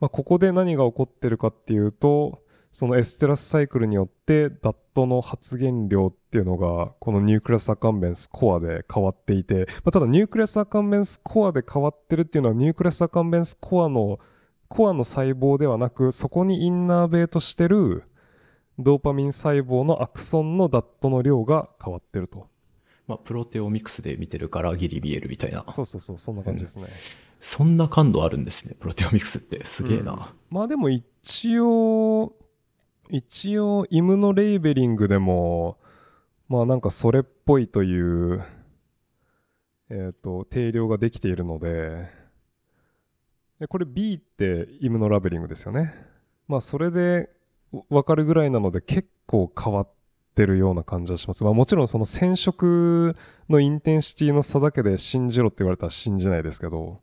まあ、ここで何が起こってるかっていうと、そのエステラスサイクルによってダットの発現量っていうのがこのニュークレアスアカンベンスコアで変わっていて、まあ、ただニュークレアスアカンベンスコアで変わってるっていうのはニュークレアスアカンベンスコアの細胞ではなく、そこにインナーベートしてるドーパミン細胞のアクソンのダットの量が変わってると、まあ、プロテオミクスで見てるからギリ見えるみたいな。そうそうそう、そんな感じですね、うん、そんな感度あるんですね、プロテオミクスって。すげえな、うん、まあでも一応イムのレイベリングでもまあなんかそれっぽいという定量ができているので、これ B ってイムのラベリングですよね。まあそれで分かるぐらいなので結構変わってるような感じはします。まあ、もちろんその染色のインテンシティの差だけで信じろって言われたら信じないですけど、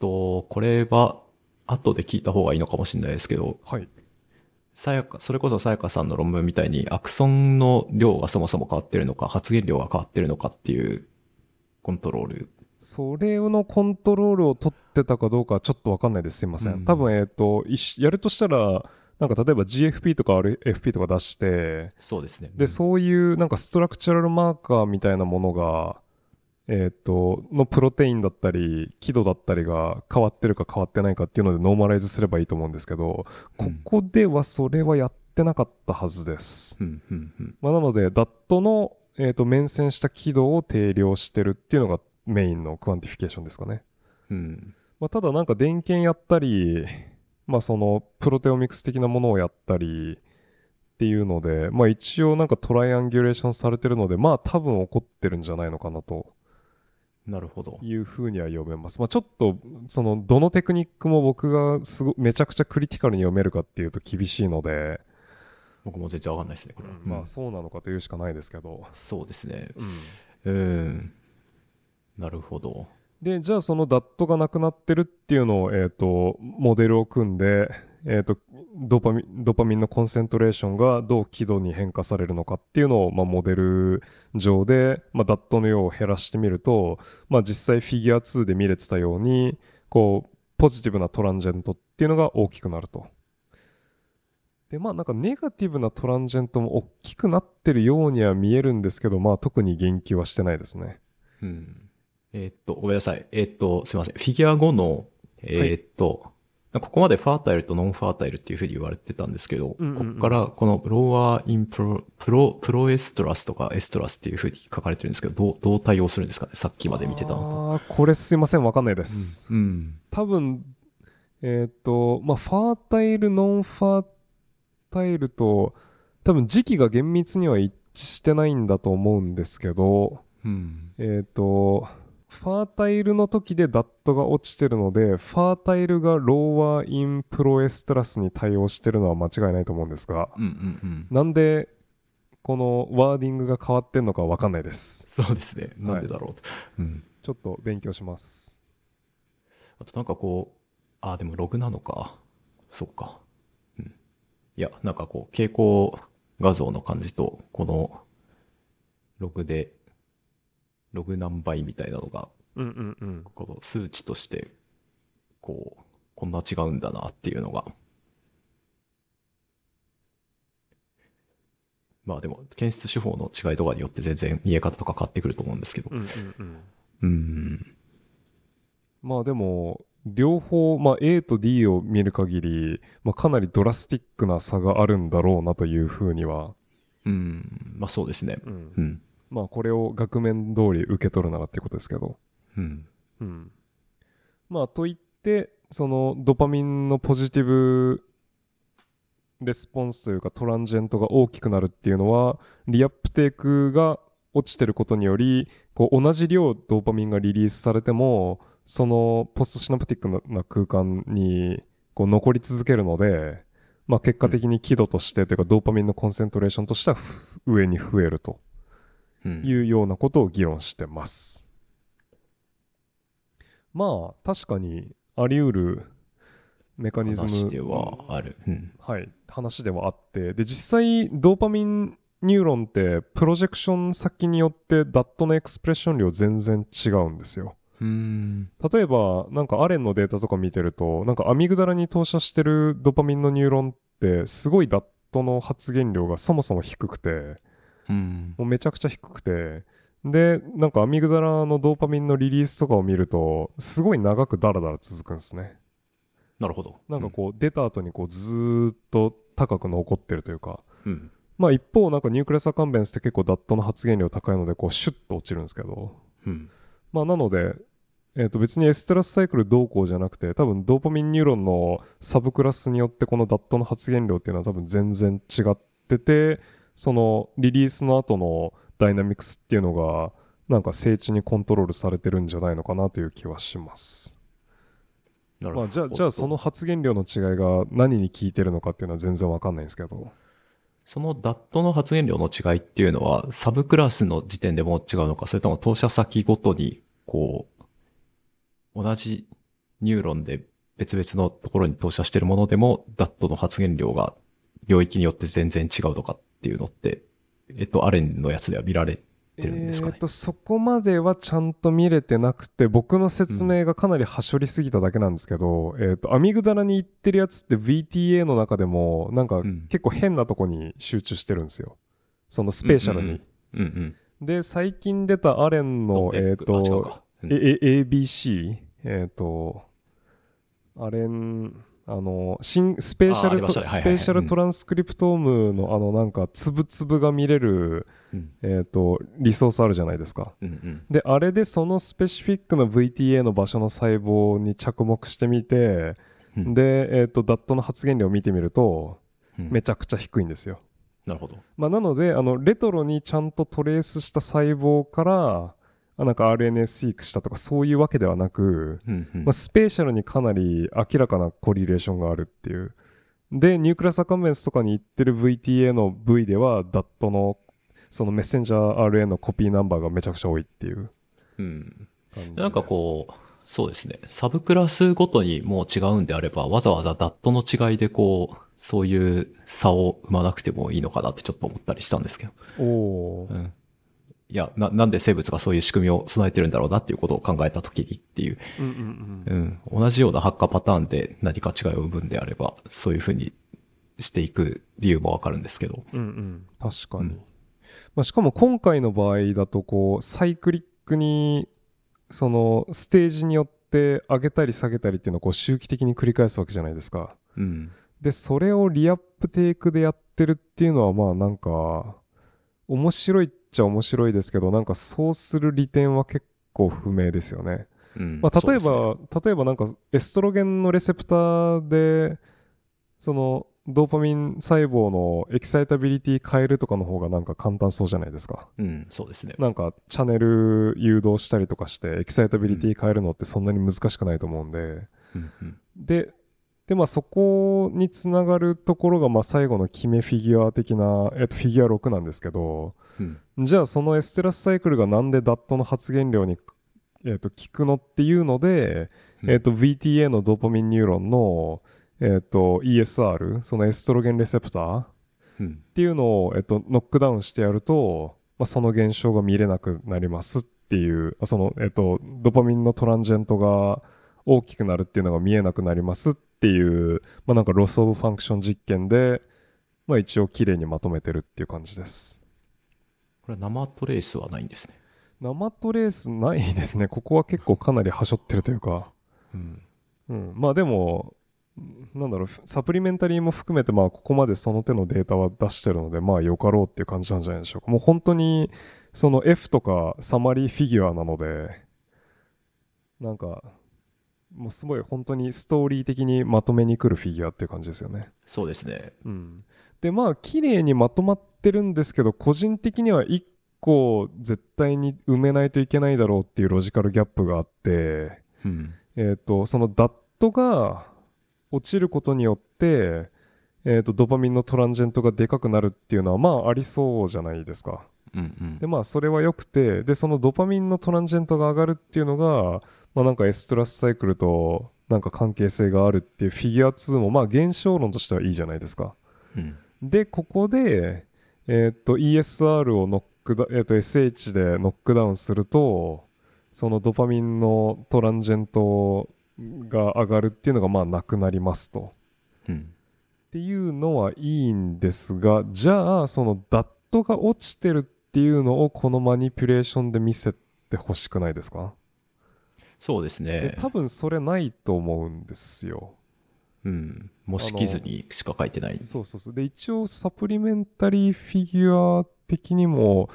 これは後で聞いた方がいいのかもしれないですけど、はい、それこそさやかさんの論文みたいにアクソンの量がそもそも変わってるのか、発現量が変わってるのかっていうコントロール、それのコントロールを取ってたかどうかちょっと分かんないです、すいません、うん、多分やるとしたらなんか例えば GFP とか RFP とか出して、そうですね、でそういうなんかストラクチャラルマーカーみたいなものがのプロテインだったり輝度だったりが変わってるか変わってないかっていうのでノーマライズすればいいと思うんですけど、うん、ここではそれはやってなかったはずです、うんうんうん、まあ、なので DAT の、面線した輝度を定量してるっていうのがメインのクアンティフィケーションですかね、うん、まあ、ただなんか電源やったり、まあ、そのプロテオミクス的なものをやったりっていうので、まあ、一応なんかトライアンギュレーションされてるので、まあ多分起こってるんじゃないのかなと、なるほど、いうふうには読めます、まあ、ちょっとそのどのテクニックも僕がめちゃくちゃクリティカルに読めるかっていうと厳しいので、僕も全然わかんないですねこれ、うん、まあそうなのかというしかないですけど、そうですね、うん、なるほど。でじゃあその DAT がなくなってるっていうのを、モデルを組んで、ドパミンのコンセントレーションがどう輝度に変化されるのかっていうのを、まあ、モデル上で、まあ、DAT の量を減らしてみると、まあ、実際フィギュア2で見れてたようにこうポジティブなトランジェントっていうのが大きくなると。でまあなんかネガティブなトランジェントも大きくなってるようには見えるんですけど、まあ特に言及はしてないですね。うん、ごめんなさい。すいません。フィギュア5の、はい、ここまでファータイルとノンファータイルっていうふうに言われてたんですけど、うんうんうん、ここからこのロワーインプロエストラスとかエストラスっていうふうに書かれてるんですけど、どう対応するんですかね、さっきまで見てたのと。これすいません、わかんないです。うんうん、多分、まあ、ファータイル、ノンファータイルと、多分時期が厳密には一致してないんだと思うんですけど、うん、ファータイルの時でダットが落ちてるので、ファータイルがローワーインプロエストラスに対応してるのは間違いないと思うんですが、うんうんうん、なんでこのワーディングが変わってんのか分かんないです。そうですね、なんでだろうと、はい、うん、ちょっと勉強します。あとなんかこうでもログなのか、そうか、うん、いやなんかこう蛍光画像の感じとこのログでログ何倍みたいなのが、うんうんうん、この数値としてこんな違うんだなっていうのが、まあでも検出手法の違いとかによって全然見え方とか変わってくると思うんですけど、うんうんうん、うん、まあでも両方、まあ、A と D を見る限り、まあ、かなりドラスティックな差があるんだろうなというふうには、うん、まあそうですね、うん、うん、まあこれを額面通り受け取るならっていうことですけど、うんうん、まあといってそのドパミンのポジティブレスポンスというかトランジェントが大きくなるっていうのはリアップテイクが落ちてることにより、こう同じ量ドーパミンがリリースされても、そのポストシナプティックな空間にこう残り続けるので、まあ、結果的に輝度としてというかドーパミンのコンセントレーションとしては上に増えるというようなことを議論してます。まあ確かにあり得るメカニズム話ではある、うん、はい、話ではあって、で実際ドーパミンニューロンってプロジェクション先によってダットのエクスプレッション量全然違うんですよ。例えばなんかアレンのデータとか見てると、なんかアミグダラに投射してるドパミンのニューロンってすごいダットの発現量がそもそも低くて、もうめちゃくちゃ低くて、でなんかアミグダラのドーパミンのリリースとかを見るとすごい長くダラダラ続くんですね。なるほど。なんかこう出た後にこうずーっと高く残ってるというか、まあ一方なんかニュークレアカンベンスって結構ダットの発現量高いのでこうシュッと落ちるんですけど、まあなので別にエステラスサイクルどうこうじゃなくて、多分ドーパミンニューロンのサブクラスによってこのダットの発現量っていうのは多分全然違ってて、そのリリースの後のダイナミクスっていうのがなんか精緻にコントロールされてるんじゃないのかなという気はします。なるほど。まあ、じゃあその発現量の違いが何に効いてるのかっていうのは全然わかんないんですけど、そのダットの発現量の違いっていうのはサブクラスの時点でも違うのか、それとも投射先ごとにこう同じニューロンで別々のところに投射しているものでもダットの発現量が領域によって全然違うとかっていうのって、アレンのやつでは見られてるんですかね。そこまではちゃんと見れてなくて、僕の説明がかなり端折りすぎただけなんですけど、アミグダラに行ってるやつって VTA の中でもなんか結構変なとこに集中してるんですよ。そのスペーシャルに。で、最近出たアレンの、ABC？アレン、スペーシャルトランスクリプトームのなんか粒々が見れる、リソースあるじゃないですか。で、あれでそのスペシフィックな VTA の場所の細胞に着目してみて、で、ダットの発現量を見てみると、めちゃくちゃ低いんですよ。なるほど。まあ、なので、レトロにちゃんとトレースした細胞から、なんか RNA seq したとかそういうわけではなく、まあ、スペーシャルにかなり明らかなコリレーションがあるっていう。で、ニュークレアカンベンスとかに行ってる VTA の V では、ダットのそのメッセンジャー RNA のコピーナンバーがめちゃくちゃ多いっていう感じです。なんかこう、そうですね。サブクラスごとにもう違うんであれば、わざわざダットの違いでこう、そういう差を生まなくてもいいのかなってちょっと思ったりしたんですけど。いや、なんで生物がそういう仕組みを備えてるんだろうなっていうことを考えたときにっていう。同じような発火パターンで何か違いを生むんであれば、そういうふうにしていく理由もわかるんですけど。確かに。まあ、しかも今回の場合だと、こう、サイクリックに、その、ステージによって上げたり下げたりっていうのをこう周期的に繰り返すわけじゃないですか。で、それをリアップテイクでやってるっていうのは、まあなんか、面白いっちゃ面白いですけど、なんかそうする利点は結構不明ですよね。例えばなんかエストロゲンのレセプターでそのドーパミン細胞のエキサイタビリティ変えるとかの方がなんか簡単そうじゃないですか。そうですね。なんかチャンネル誘導したりとかしてエキサイタビリティ変えるのってそんなに難しくないと思うんで。で、まあ、そこにつながるところが、まあ、最後の決めフィギュア的な、フィギュア6なんですけど、じゃあそのエステラスサイクルがなんでダットの発現量に、効くのっていうので、VTA のドーパミンニューロンの、ESR、そのエストロゲンレセプターっていうのを、ノックダウンしてやると、まあ、その現象が見れなくなりますっていう、その、ドーパミンのトランジェントが大きくなるっていうのが見えなくなりますっていう、まあ、なんかロスオブファンクション実験で、まあ、一応きれいにまとめてるっていう感じです。これは生トレースはないんですね。生トレースないですね。ここは結構かなり端折ってるというか。まあでも、なんだろう、サプリメンタリーも含めて、まあここまでその手のデータは出してるので、まあよかろうっていう感じなんじゃないでしょうか。もう本当にその F とかサマリーフィギュアなので、なんかもうすごい本当にストーリー的にまとめに来るフィギュアっていう感じですよね。そうですね。で、まあ綺麗にまとまってるんですけど、個人的には一構絶対に埋めないといけないだろうっていうロジカルギャップがあって、うん、そのダットが落ちることによって、ドパミンのトランジェントがでかくなるっていうのはまあありそうじゃないですか、うんうん、でまあそれはよくて、でそのドパミンのトランジェントが上がるっていうのが、まあ、なんかエストラスサイクルとなんか関係性があるっていうフィギュア2もまあ現象論としてはいいじゃないですか、うん、でここで、ESR をSH でノックダウンするとそのドパミンのトランジェントが上がるっていうのがまあなくなりますと、うん、っていうのはいいんですが、じゃあそのダットが落ちてるっていうのをこのマニピュレーションで見せてほしくないですか？そうですね。で多分それないと思うんですよ。うん、模式図にしか書いてない。そうそうそう。で一応サプリメンタリーフィギュア的にも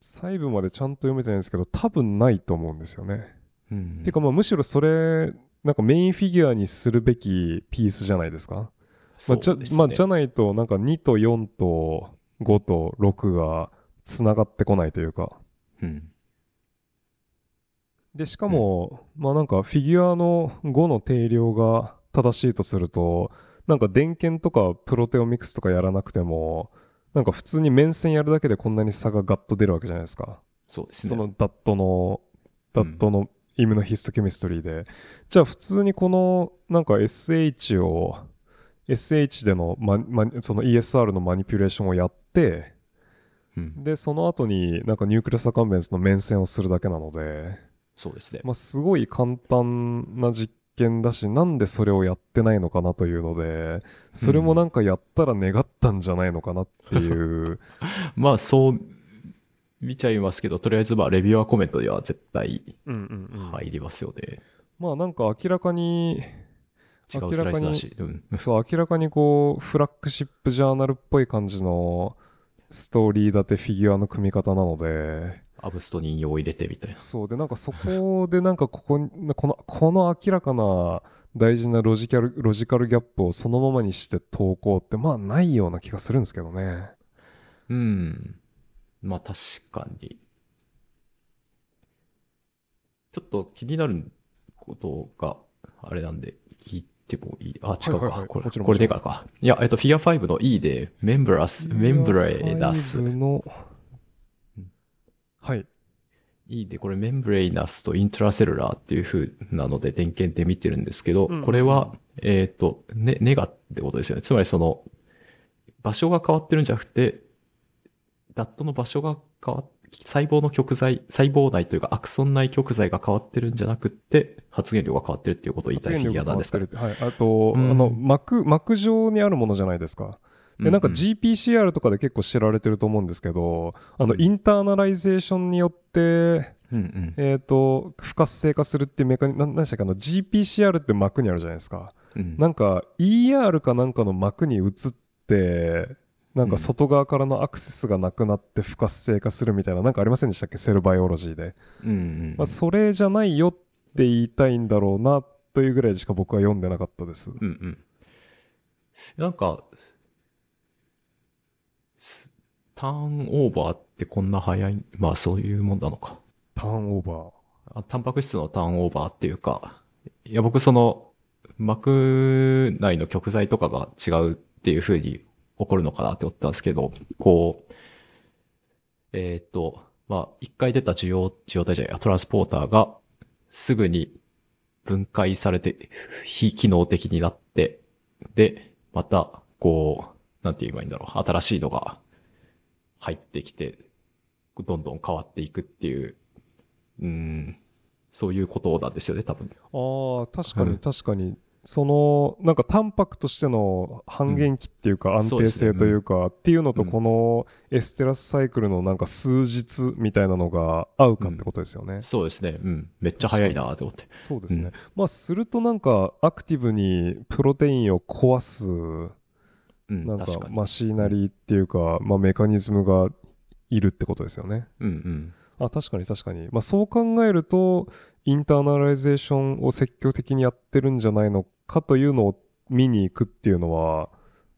細部までちゃんと読めてないんですけど多分ないと思うんですよね。うん、てかまあむしろそれなんかメインフィギュアにするべきピースじゃないですか。そうですね。じゃないとなんか2と4と5と6がつながってこないというか。うん。でしかも、うん、まあなんかフィギュアの5の定量が正しいとするとなんか電検とかプロテオミクスとかやらなくてもなんか普通に面線やるだけでこんなに差がガッと出るわけじゃないですか。そうですね。そのダットのイムのヒストケミストリーで、じゃあ普通にこのなんか SH を SH での、その ESR のマニピュレーションをやって、うん、でその後になんかニュークレオサカンベンスの面線をするだけなので、そうですね。まあすごい簡単な実験だし、なんでそれをやってないのかなというので、それもなんかやったら願ったんじゃないのかなっていう、うん、まあそう見ちゃいますけど、とりあえずまあレビュアーコメントでは絶対入りますよね。うんうんうん、まあなんか明らかに違うスライスだし、うん、そう明らかにこうフラッグシップジャーナルっぽい感じのストーリー立てフィギュアの組み方なので、アブストに引用を入れてみたいな。そうでなんかそこでなんかこの明らかな大事なロジカルギャップをそのままにして投稿ってまあないような気がするんですけどね。うん。まあ確かにちょっと気になることがあれなんで聞いてもいい？あ、違うか、はいはいはい、これでかいやフィギュア5の E でメンブレーナスの、はい E でこれメンブレーナスとイントラセルラーっていう風なので点検で見てるんですけど、うん、これはネガってことですよね。つまりその場所が変わってるんじゃなくてダットの場所が変わっ細胞の極材、細胞内というかアクソン内極材が変わってるんじゃなくて、発現量が変わってるっていうことを言いたいフィギュアなんですか。はい。あと、うん、膜上にあるものじゃないですか。で、なんか GPCR とかで結構知られてると思うんですけど、インターナライゼーションによって、うんうん、不活性化するっていうメカニズム、何でしたっけ、GPCR って膜にあるじゃないですか。うん、なんか ER かなんかの膜に移って、なんか外側からのアクセスがなくなって不活性化するみたいな、なんかありませんでしたっけ、セルバイオロジーで、うんうんうん、まあ、それじゃないよって言いたいんだろうなというぐらいしか僕は読んでなかったです、うんうん、なんかターンオーバーってこんな早い、まあそういうもんなのか。ターンオーバー、あ、タンパク質のターンオーバーっていうか、いや僕その膜内の極材とかが違うっていう風に起こるのかなって思ったんですけど、こう、まあ、一回出たトランスポーターがすぐに分解されて、非機能的になって、で、また、こう、なんて言えばいいんだろう、新しいのが入ってきて、どんどん変わっていくっていう、そういうことなんですよね、多分。ああ、確かに確かに。うん、そのなんかタンパクとしての半減期っていうか安定性というかっていうのとこのエステラスサイクルのなんか数日みたいなのが合うかってことですよね。そうですね、うん、めっちゃ早いなって思って。そうですね、うん、まあするとなんかアクティブにプロテインを壊すなんかマシナリーっていうか、まあメカニズムがいるってことですよね。うんうん。あ、確かに確かに、まあ、そう考えるとインターナライゼーションを積極的にやってるんじゃないのかというのを見に行くっていうのは、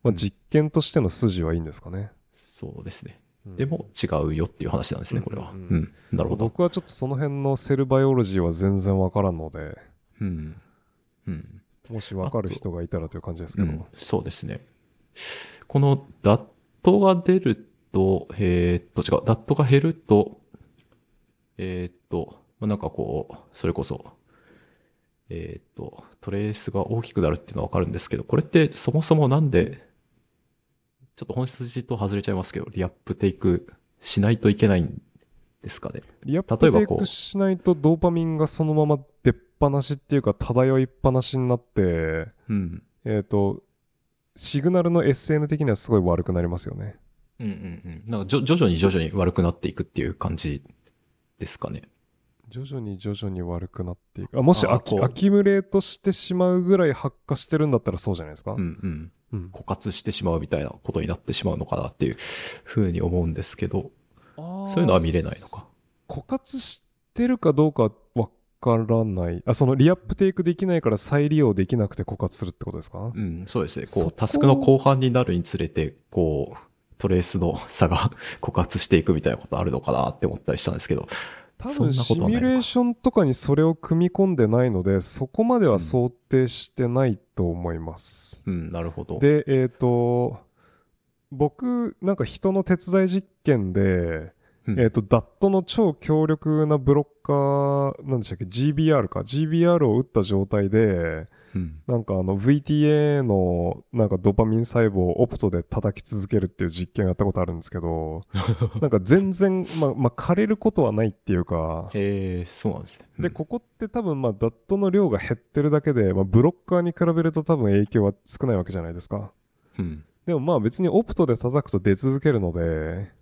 まあ、実験としての筋はいいんですかね。そうですね。でも違うよっていう話なんですね、これは。なるほど。僕はちょっとその辺のセルバイオロジーは全然わからんので、うんうん、もしわかる人がいたらという感じですけど、うん、そうですね。このダットが出ると、ダットが減ると、なんかこう、それこそ、トレースが大きくなるっていうのはわかるんですけど、これってそもそもなんで、ちょっと本筋と外れちゃいますけど、リアップテイクしないといけないんですかね。リアップテイクしないとドーパミンがそのまま出っ放しっていうか、漂いっぱなしになって、うん、シグナルの SN 的にはすごい悪くなりますよね。うんうんうん。なんか徐々に悪くなっていくっていう感じですかね。徐々に悪くなっていく。もしアキムレートしてしまうぐらい発火してるんだったらそうじゃないですか。うんうん。枯渇してしまうみたいなことになってしまうのかなっていうふうに思うんですけど、そういうのは見れないのか。枯渇してるかどうかわからない。そのリアップテイクできないから再利用できなくて枯渇するってことですか？うん、そうですね。こうタスクの後半になるにつれて、こうトレースの差が枯渇していくみたいなことあるのかなって思ったりしたんですけど、多分シミュレーションとかにそれを組み込んでないので、そこまでは想定してないと思います。うん、なるほど。で、僕なんか人の手伝い実験で、ダットの超強力なブロッカーなんでしたっけ、GBR か GBR を打った状態で、なんかVTA のなんかドパミン細胞をオプトで叩き続けるっていう実験をやったことあるんですけど、なんか全然ま枯れることはないっていうか。へえ、そうなんですね。でここって多分ダットの量が減ってるだけで、ブロッカーに比べると多分影響は少ないわけじゃないですか。でも別にオプトで叩くと出続けるので、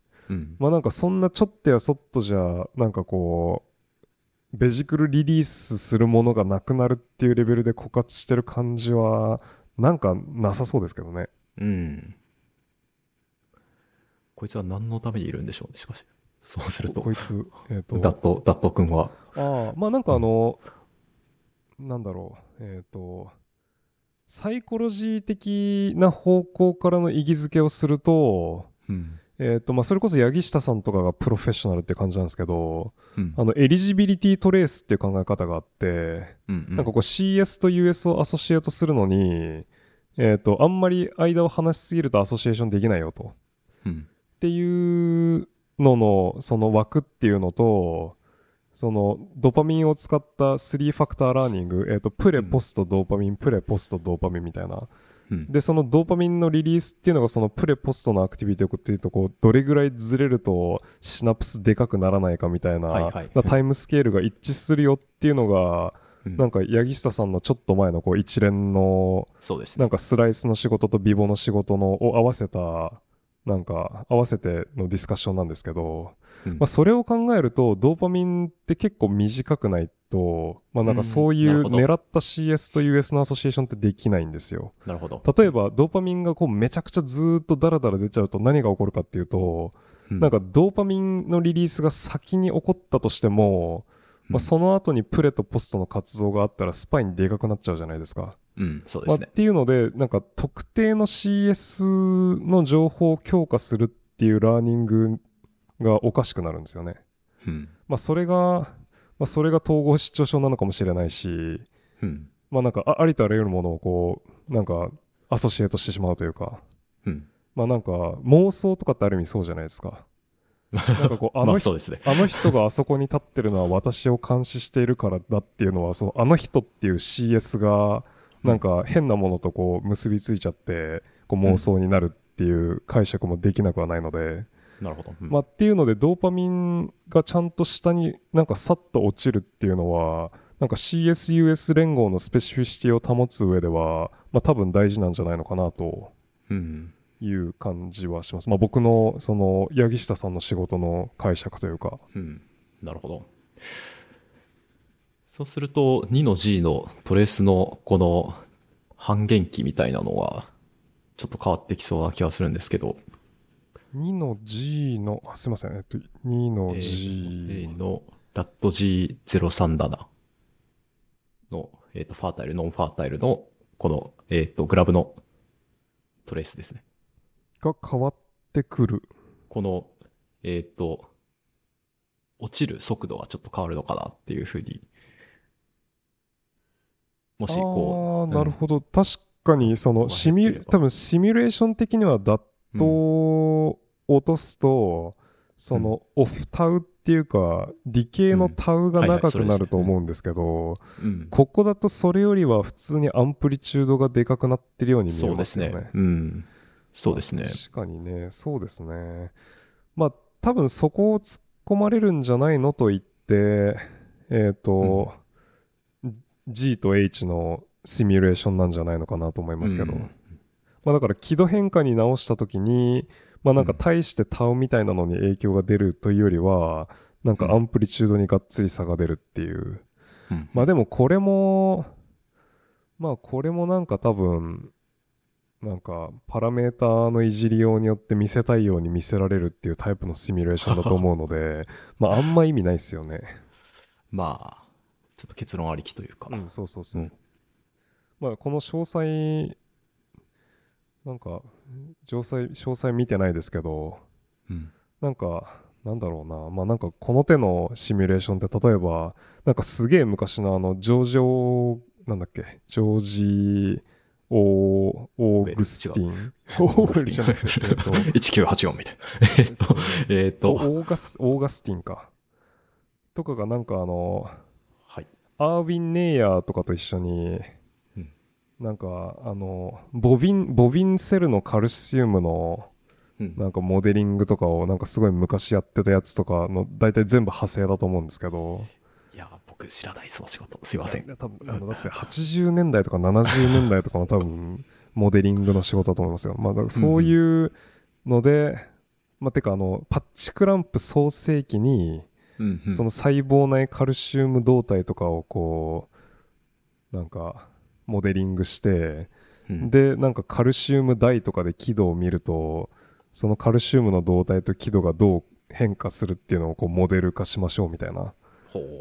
なんかそんなちょっとやそっとじゃなんかこうベジクルリリースするものがなくなるっていうレベルで枯渇してる感じはなんかなさそうですけどね。うん。こいつは何のためにいるんでしょうね、しかし。そうすると。こいつ、ダット君は。なんかなんだろう、サイコロジー的な方向からの意義づけをすると、それこそ八木下さんとかがプロフェッショナルって感じなんですけど、エリジビリティトレースっていう考え方があって、なんかこう CS と US をアソシエートするのに、あんまり間を離しすぎるとアソシエーションできないよと、っていうのその枠っていうのと、そのドパミンを使った3ファクターラーニング、プレポストドーパミン、プレポストドーパミンみたいな。でそのドーパミンのリリースっていうのがそのプレポストのアクティビティっていうとこうどれぐらいずれるとシナプスでかくならないかみたいな、タイムスケールが一致するよっていうのが、なんか柳下さんのちょっと前のこう一連のなんかスライスの仕事とビボの仕事のを合わせたなんか合わせてのディスカッションなんですけど、それを考えるとドーパミンって結構短くないと、なんかそういう狙った CS と US のアソシエーションってできないんですよ。なるほど。例えばドーパミンがこうめちゃくちゃずっとダラダラ出ちゃうと何が起こるかっていうと、なんかドーパミンのリリースが先に起こったとしても、その後にプレとポストの活動があったらスパイにでかくなっちゃうじゃないですか。そうですね。っていうのでなんか特定の CS の情報を強化するっていうラーニングがおかしくなるんですよね。それが統合失調症なのかもしれないし、なんか ありとあらゆるものをこうなんかアソシエートしてしまうというか、なんか妄想とかってある意味そうじゃないですか。なんかこうあの人があそこに立ってるのは私を監視しているからだっていうのは、そのあの人っていう CS がなんか変なものとこう結びついちゃってこう妄想になるっていう解釈もできなくはないので、なるほど。っていうのでドーパミンがちゃんと下になんかさっと落ちるっていうのはなんか CSUS 連合のスペシフィシティを保つ上では、多分大事なんじゃないのかなという感じはします。僕のその柳下さんの仕事の解釈というか、なるほど。そうすると 2G のトレースのこの半減期みたいなのはちょっと変わってきそうな気がするんですけど、2G の、すいません、2G のラット G037 の、ファータイル、ノンファータイルの、この、グラブのトレースですね。が変わってくる。この、落ちる速度がちょっと変わるのかなっていうふうに、もしこう、なるほど、うん、確かにその多分シミュレーション的にはダットを落とすと、うん、そのオフタウっていうかディケイのタウが長くなると思うんですけど、ここだとそれよりは普通にアンプリチュードがでかくなってるように見えますよね。そうですね、うん、そうですね、確かにね、そうですね。まあ多分そこを突っ込まれるんじゃないのと言って、G と H のシミュレーションなんじゃないのかなと思いますけど、うん、まあ、だから軌道変化に直したときに、まあ、なんか大してタウみたいなのに影響が出るというよりは、なんかアンプリチュードにがっつり差が出るっていう、うん、まあでもこれもなんか多分なんかパラメーターのいじりようによって見せたいように見せられるっていうタイプのシミュレーションだと思うのでまああんま意味ないですよねまあちょっと結論ありきというか、うん、そうそうそう、うん、まあこの詳細なんか詳細見てないですけど、うん、なんかなんだろうな、まあなんかこの手のシミュレーションって例えばなんかすげえ昔のあのジョージ・オーガスティン1984みたいなオーガスティンかとかがなんかはい、アーウィン・ネイヤーとかと一緒に、うん、なんかボビンセルのカルシウムのなんかモデリングとかをなんかすごい昔やってたやつとかの大体全部派生だと思うんですけど、いや僕知らないその仕事、すいません。多分だって80年代とか70年代とかの多分モデリングの仕事だと思いますよ。まあだからそういうので、まあてかパッチクランプ創世期にその細胞内カルシウム動態とかをこうなんかモデリングして、でなんかカルシウム台とかで輝度を見るとそのカルシウムの動態と輝度がどう変化するっていうのをこうモデル化しましょうみたいな。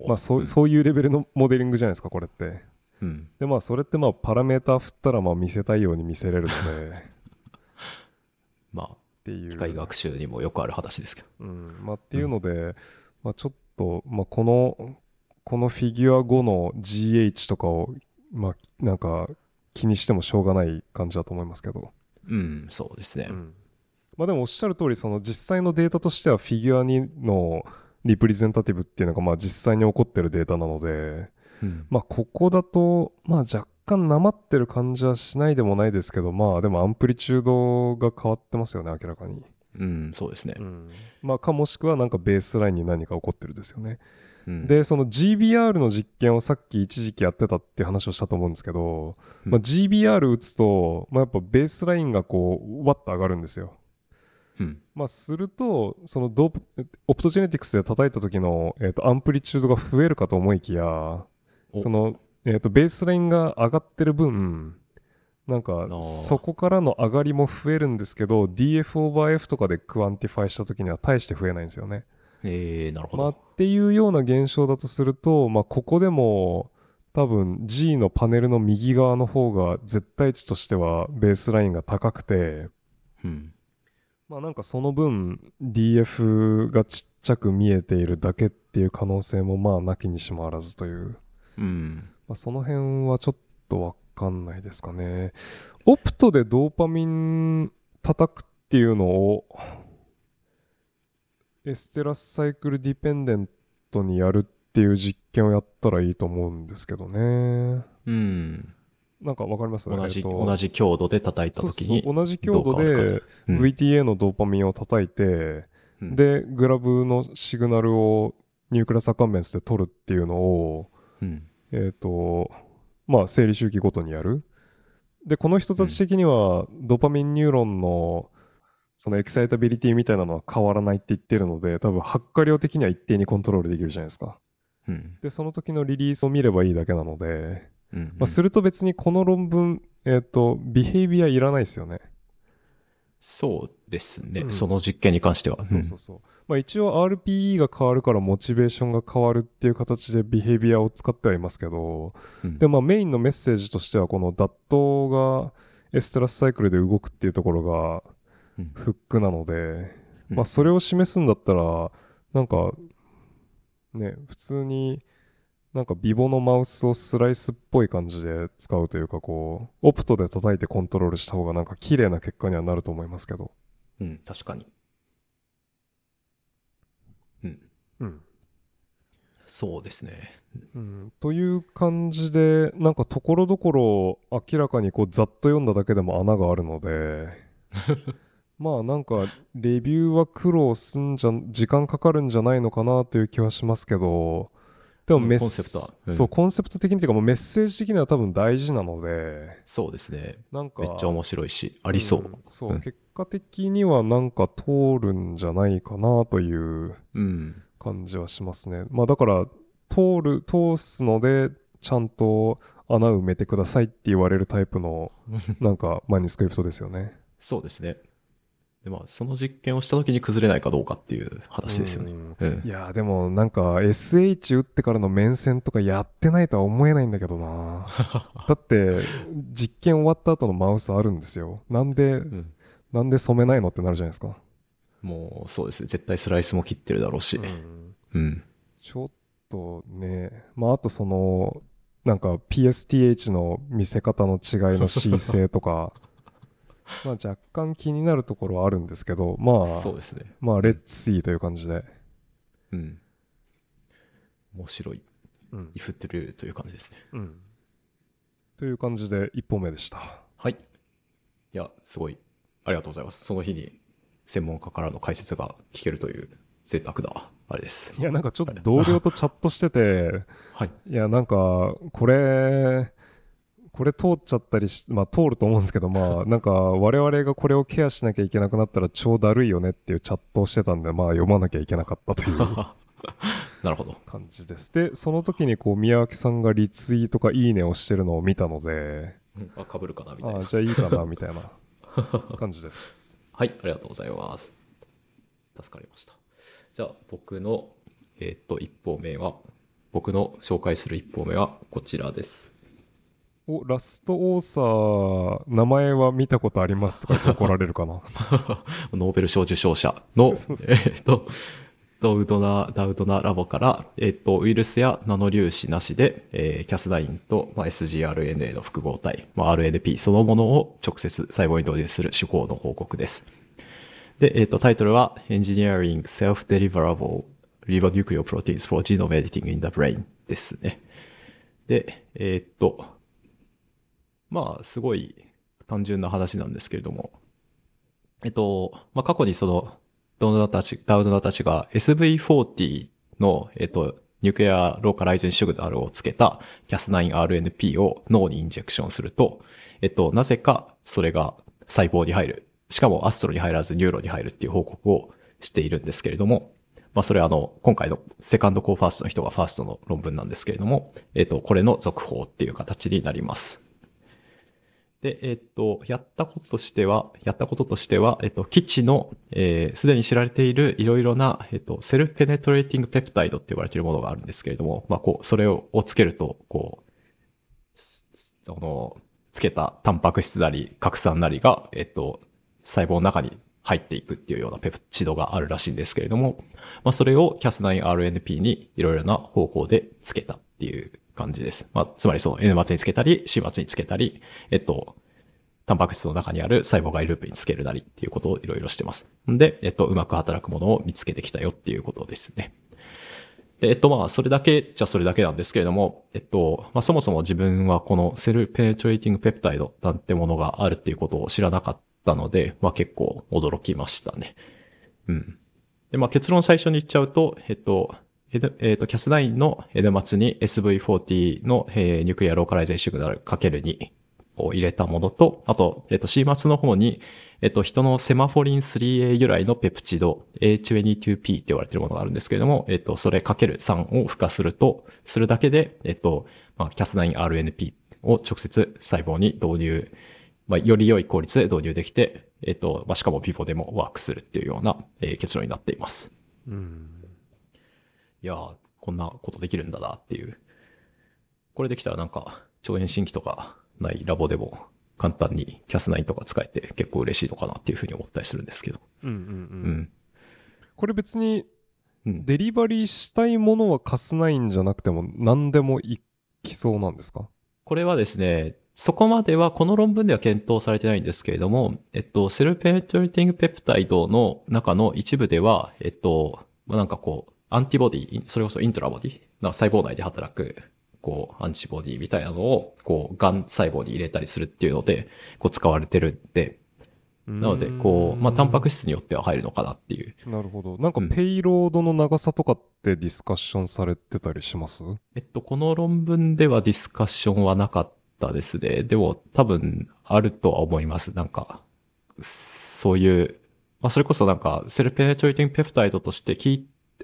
まあ、そういうレベルのモデリングじゃないですかこれって、うん、でまあそれってまあパラメーター振ったらまあ見せたいように見せれるのでまあっていう機械学習にもよくある話ですけど、うん、まあっていうので、うん、まあ、ちょっと、まあ、このフィギュア5の GH とかをまあなんか気にしてもしょうがない感じだと思いますけど、うん、そうですね、うん、まあ、でもおっしゃる通りその実際のデータとしてはフィギュア2のリプレゼンタティブっていうのがまあ実際に起こってるデータなので、うん、まあここだとまあ若干なまってる感じはしないでもないですけど、まあでもアンプリチュードが変わってますよね明らかに、うん、そうですね、うん、まあかもしくはなんかベースラインに何か起こってるですよね、うん、でその GBR の実験をさっき一時期やってたっていう話をしたと思うんですけど、まあ、GBR 打つとまあやっぱベースラインがこうワッと上がるんですよ。うん、まあするとそのオプトジェネティクスで叩いた時のアンプリチュードが増えるかと思いきやそのベースラインが上がってる分なんかそこからの上がりも増えるんですけど DF オーバー F とかでクアンティファイした時には大して増えないんですよね。なるほど。まあっていうような現象だとするとまあここでも多分 G のパネルの右側の方が絶対値としてはベースラインが高くて、うん、まあ、なんかその分 DF がちっちゃく見えているだけっていう可能性もまあなきにしもあらずという、うん、まあ、その辺はちょっとわかんないですかね。オプトでドーパミン叩くっていうのをエステラスサイクルディペンデントにやるっていう実験をやったらいいと思うんですけどね。うん、なんかわかりますね。同じ強度で叩いたときに、そうそう、同じ強度で VTA のドーパミンを叩いて、うん、でグラブのシグナルをニュークラスアカンベンスで取るっていうのを、うん、まあ生理周期ごとにやる。でこの人たち的にはドーパミンニューロンのそのエキサイタビリティみたいなのは変わらないって言ってるので、多分発火量的には一定にコントロールできるじゃないですか。うん、でその時のリリースを見ればいいだけなので。うんうん、まあ、すると別にこの論文、ビヘイビアいらないですよね。そうですね、うん、その実験に関しては。そうそうそう、うん、まあ、一応 RPE が変わるからモチベーションが変わるっていう形でビヘイビアを使ってはいますけど、うん、でまあメインのメッセージとしてはこのダットがエステラスサイクルで動くっていうところがフックなので、うん、まあ、それを示すんだったらなんかね普通になんかビボのマウスをスライスっぽい感じで使うというかこうオプトで叩いてコントロールした方がなんか綺麗な結果にはなると思いますけど。うん確かに。うんうんそうですね、うん、という感じでなんかところどころ明らかにこうざっと読んだだけでも穴があるのでまあなんかレビューは苦労すんじゃ時間かかるんじゃないのかなという気はしますけどでもコンセプト的にというかもうメッセージ的には多分大事なのでそうですねなんかめっちゃ面白いしありそう、うん、そう結果的にはなんか通るんじゃないかなという、うん感じはしますね。まあだから通すのでちゃんと穴埋めてくださいって言われるタイプのなんかマニスクリプトですよね。そうですね。でまあその実験をした時に崩れないかどうかっていう話ですよね。いやでもなんか SH 打ってからの面線とかやってないとは思えないんだけどな。だって実験終わった後のマウスあるんですよ。なんで染めないのってなるじゃないですか。もうそうですね絶対スライスも切ってるだろうし、うんうん、ちょっとねまああとそのなんか PSTH の見せ方の違いの C 性とかまあ若干気になるところはあるんですけどまあそうですねまあレッツシーという感じでうん面白いイフトゥルーという感じですね、うん、という感じで1本目でした。はいいやすごいありがとうございます。その日に専門家からの解説が聞けるという贅沢なあれです。いやなんかちょっと同僚とチャットしてて、はい、いやなんかこれ通っちゃったりし、まあ、通ると思うんですけどまあなんか我々がこれをケアしなきゃいけなくなったら超だるいよねっていうチャットをしてたんでまあ読まなきゃいけなかったというなるほど感じです。でその時にこう宮脇さんがリツイートかいいねをしてるのを見たので、うん、あ被るかなみたいなあじゃあいいかなみたいな感じです。はい、ありがとうございます。助かりました。じゃあ、僕の、1本目は、僕の紹介する1本目はこちらです。お、ラストオーサー、名前は見たことありますとか言って怒られるかな。ノーベル賞受賞者の、ダウドナラボから、ウイルスやナノ粒子なしで、Cas9 と、まあ、sgRNA の複合体、まあ、RNP そのものを直接細胞に導入する手法の報告です。で、タイトルは Engineering Self-Deliverable Ribonucleoproteins for Genome Editing in the Brain ですね。で、まあ、すごい単純な話なんですけれども、まあ、過去にその、ダウドナたちが SV40 の、ニュークレアローカライゼンシグナルをつけた Cas9 RNP を脳にインジェクションすると、なぜかそれが細胞に入る。しかもアストロに入らずニューロに入るっていう報告をしているんですけれども、まあそれは今回のセカンドコーファーストの人がファーストの論文なんですけれども、これの続報っていう形になります。で、やったこととしては、基地の、すでに知られているいろいろな、セルフペネトレーティングペプタイドって言われているものがあるんですけれども、まあ、こう、それをつけると、こう、つけたタンパク質なり、核酸なりが、細胞の中に入っていくっていうようなペプチドがあるらしいんですけれども、まあ、それを Cas9 RNP にいろいろな方法でつけたっていう感じです。まあ、つまりその N 末につけたり、C 末につけたり、タンパク質の中にある細胞外ループにつけるなりっていうことをいろいろしてます。で、うまく働くものを見つけてきたよっていうことですね。で、まあ、それだけなんですけれども、まあ、そもそも自分はこのセルペネトレーティングペプタイドなんてものがあるっていうことを知らなかったので、まあ、結構驚きましたね。うん。で、まあ、結論最初に言っちゃうと、Cas9 の N 末に SV40 の、ニュークリアローカライゼーションシグナル ×2 を入れたものと、あと、C 末の方に、人のセマフォリン 3A 由来のペプチド A22P って言われているものがあるんですけれども、それ ×3 を付加するだけで、まあ、Cas9 RNP を直接細胞に導入、まあ、より良い効率で導入できて、まあ、しかもビボでもワークするっていうような、結論になっています。うんいやー、こんなことできるんだなっていう。これできたらなんか、腸炎新規とかないラボでも簡単に Cas9 とか使えて結構嬉しいのかなっていうふうに思ったりするんですけど。うんうんうん。うん、これ別にデリバリーしたいものはCas9じゃなくても何でもいきそうなんですか？これはですね、そこまではこの論文では検討されてないんですけれども、セルペネトレーティングペプタイドの中の一部では、なんかこう、アンティボディ、それこそイントラボディ、なんか細胞内で働く、こう、アンチボディみたいなのを、こう、癌細胞に入れたりするっていうので、こう、使われてるんで、なので、こう、まあ、タンパク質によっては入るのかなっていう。なるほど。なんか、ペイロードの長さとかってディスカッションされてたりします？この論文ではディスカッションはなかったですね。でも、多分、あるとは思います。なんか、そういう、まあ、それこそなんか、セルペネトレーティングペプタイドとして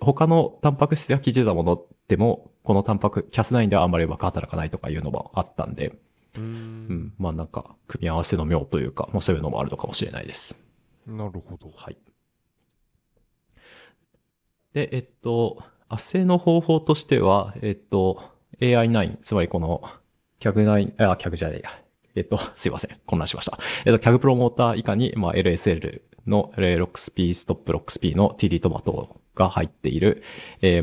他のタンパク質では効いてたものでも、このタンパク、Cas9 ではあんまりうまく働かないとかいうのもあったんで、うん、まあなんか組み合わせの妙というか、まあ、そういうのもあるのかもしれないです。なるほど。はい。で、圧製の方法としては、AI9、つまりこの Cas9、あ、Cas9 じゃないや。すいません。混乱しました。Cas9 プロモーター以下に、まあ、LSL の 06P、ストップ 6P の TD トマトが入っている、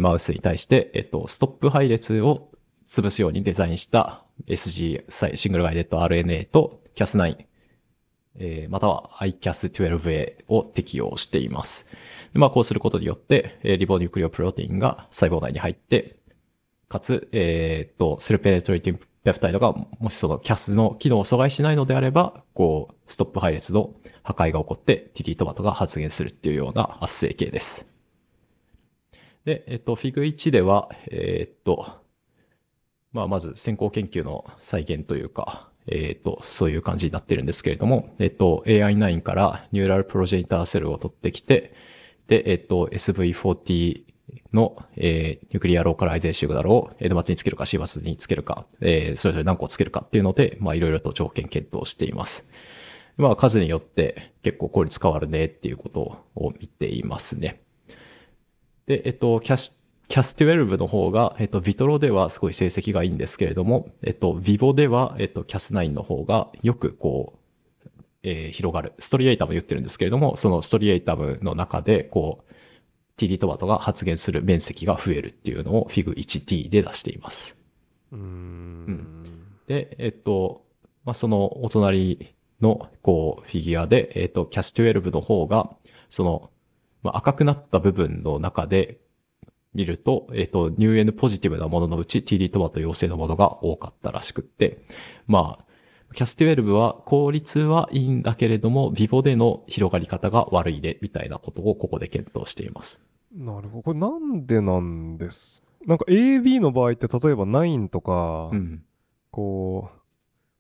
マウスに対して、ストップ配列を潰すようにデザインした SG、シングルガイデッド RNA と Cas9、または iCas12A を適用しています。でまあ、こうすることによって、リボニュークリオプロテインが細胞内に入って、かつ、セルペネトレーティングペプタイドが、もしその Cas の機能を阻害しないのであれば、こう、ストップ配列の破壊が起こって、TD トマトが発現するっていうような圧生系です。で、フィグ1では、まあ、まず先行研究の再現というか、そういう感じになってるんですけれども、AI9 からニューラルプロジェニターセルを取ってきて、で、SV40 の、ニュークリアローカライゼーションだろう、N 末につけるか C 末につけるか、それぞれ何個つけるかっていうので、まあ、いろいろと条件検討しています。まあ、数によって結構効率変わるねっていうことを見ていますね。で、Cas12 の方が、ビトロではすごい成績がいいんですけれども、ビボでは、Cas9 の方がよくこう、広がる。ストリエイタム言ってるんですけれども、そのストリエイタムの中で、こう、TD トマトが発現する面積が増えるっていうのを Fig1T で出しています。で、まあ、そのお隣の、こう、フィギュアで、Cas12 の方が、その、まあ、赤くなった部分の中で、見ると、入園ポジティブなもののうち TD トマト陽性のものが多かったらしくって、まあ、Cas12 は効率はいいんだけれども、ビボでの広がり方が悪いで、みたいなことをここで検討しています。なるほど。これなんでなんです？なんか AB の場合って例えば9とか、うん、こう、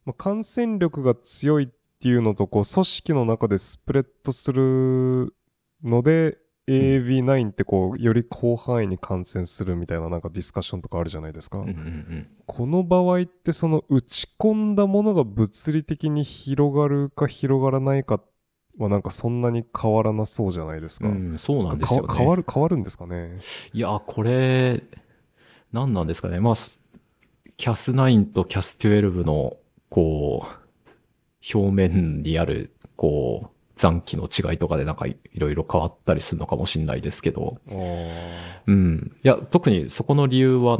まあ、感染力が強いっていうのと、こう、組織の中でスプレッドするので、AAV9 ってこうより広範囲に感染するみたいななんかディスカッションとかあるじゃないですか、うんうんうん、この場合ってその打ち込んだものが物理的に広がるか広がらないかはなんかそんなに変わらなそうじゃないですか、うん、そうなんですよね。変わるんですかね。いやこれ何なんですかね。まあ Cas9 と Cas12 のこう表面にあるこう残機の違いとかでなんかいろいろ変わったりするのかもしれないですけど。うん。いや、特にそこの理由は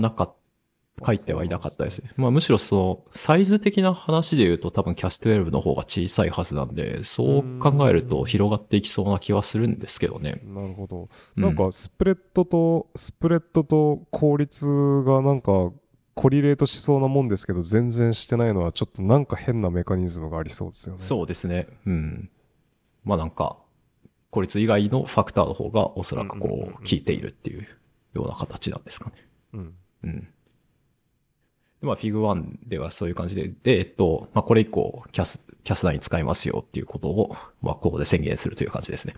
書いてはいなかったですね。まあむしろその、サイズ的な話で言うと多分Cas12の方が小さいはずなんで、そう考えると広がっていきそうな気はするんですけどね。なるほど。なんかスプレッドと効率がなんか、コリレートしそうなもんですけど、全然してないのはちょっとなんか変なメカニズムがありそうですよね。そうですね。うん。まあなんか、効率以外のファクターの方がおそらくこう効いているっていうような形なんですかね。うん。うん。まあ Fig1 ではそういう感じで、で、まあこれ以降、Cas9 使いますよっていうことを、まあここで宣言するという感じですね。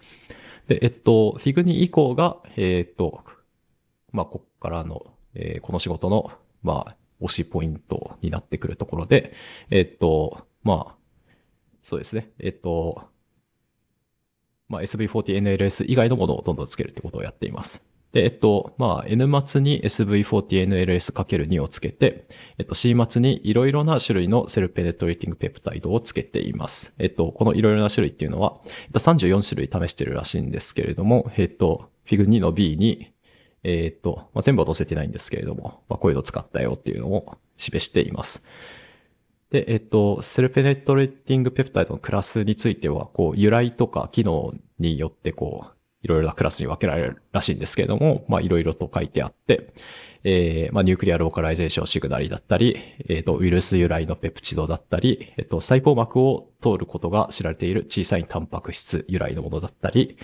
で、Fig2 以降が、まあこっからの、この仕事の、まあ、推しポイントになってくるところで、まあ、そうですね。まあ、SV40NLS 以外のものをどんどんつけるってことをやっています。で、まあ、N 末に SV40NLS×2 をつけて、C 末にいろいろな種類のセルペネトレーティングペプタイドをつけています。このいろいろな種類っていうのは、34種類試してるらしいんですけれども、フィグ2の B に、まあ、全部は載せてないんですけれども、まあ、こういうの使ったよっていうのを示しています。で、セルペネトレーティングペプタイドのクラスについては、こう、由来とか機能によって、こう、いろいろなクラスに分けられるらしいんですけれども、まあ、いろいろと書いてあって、まあ、ニュークリアローカライゼーションシグナリだったり、ウイルス由来のペプチドだったり、細胞膜を通ることが知られている小さいタンパク質由来のものだったり、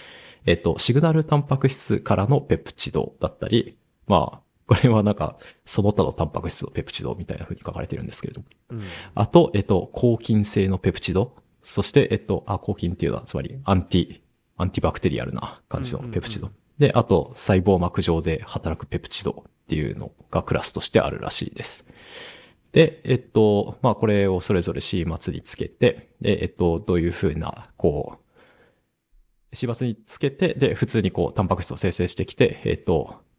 シグナルタンパク質からのペプチドだったり、まあ、これはなんか、その他のタンパク質のペプチドみたいな風に書かれてるんですけれども。うん、あと、抗菌性のペプチド。そして、抗菌っていうのは、つまり、アンティバクテリアルな感じのペプチド。うんうんうん、で、あと、細胞膜上で働くペプチドっていうのがクラスとしてあるらしいです。で、まあ、これをそれぞれ C 末につけて、で、どういう風な、こう、C 末につけて、で、普通にこう、タンパク質を生成してきて、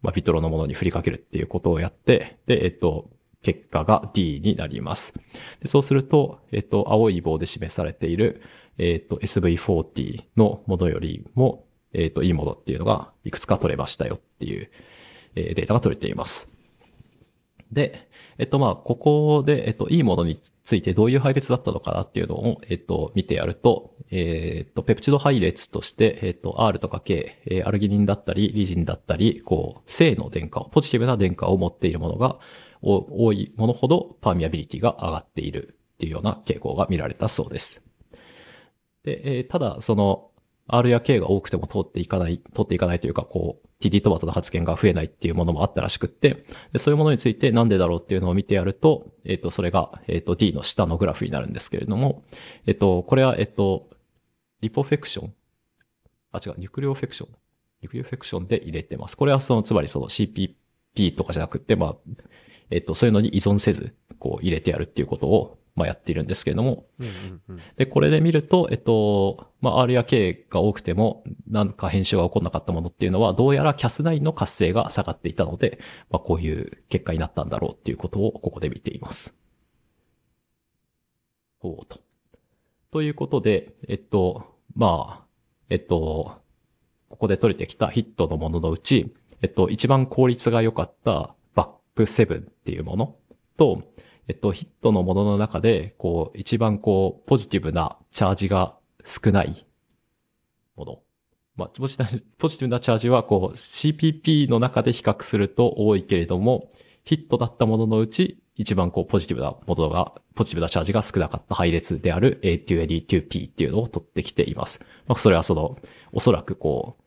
まあ、ビトロのものに振りかけるっていうことをやって、で、結果が D になります。でそうすると、青い棒で示されている、SV40 のものよりも、いいものっていうのがいくつか取れましたよっていう、データが取れています。で、まあ、ここで、いいものについてどういう配列だったのかなっていうのを、見てやると、ペプチド配列として、R とか K、アルギニンだったり、リジンだったり、こう、正の電荷を、ポジティブな電荷を持っているものが、多いものほど、パーミアビリティが上がっているっていうような傾向が見られたそうです。で、ただ、その、R や K が多くても通っていかないというか、こう、TD トマトの発言が増えないっていうものもあったらしくって、でそういうものについてなんでだろうっていうのを見てやると、それが、D の下のグラフになるんですけれども、これは、リポフェクション。あ、違う、ニュクリオフェクションで入れてます。これはその、つまりその CPP とかじゃなくて、まあ、そういうのに依存せず、こう、入れてやるっていうことを、まあ、やっているんですけれども。うんうんうん、で、これで見ると、まあ、R や K が多くても、なんか編集が起こんなかったものっていうのは、どうやら Cas9 の活性が下がっていたので、まあ、こういう結果になったんだろうっていうことを、ここで見ています。ほうと。ということで、まあ、ここで取れてきたヒットのもののうち、一番効率が良かった、7っていうものと、ヒットのものの中で、こう、一番こう、ポジティブなチャージが少ないもの。まあ、ポジティブなチャージは、こう、CPP の中で比較すると多いけれども、ヒットだったもののうち、一番こう、ポジティブなチャージが少なかった配列である A2A2P っていうのを取ってきています。まあ、それはその、おそらくこう、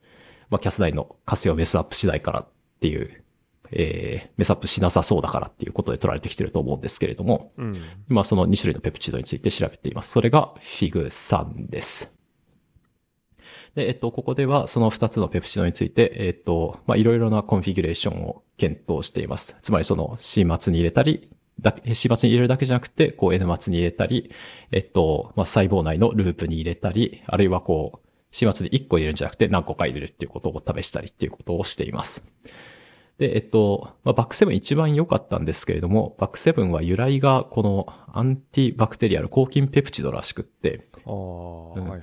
まあ、Cas9 の活性をメスアップしないからっていう、メスアップしなさそうだからっていうことで取られてきてると思うんですけれども、うん、今その2種類のペプチドについて調べています。それが Fig3 です。で、ここではその2つのペプチドについて、まあ、いろいろなコンフィギュレーションを検討しています。つまりその C 末に入れたり、C 末に入れるだけじゃなくて、こう N 末に入れたり、まあ、細胞内のループに入れたり、あるいはこう、C 末で1個入れるんじゃなくて何個か入れるっていうことを試したりっていうことをしています。で、まあ、バックセブン一番良かったんですけれども、バックセブンは由来がこのアンティバクテリアル抗菌ペプチドらしくって。ああ、うん、はいはい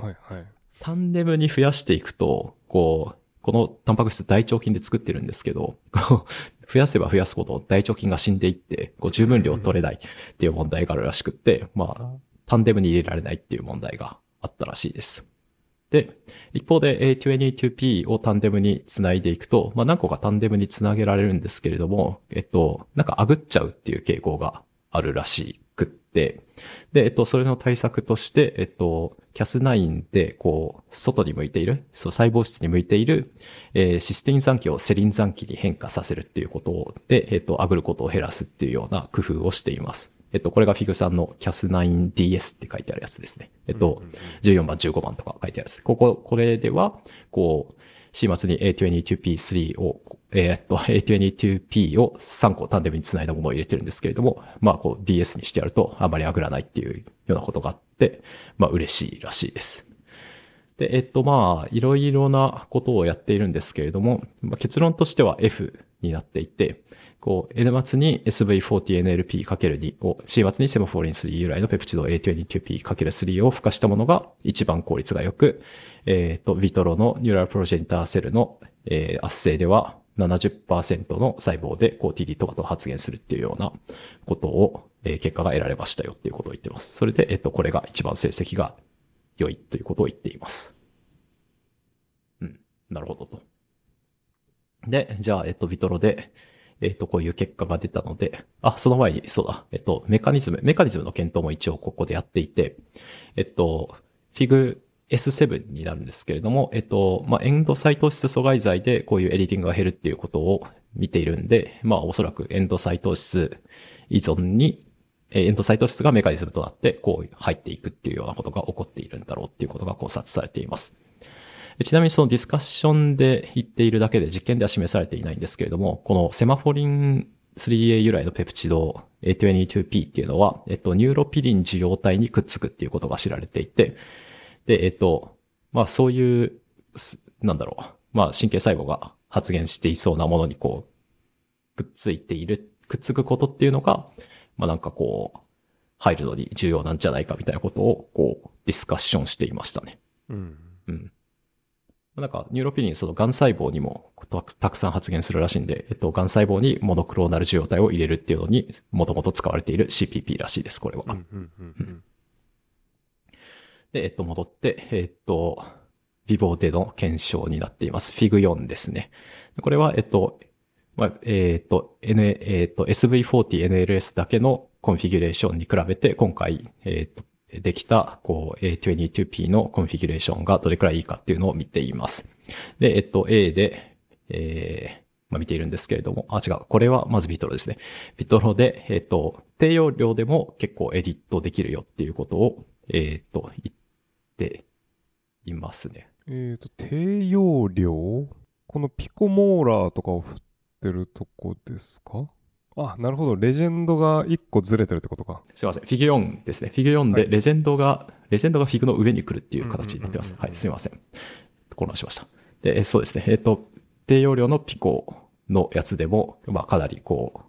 はいはい。タンデムに増やしていくと、こう、このタンパク質大腸菌で作ってるんですけど、増やせば増やすほど大腸菌が死んでいって、こう十分量取れないっていう問題があるらしくって、まあ、タンデムに入れられないっていう問題があったらしいです。で、一方で A2A2P をタンデムにつないでいくと、まあ、何個かタンデムにつなげられるんですけれども、なんかあぐっちゃうっていう傾向があるらしくって、で、それの対策として、Cas9 で、こう、外に向いている、そう細胞質に向いている、システイン酸基をセリン酸基に変化させるっていうことで、あぐることを減らすっていうような工夫をしています。これが Fig さんの Cas9DS って書いてあるやつですね。14番、15番とか書いてあるやつ。これでは、こう、C 末に A2A2P3 を、A2A2P を3個タンデムにつないだものを入れてるんですけれども、まあ、こう DS にしてやるとあまりあぐらないっていうようなことがあって、まあ、嬉しいらしいです。で、まあ、いろいろなことをやっているんですけれども、結論としては F になっていて、こう、N 末に SV40NLP×2 を、C 末にセマフォリン3由来のペプチド A22P×3 を付加したものが一番効率が良く、ビトロのニューラルプロジェニターセルの、圧生では 70% の細胞で、こう、TD トマトを発現するっていうようなことを、結果が得られましたよっていうことを言っています。それで、これが一番成績が良いということを言っています。うん。なるほどと。で、じゃあ、ビトロで、こういう結果が出たので、あ、その前に、そうだ、メカニズムの検討も一応ここでやっていて、Fig S7 になるんですけれども、まあ、エンドサイト質阻害剤でこういうエディティングが減るっていうことを見ているんで、まあ、おそらくエンドサイト質依存に、エンドサイト質がメカニズムとなって、こう入っていくっていうようなことが起こっているんだろうっていうことが考察されています。ちなみにそのディスカッションで言っているだけで実験では示されていないんですけれども、このセマフォリン 3A 由来のペプチド A22P っていうのは、ニューロピリン受容体にくっつくっていうことが知られていて、で、まあそういう、なんだろう、まあ神経細胞が発現していそうなものにこう、くっつくことっていうのが、まあなんかこう、入るのに重要なんじゃないかみたいなことをこう、ディスカッションしていましたね。うん。うん。なんか、ニューロピリン、その、癌細胞にもたくさん発現するらしいんで、癌細胞にモノクローナル受容体を入れるっていうのに、もともと使われている CPP らしいです、これは。うんうんうんうん、で、戻って、微棒での検証になっています。Fig4 ですね。これは、SV40NLS だけのコンフィギュレーションに比べて、今回、できた、こう、A22P のコンフィギュレーションがどれくらいいいかっていうのを見ています。で、A で、まあ、見ているんですけれども、あ、違う。これはまずビトロですね。ビトロで、低容量でも結構エディットできるよっていうことを、言っていますね。低容量？このピコモーラーとかを振ってるとこですか？あ、なるほど。レジェンドが1個ずれてるってことか。すいません。Fig4 ですね。Fig4 でレジェンドがFig の上に来るっていう形になってます。うんうんうんうん、はい、すいません。混乱しました。で、そうですね。低容量のピコのやつでも、まあ、かなりこ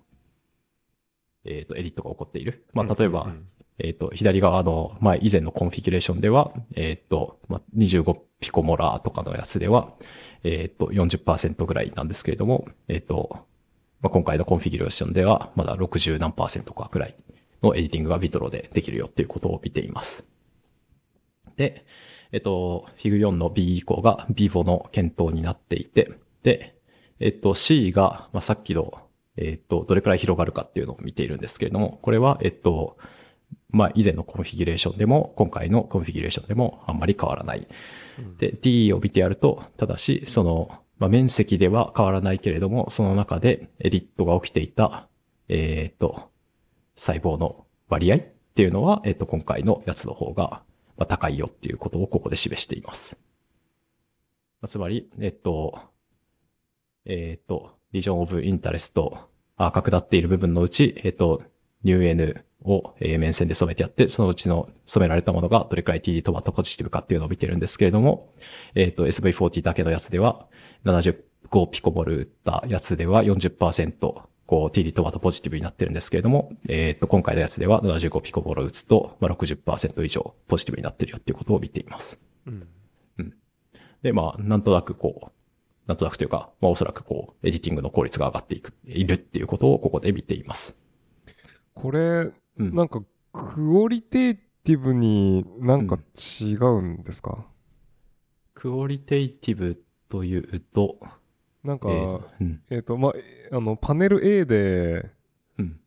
う、エディットが起こっている。まあ、例えば、うんうんうん、左側の、まあ、以前のコンフィギュレーションでは、まあ、25ピコモラーとかのやつでは、40% ぐらいなんですけれども、まあ、今回のコンフィギュレーションではまだ60何%かくらいのエディティングがビトロでできるよっていうことを見ています。で、Fig4 の B 以降が Vivo の検討になっていて、で、C が、まあ、さっきの、どれくらい広がるかっていうのを見ているんですけれども、これは、まあ、以前のコンフィギュレーションでも、今回のコンフィギュレーションでもあんまり変わらない。で、D を見てやると、ただし、その、まあ、面積では変わらないけれども、その中でエディットが起きていた、細胞の割合っていうのは、今回のやつの方が高いよっていうことをここで示しています。つまり、リジョンオブインタレスト、角立っている部分のうち、ニュー N を、面線で染めてやって、そのうちの染められたものがどれくらい TD トマトポジティブかっていうのを見てるんですけれども、SV40 だけのやつでは、75ピコモル打ったやつでは 40% こう TD トマトポジティブになってるんですけれども、今回のやつでは75ピコモル打つと、まあ、60% 以上ポジティブになってるよっていうことを見ています。うん。うん。で、まあ、なんとなくというか、まあおそらくこう、エディティングの効率が上がっているっていうことをここで見ています。これ、うん、なんかクオリテイティブになんか違うんですか、うん、クオリテイティブというとなんか、まあ、パネル A で、うん、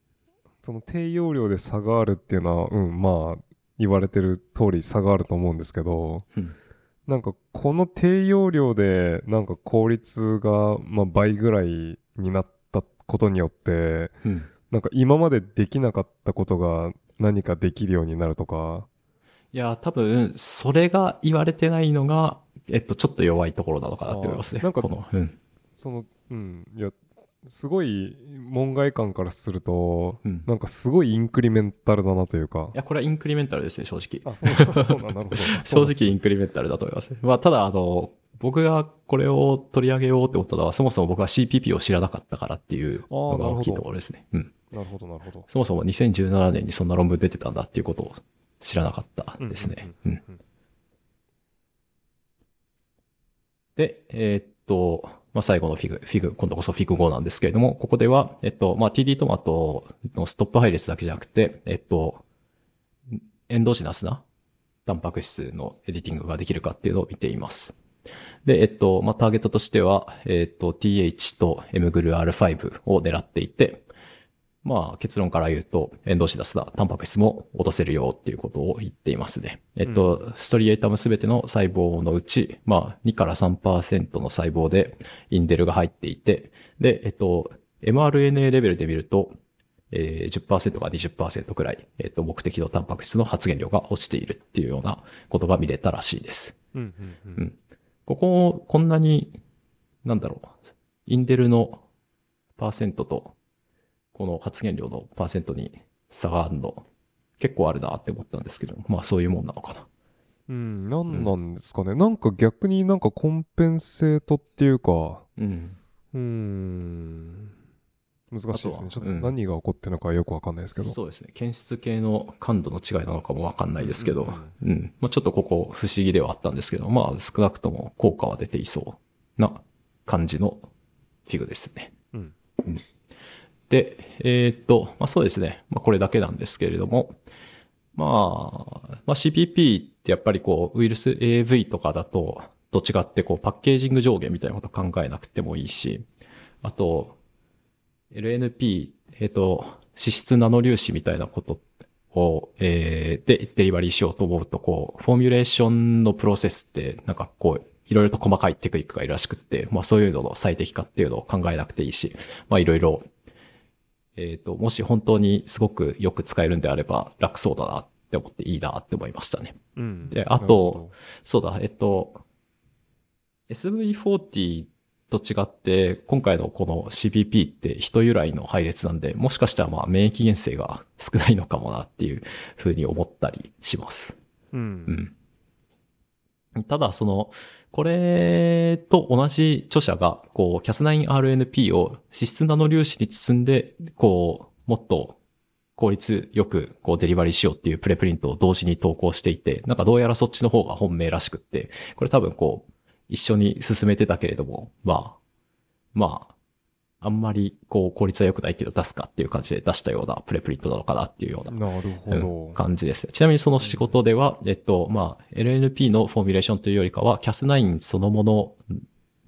その低容量で差があるっていうのは、うん、まあ言われてる通り差があると思うんですけど、うん、なんかこの低容量でなんか効率が、まあ、倍ぐらいになったことによって、うんなんか今までできなかったことが何かできるようになるとか。いや、多分、それが言われてないのが、ちょっと弱いところなのかなって思いますね。なんか、この、うん。その、うん。いや、すごい門外観からすると、うん、なんかすごいインクリメンタルだなというか。いや、これはインクリメンタルですね、正直。あ、そうなんだ、なるほど。正直インクリメンタルだと思います。まあ、ただ、僕がこれを取り上げようってことは、そもそも僕は CPP を知らなかったからっていうのが大きいところですね。うん。なるほど、なるほど。そもそも2017年にそんな論文出てたんだっていうことを知らなかったですね。うんうんうんうん、で、まあ、最後のフィグ、今度こそフィグ5なんですけれども、ここでは、まあ、TD トマトのストップ配列だけじゃなくて、エンドジナスなタンパク質のエディティングができるかっていうのを見ています。で、まあ、ターゲットとしては、TH と mGluR5 を狙っていて、まあ、結論から言うと、エンドジナスなタンパク質も落とせるよっていうことを言っていますね。ストリエイタムすべての細胞のうち、まあ、2から 3% の細胞でインデルが入っていて、で、mRNA レベルで見ると、10% か 20% くらい、目的のタンパク質の発現量が落ちているっていうようなことが見れたらしいです。うんうんうんうん、ここをこんなに、なんだろう、インデルのパーセントと、この発言量のパーセントに差があるの結構あるなって思ったんですけど、まあそういうもんなのかな。うん、何なんですかね、うん、なんか逆になんかコンペンセートっていうか、うん、難しいですね。ちょっと何が起こってるのかよくわかんないですけど、うん、そうですね、検出系の感度の違いなのかもわかんないですけど、うん、うん、まあ、ちょっとここ不思議ではあったんですけど、まあ少なくとも効果は出ていそうな感じのフィグですね。うん、うん、で、まあ、そうですね。まあ、これだけなんですけれども。まあ、CPP ってやっぱりこう、ウイルス AAV とかだと、と違ってこう、パッケージング上限みたいなこと考えなくてもいいし、あと、LNP、脂質ナノ粒子みたいなことを、で、デリバリーしようと思うと、こう、フォーミュレーションのプロセスって、なんかこう、いろいろと細かいテクニックがいるらしくって、まあ、そういうのの最適化っていうのを考えなくていいし、まあ、いろいろ、もし本当にすごくよく使えるんであれば楽そうだなって思っていいなって思いましたね。うん、で、あと、そうだ、SV40 と違って、今回のこの CPP って人由来の配列なんで、もしかしたらまあ免疫原性が少ないのかもなっていうふうに思ったりします。うん。うん、ただ、これと同じ著者が、こう、Cas9 RNP を脂質ナノ粒子に包んで、こう、もっと効率よく、こう、デリバリーしようっていうプレプリントを同時に投稿していて、なんかどうやらそっちの方が本命らしくって、これ多分こう、一緒に進めてたけれども、まあ、あんまり、こう、効率は良くないけど出すかっていう感じで出したようなプレプリントなのかなっていうような感じですね。ちなみにその仕事では、まあ、LNP のフォーミュレーションというよりかは、Cas9 そのもの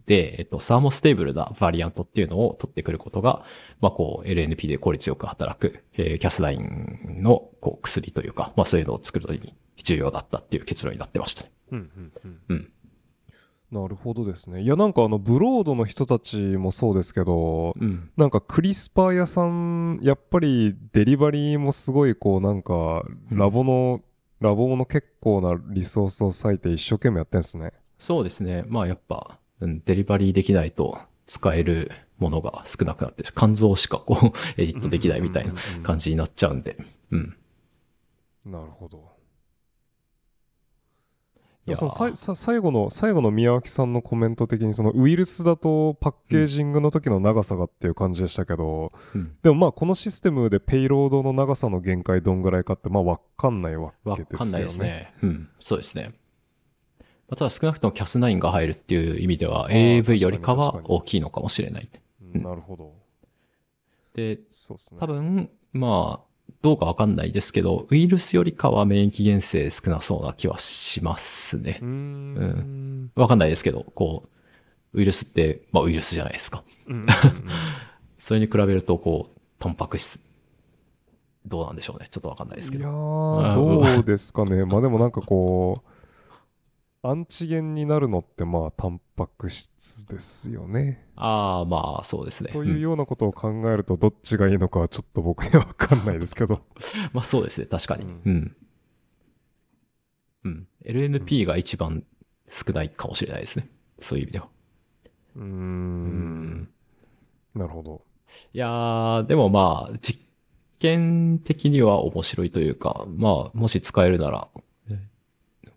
で、サーモステーブルなバリアントっていうのを取ってくることが、まあ、こう、LNP で効率よく働く、Cas9 のこう薬というか、まあ、そういうのを作るのに重要だったっていう結論になってましたね。うんうんうん。うん。なるほどですね。いや、なんかブロードの人たちもそうですけど、うん、なんかクリスパー屋さん、やっぱりデリバリーもすごいこうなんか、ラボの結構なリソースを割いて一生懸命やってんですね。そうですね。まあやっぱ、デリバリーできないと使えるものが少なくなって、肝臓しかこう、エディットできないみたいな感じになっちゃうんで。うん。なるほど。最後の宮脇さんのコメント的にそのウイルスだとパッケージングの時の長さがっていう感じでしたけど、うん、でもまあこのシステムでペイロードの長さの限界どんぐらいかってまあわかんないわけですよね。わかんないですね。うん、そうですね。まあ、ただ少なくとも Cas9 が入るっていう意味では AAV よりかは大きいのかもしれない。うん、なるほど。で、そうですね、多分まあ。どうかわかんないですけど、ウイルスよりかは免疫原性少なそうな気はしますね。うん。わかんないですけど、こう、ウイルスって、まあウイルスじゃないですか。うんうんうん、それに比べると、こう、タンパク質、どうなんでしょうね。ちょっとわかんないですけど。いやー、どうですかね。まあでもなんかこう、アンチゲンになるのってまあタンパク質ですよね。ああまあそうですね。というようなことを考えるとどっちがいいのかはちょっと僕には分かんないですけど。まあそうですね確かに。うん。うん。うん、LNP が一番少ないかもしれないですね。そういう意味では。なるほど。いやー、でもまあ、実験的には面白いというか、まあ、もし使えるなら、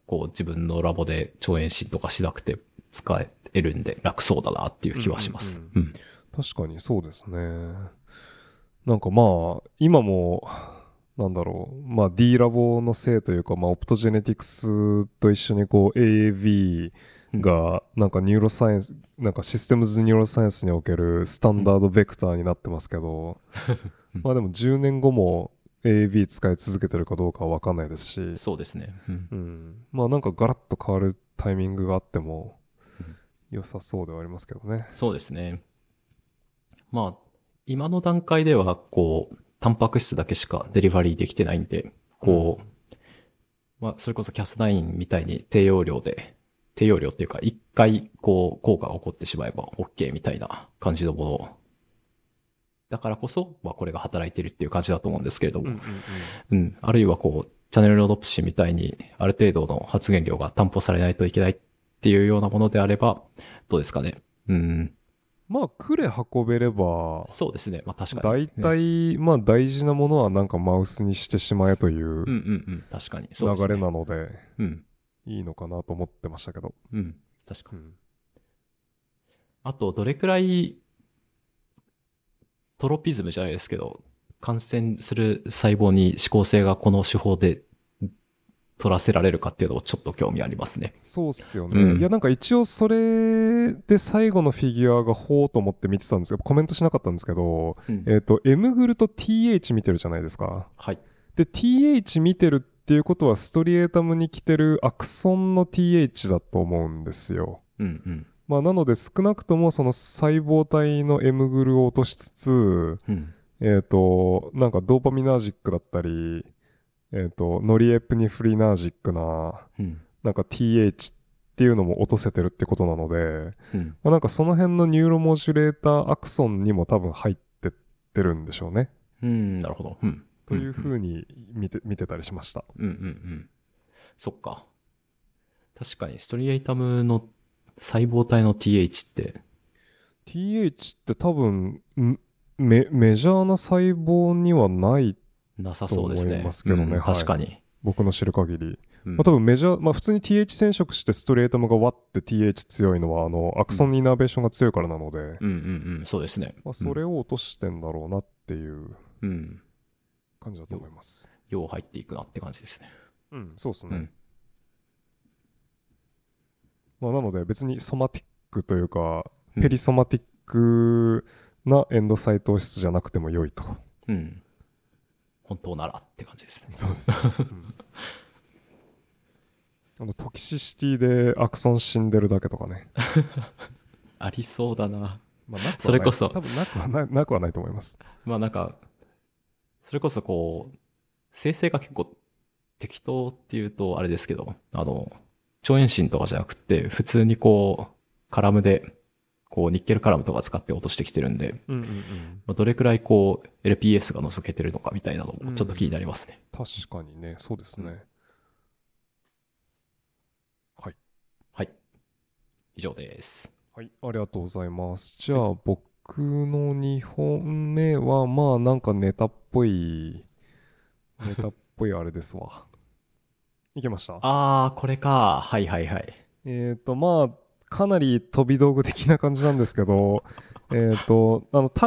こう自分のラボで腸炎診とかしなくて使えるんで楽そうだなっていう気はします。うんうんうん、確かにそうですね。なんかまあ、今も、なんだろう、まあ D ラボのせいというか、まあオプトジェネティクスと一緒にこう AAV がなんかニューロサイエンス、なんかシステムズニューロサイエンスにおけるスタンダードベクターになってますけど、まあでも10年後も AAV 使い続けてるかどうかは分かんないですし、そうですね。うんうん、まあなんかガラッと変わるタイミングがあっても良さそうではありますけどね。そうですね。まあ今の段階ではこうタンパク質だけしかデリバリーできてないんで、こう、まあ、それこそ Cas9 みたいに低用量っていうか、一回こう、効果が起こってしまえば OK みたいな感じのものだからこそ、まあ、これが働いてるっていう感じだと思うんですけれども、うんうんうんうん、あるいはこう、チャンネルロードプッシュみたいに、ある程度の発言量が担保されないといけないっていうようなものであれば、どうですかね。うんまあ、クレ運べれば、そうですね。まあ確かに。大体、まあ大事なものはなんかマウスにしてしまえという流れなので、いいのかなと思ってましたけど。うん、確かに。あと、どれくらい、トロピズムじゃないですけど、感染する細胞に指向性がこの手法で、取らせられるかっていうのをちょっと興味ありますね。そうっすよね、うん、いやなんか一応それで最後のフィギュアがほうと思って見てたんですけどコメントしなかったんですけど、うん、M グルと TH 見てるじゃないですか。はい。で TH 見てるっていうことはストリエータムに来てるアクソンの TH だと思うんですよ。うんうん。まあなので少なくともその細胞体の M グルを落としつつ、うん、なんかドーパミナージックだったりノリエプニフリナージックな、うん、なんか TH っていうのも落とせてるってことなので、うんまあ、なんかその辺のニューロモジュレーターアクソンにも多分入ってってるんでしょうね。うん、なるほど。うん、というふうに見てたりしました。うんうんうん。そっか。確かにストリエイタムの細胞体の TH って多分メジャーな細胞にはない。なさそうですね。思いますけどね、うん、確かに、はい。僕の知る限り、うんまあ、多分メジャー、まあ普通に TH 染色してストレートムが割って TH 強いのはアクソンイナベーションが強いからなので、うんうんうん、そうですね。まあそれを落としてんだろうなっていう感じだと思います。うんうん、よう入っていくなって感じですね。うん、そうですね。うん、まあなので別にソマティックというかペリソマティックなエンドサイト質じゃなくても良いと。うん。本当ならって感じですね。そうですね、うん、トキシシティでアクソン死んでるだけとかねありそうだな、まあ、なくはないそれこそ多分なくはないと思います。まあなんかそれこそこう生成が結構適当っていうとあれですけど腸炎診とかじゃなくて普通にこうカラムでこうニッケルカラムとか使って落としてきてるんで、うんうんうんまあ、どれくらいこう LPS が覗けてるのかみたいなのもちょっと気になりますね。うん、確かにね、そうですね、うん。はい。はい。以上です。はい、ありがとうございます。じゃあ僕の2本目はまあなんかネタっぽいあれですわ。いけました？ああ、これか。はいはいはい。まあ。かなり飛び道具的な感じなんですけどタ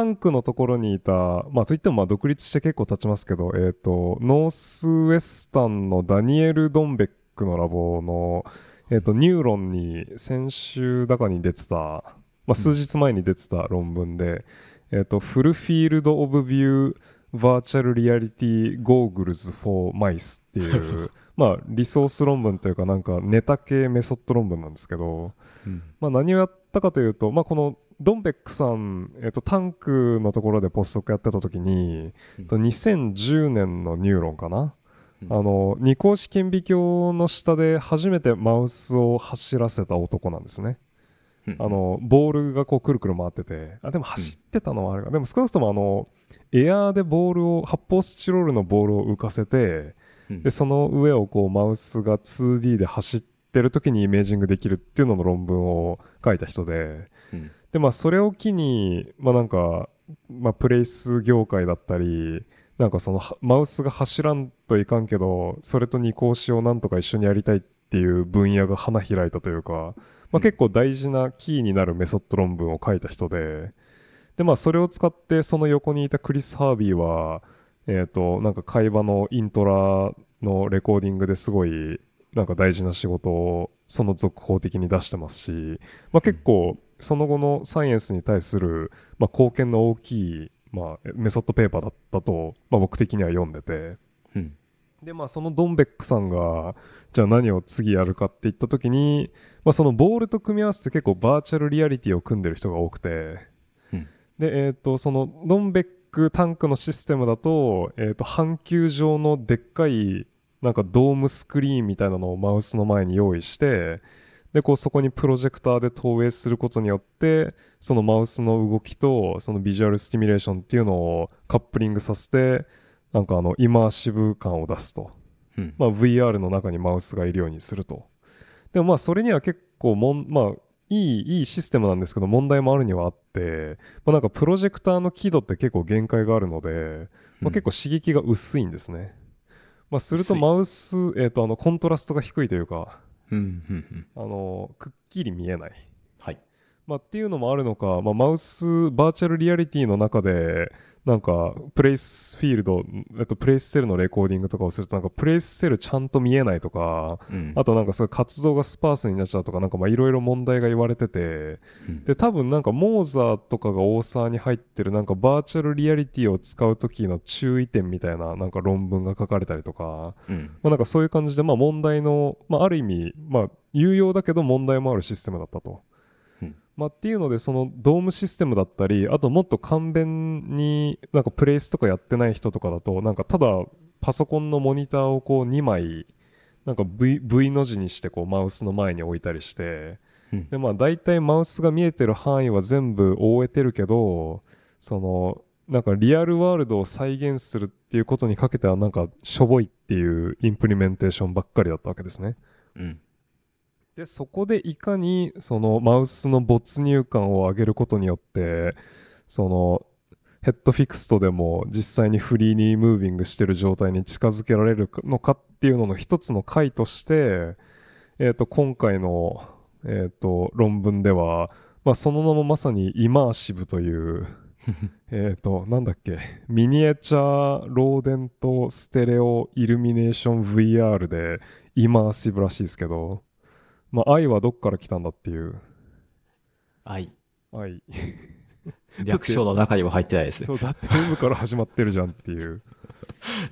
ンクのところにいたまあといってもまあ独立して結構経ちますけどノースウェスタンのダニエル・ドンベックのラボのニューロンに先週だかに出てたまあ数日前に出てた論文でフルフィールド・オブ・ビュー・バーチャル・リアリティ・ゴーグルズ・フォー・マイスっていうまあリソース論文というかなんかネタ系メソッド論文なんですけど、うんまあ、何をやったかというと、まあ、このドンベックさん、タンクのところでポストクやってた時に、うん、2010年のニューロンかな、うん、二項子顕微鏡の下で初めてマウスを走らせた男なんですね、うん、ボールがこうくるくる回っててあでも走ってたのはあれか、うん、でも少なくともエアーでボールを発泡スチロールのボールを浮かせてでその上をこうマウスが 2D で走ってる時にイメージングできるっていうのの論文を書いた人で、うん、でまあそれを機にまあなんかまあ、プレイス業界だったりなんかそのマウスが走らんといかんけどそれと二項子をなんとか一緒にやりたいっていう分野が花開いたというか、まあ、結構大事なキーになるメソッド論文を書いた人で、でまあそれを使ってその横にいたクリス・ハービーはなんか会話のイントラのレコーディングですごいなんか大事な仕事をその続報的に出してますし、まあ、結構その後のサイエンスに対するまあ貢献の大きいまあメソッドペーパーだったとまあ僕的には読んでて、うん、でまあそのドンベックさんがじゃあ何を次やるかって言った時に、まあ、そのボールと組み合わせて結構バーチャルリアリティを組んでる人が多くて、うん、でそのドンベックタンクのシステムだと半球状のでっかいなんかドームスクリーンみたいなのをマウスの前に用意してでこうそこにプロジェクターで投影することによってそのマウスの動きとそのビジュアルスティミュレーションっていうのをカップリングさせてなんかイマーシブ感を出すと、うんまあ、VR の中にマウスがいるようにすると。でもまあそれには結構まあいいシステムなんですけど問題もあるにはあって、まあ、なんかプロジェクターの輝度って結構限界があるので、まあ、結構刺激が薄いんですね、うんまあ、するとマウス、コントラストが低いというか、うんうんうん、くっきり見えない、はいまあ、っていうのもあるのか、まあ、マウスバーチャルリアリティの中でなんかプレイスフィールド、プレイスセルのレコーディングとかをするとなんかプレイスセルちゃんと見えないとか、うん、あとなんかそういう活動がスパースになっちゃうとかなんかいろいろ問題が言われてて、うん、で多分なんかモーザーとかがオーサーに入ってるなんかバーチャルリアリティを使う時の注意点みたいななんか論文が書かれたりとか、うんまあ、なんかそういう感じでまあ問題の、まあ、ある意味まあ有用だけど問題もあるシステムだったと。まあ、っていうのでそのドームシステムだったりあともっと簡便になんかプレイスとかやってない人とかだとなんかただパソコンのモニターをこう2枚なんか V の字にしてこうマウスの前に置いたりしてでまあ大体マウスが見えてる範囲は全部覆えてるけどそのなんかリアルワールドを再現するっていうことにかけてはなんかしょぼいっていうインプリメンテーションばっかりだったわけですね、うんでそこでいかにそのマウスの没入感を上げることによってそのヘッドフィクストでも実際にフリーにムービングしてる状態に近づけられるのかっていうのの一つの解として、今回の、論文では、まあ、その名もまさにイマーシブというなんだっけミニエチャーローデントステレオイルミネーション VR でイマーシブらしいですけどまあ、愛はどっから来たんだっていう愛略称の中にも入ってないですねそうだってMから始まってるじゃんっていう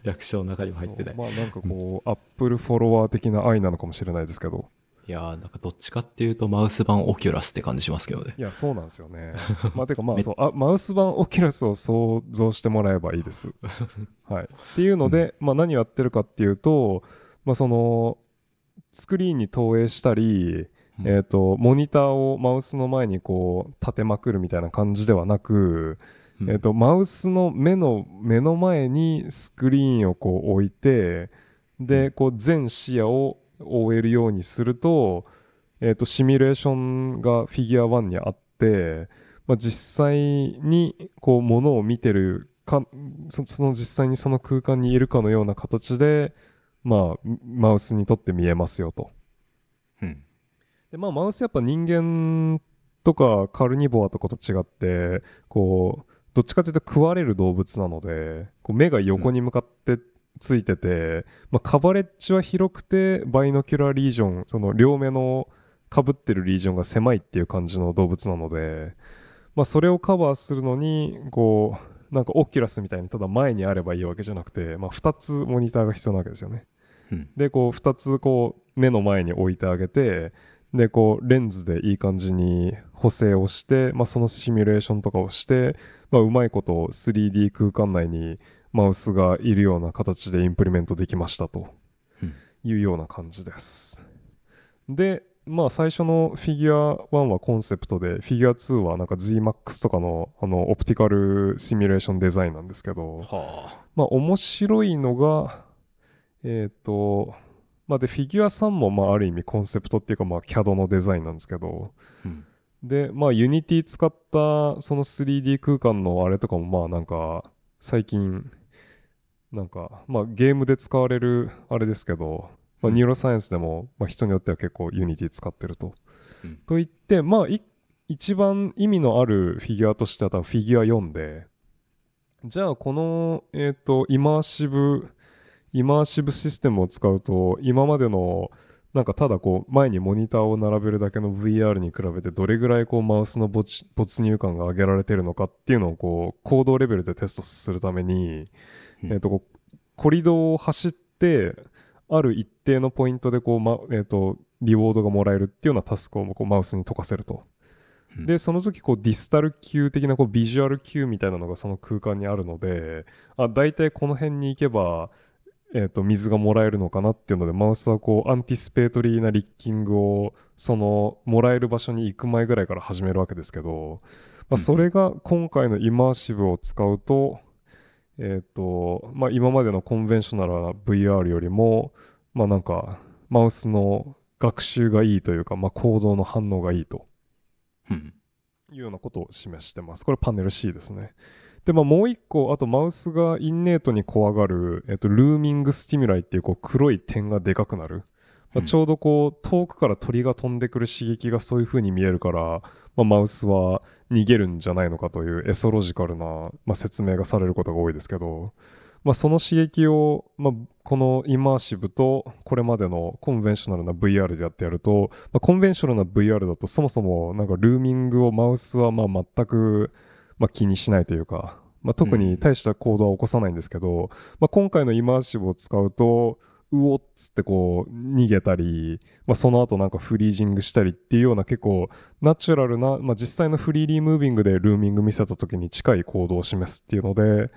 略称の中にも入ってないまあなんかこうアップルフォロワー的な愛なのかもしれないですけどいやーなんかどっちかっていうとマウス版オキュラスって感じしますけどねいやそうなんですよねまあてかまあそうマウス版オキュラスを想像してもらえばいいですはいっていうので、うん、まあ何やってるかっていうとまあそのスクリーンに投影したり、モニターをマウスの前にこう立てまくるみたいな感じではなく、うんマウスの目の前にスクリーンをこう置いてでこう全視野を覆えるようにすると、シミュレーションがフィギュア1にあって、まあ、実際にこう物を見てるかその実際にその空間にいるかのような形でまあ、マウスにとって見えますよと、うんでまあ、マウスやっぱ人間とかカルニボアとかと違ってこうどっちかというと食われる動物なのでこう目が横に向かってついてて、うんまあ、カバレッジは広くてバイノキュラーリージョンその両目のかぶってるリージョンが狭いっていう感じの動物なので、まあ、それをカバーするのにこうなんかオキュラスみたいにただ前にあればいいわけじゃなくて、まあ、2つモニターが必要なわけですよね、うん、でこう2つこう目の前に置いてあげてでこうレンズでいい感じに補正をして、まあ、そのシミュレーションとかをして、まあ、うまいこと 3D 空間内にマウスがいるような形でインプリメントできましたというような感じです、うん、でまあ最初のフィギュア1はコンセプトでフィギュア2はなんか ZMAX とかのオプティカルシミュレーションデザインなんですけど、はあ、まあ面白いのがまあでフィギュア3もまあある意味コンセプトっていうかまあ CAD のデザインなんですけど、うん、で、まあユニティ使ったその 3D 空間のあれとかもまあなんか最近なんかまあゲームで使われるあれですけど、まあ、ニューロサイエンスでもまあ人によっては結構ユニティ使ってると、うん、といってまあ一番意味のあるフィギュアとしては多分フィギュア4で、じゃあこのイマーシブシステムを使うと今までのなんかただこう前にモニターを並べるだけの VR に比べてどれぐらいこうマウスの没入感が上げられているのかっていうのをこう行動レベルでテストするためにこうコリドを走ってある一定のポイントでこうリウォードがもらえるっていうようなタスクをこうマウスに解かせると。でその時こうディスタル Q 的なこうビジュアル Q みたいなのがその空間にあるので、あ大体この辺に行けば水がもらえるのかなっていうのでマウスはこうアンティスペートリーなリッキングをそのもらえる場所に行く前ぐらいから始めるわけですけど、まあそれが今回のイマーシブを使うとまあ今までのコンベンショナルな VR よりもまあなんかマウスの学習がいいというかまあ行動の反応がいいと、うん、いうようなことを示してます。これパネル C ですね。で、まあ、もう一個あとマウスがインネートに怖がる、ルーミングスティミュライっていうこう黒い点がでかくなる、まあ、ちょうどこう遠くから鳥が飛んでくる刺激がそういう風に見えるから、まあ、マウスは逃げるんじゃないのかというエソロジカルな、まあ、説明がされることが多いですけど、まあ、その刺激を、まあ、このイマーシブとこれまでのコンベンショナルな VR でやってやると、まあ、コンベンショナルな VR だとそもそもなんかルーミングをマウスはまあ全くまあ気にしないというか、まあ、特に大した行動は起こさないんですけど、うんまあ、今回のイマーシブを使うとうおっつってこう逃げたり、まあ、その後なんかフリージングしたりっていうような結構ナチュラルな、まあ、実際のフリーリームービングでルーミング見せた時に近い行動を示すっていうので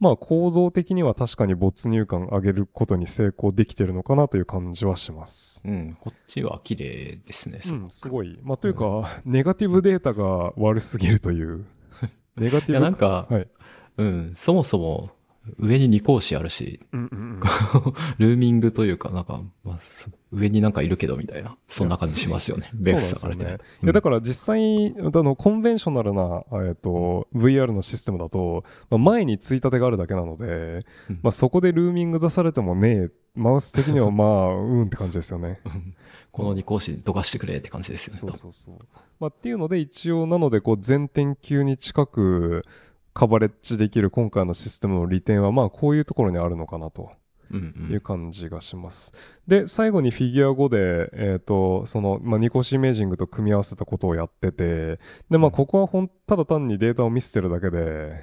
まあ構造的には確かに没入感上げることに成功できてるのかなという感じはします。うん、こっちは綺麗ですね。うん、すごい。まあというか、うん、ネガティブデータが悪すぎるという。ネガティブ。いやなんか、はい、うん、そもそも上に二格子あるし、うんうんうん、ルーミングというかなんか、まあ、上になんかいるけどみたいなそんな感じしますよね。ベースされて。ねうん、いやだから実際コンベンショナルなVR のシステムだと、まあ、前についたてがあるだけなので、うんまあ、そこでルーミング出されてもねマウス的にはまあうんって感じですよね。この2格子どかしてくれって感じですよね。そうそうそう。まあっていうので一応なのでこう全点球に近くカバレッジできる今回のシステムの利点はまあこういうところにあるのかなという感じがします、うんうん、で最後にフィギュア5で、その、まあ、2格子イメージングと組み合わせたことをやっててで、まあ、ここはただ単にデータを見せてるだけで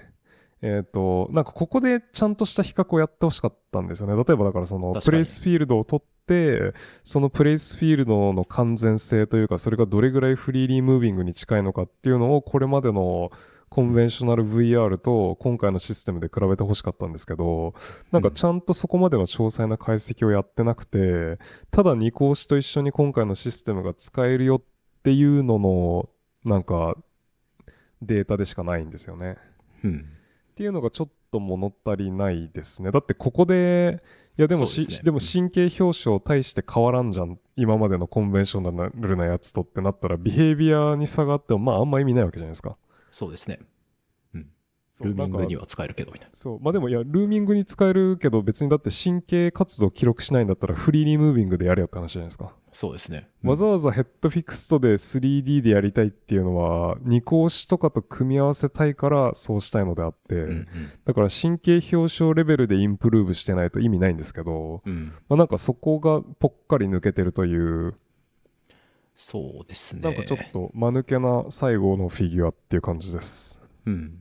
なんかここでちゃんとした比較をやってほしかったんですよね。例えばだからそのプレイスフィールドを取ってそのプレイスフィールドの完全性というかそれがどれぐらいフリーリームービングに近いのかっていうのをこれまでのコンベンショナル VR と今回のシステムで比べてほしかったんですけどなんかちゃんとそこまでの詳細な解析をやってなくてただ2格子と一緒に今回のシステムが使えるよっていうののなんかデータでしかないんですよね、うん、っていうのがちょっと物足りないですね。だってここでいやでもね、でも神経表彰対して変わらんじゃん今までのコンベンショナルなやつとってなったらビヘイビアに差があってもまああんま意味ないわけじゃないですか。そうですね、うん、ルーミングには使えるけどみたいな。そう、まあでもいやルーミングに使えるけど別にだって神経活動記録しないんだったらフリーリームービングでやれよって話じゃないですか。そうですね、うん、わざわざヘッドフィクストで 3D でやりたいっていうのは二格子とかと組み合わせたいからそうしたいのであって、うんうん、だから神経表彰レベルでインプルーブしてないと意味ないんですけど、うんまあ、なんかそこがぽっかり抜けてるというそうですね。なんかちょっと間抜けな最後のフィギュアっていう感じです。うん。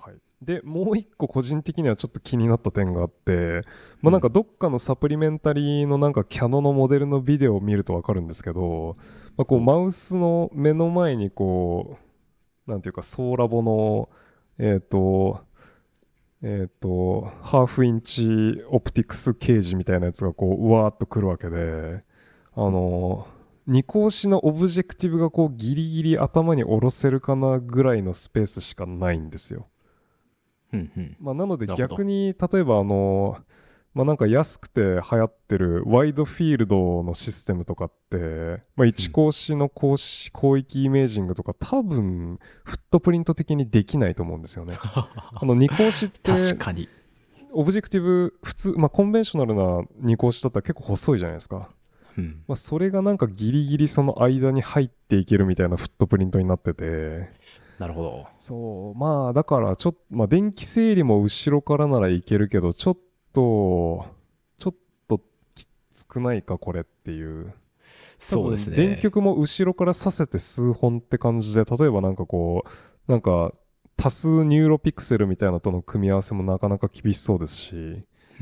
はい。で、もう一個個人的にはちょっと気になった点があって、まあなんかどっかのサプリメンタリーのなんかキャノのモデルのビデオを見るとわかるんですけど、まあ、こうマウスの目の前にこうなんていうかソーラボのハーフインチオプティクスケージみたいなやつがこううわーっとくるわけで。二格子のオブジェクティブがこうギリギリ頭に下ろせるかなぐらいのスペースしかないんですよ、うんうんまあ、なので逆に例えばまあ、なんか安くて流行ってるワイドフィールドのシステムとかって、まあ、1格子の広域イメージングとか多分フットプリント的にできないと思うんですよね。2格子って確かにオブジェクティブ普通、まあ、コンベンショナルな2格子だったら結構細いじゃないですか、うんまあ、それがなんかギリギリその間に入っていけるみたいなフットプリントになってて、なるほど。そう、まあだからちょっと、まあ、電気整理も後ろからならいけるけどちょっときつくないかこれっていう。そうですね。電極も後ろからさせて数本って感じで、例えばなんかこうなんか多数ニューロピクセルみたいなとの組み合わせもなかなか厳しそうですし、う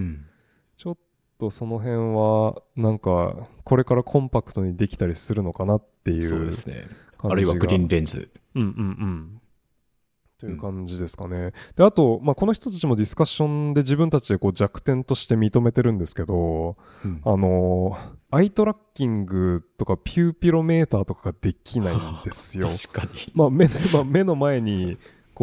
ん、ちょっとその辺はなんかこれからコンパクトにできたりするのかなっていう。そうですね。あるいはグリーンレンズ。うんうんうん。という感じですかね。うん、であと、まあ、この人たちもディスカッションで自分たちでこう弱点として認めてるんですけど、うん、アイトラッキングとかピューピロメーターとかができないんですよ。確かに。まあ目の前にス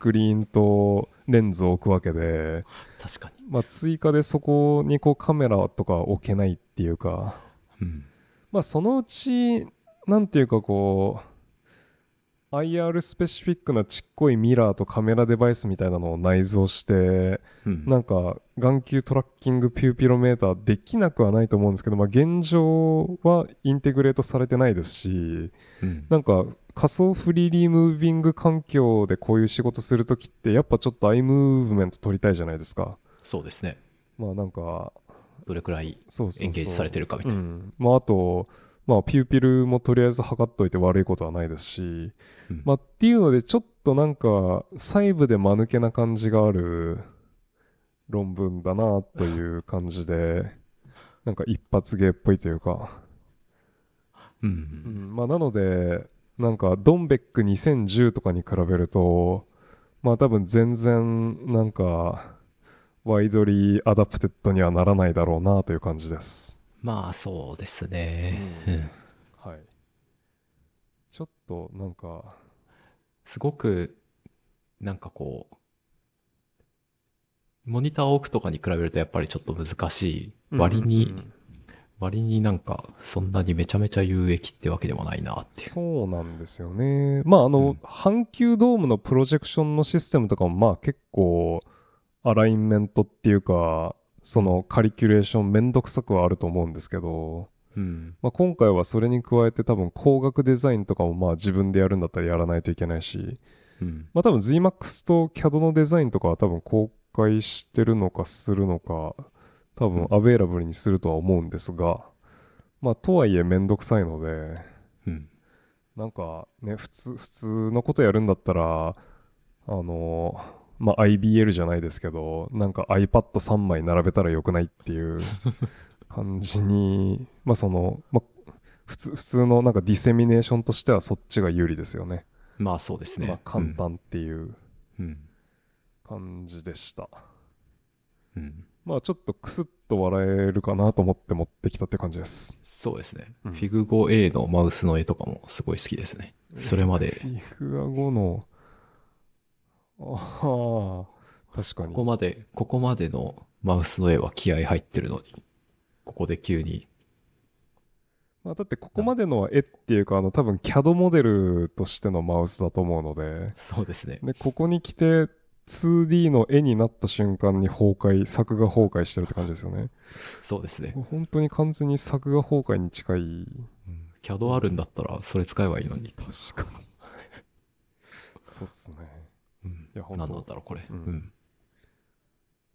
クリーンとレンズを置くわけで、確かに。まあ、追加でそこにこうカメラとか置けないっていうか、うん、まあそのうちなんていうかこう IR スペシフィックなちっこいミラーとカメラデバイスみたいなのを内蔵して、うん、なんか眼球トラッキングピューピロメーターできなくはないと思うんですけど、まあ、現状はインテグレートされてないですし、うん、なんか仮想フリーリームービング環境でこういう仕事するときってやっぱちょっとアイムーブメント取りたいじゃないですか。そうですね。まあなんかどれくらいエンゲージされてるかみたいな、うん、まああとまあ、ピューピルもとりあえず測っといて悪いことはないですし、うんまあ、っていうのでちょっとなんか細部で間抜けな感じがある論文だなという感じでなんか一発芸っぽいというか、うんうんまあ、なのでなんかドンベック2010とかに比べるとまあ多分全然なんかワイドリーアダプテッドにはならないだろうなという感じです。まあそうですね、うんはい、ちょっとなんかすごくなんかこうモニターを置くとかに比べるとやっぱりちょっと難しい割になんかそんなにめちゃめちゃ有益ってわけでもないなっていう。そうなんですよね。まあうん、半球ドームのプロジェクションのシステムとかもまあ結構アラインメントっていうかそのカリキュレーションめんどくさくはあると思うんですけど、うんまあ、今回はそれに加えて多分光学デザインとかもまあ自分でやるんだったらやらないといけないし、うんまあ、多分 ZMAX と CAD のデザインとかは多分公開してるのかするのか多分アベイラブルにするとは思うんですが、まあとはいえめんどくさいので、うん、なんかね普通のことやるんだったらまあ、IBL じゃないですけどなんか iPad3 枚並べたらよくないっていう感じにまあその、まあ、普通のなんかディセミネーションとしてはそっちが有利ですよね。まあそうですね、まあ、簡単っていう感じでした、うんうん、まあちょっとクスッと笑えるかなと思って持ってきたって感じです。そうですね、うん、Fig5A のマウスの絵とかもすごい好きですね。それまで Fig5 のああ、確かに。ここまでのマウスの絵は気合入ってるのに、ここで急に。まあ、だってここまでのは絵っていうか、多分 CAD モデルとしてのマウスだと思うので。そうですね。で、ここに来て 2D の絵になった瞬間に作画崩壊してるって感じですよね。そうですね。本当に完全に作画崩壊に近い。うん、CAD あるんだったらそれ使えばいいのに。確かに。そうっすね。うん、いや本当何なんだろうこれ、うんうん、い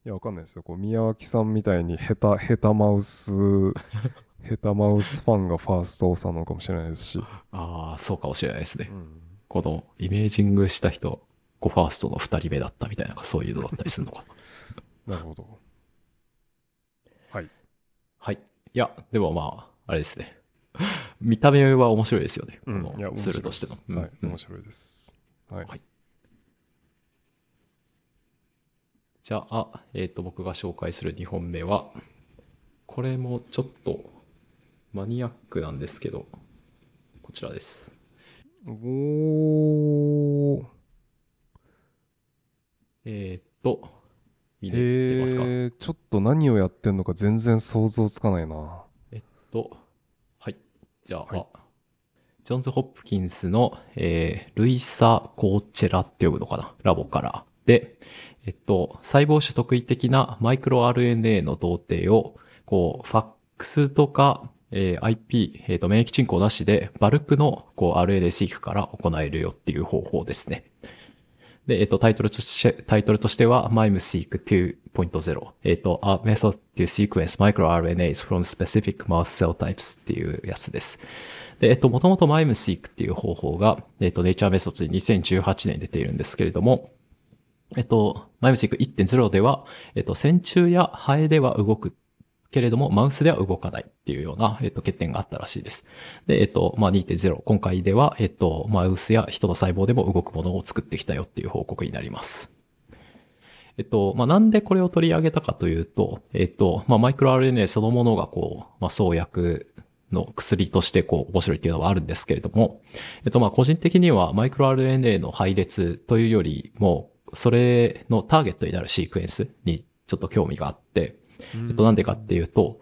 やわかんないですよ。こう宮脇さんみたいに下手マウスファンがファーストオーサーなのかもしれないですしああそうかもしれないですね、うん、このイメージングした人5ファーストの2人目だったみたいなそういうのだったりするのかなるほどはいはいいやでもまああれですね見た目は面白いですよね、うん、このツールとしての、うん、はい面白いですはい、はいじゃあ、僕が紹介する2本目は、これもちょっとマニアックなんですけど、こちらです。入れてますか？ちょっと何をやってんのか全然想像つかないな。はい。じゃあ、はい、ジョンズ・ホップキンスの、ルイサ・コーチェラって呼ぶのかな、ラボから。で、細胞種特異的なマイクロ RNA の動程を、こう、ファックスとか、IP、免疫沈降なしで、バルクの、こう、RNA seq から行えるよっていう方法ですね。で、タイトルとしては、MIMESeq 2.0。A method to sequence microRNAs from specific mouse cell types っていうやつです。で、もともと MIMESeq っていう方法が、Nature Methods に2018年出ているんですけれども、MIMESeq 1.0 では、線虫やハエでは動くけれども、マウスでは動かないっていうような、欠点があったらしいです。で、2.0、今回では、マウスや人の細胞でも動くものを作ってきたよっていう報告になります。なんでこれを取り上げたかというと、マイクロ RNA そのものがこう、創薬の薬としてこう、面白いっていうのはあるんですけれども、個人的にはマイクロ RNA の配列というよりも、それのターゲットになるシークエンスにちょっと興味があって、なんでかっていうと、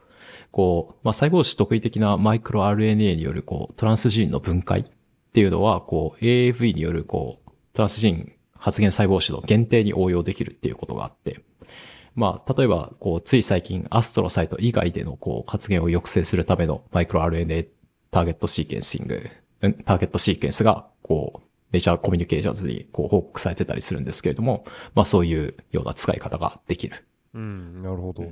こう、細胞種特異的なマイクロ RNA による、こう、トランスジーンの分解っていうのは、こう、AAV による、こう、トランスジーン発現細胞種の限定に応用できるっていうことがあって、例えば、こう、つい最近、アストロサイト以外での、こう、発現を抑制するためのマイクロ RNA ターゲットシーケンスが、こう、ネイチャーコミュニケーションズに、こう、報告されてたりするんですけれども、そういうような使い方ができる。うん、なるほど。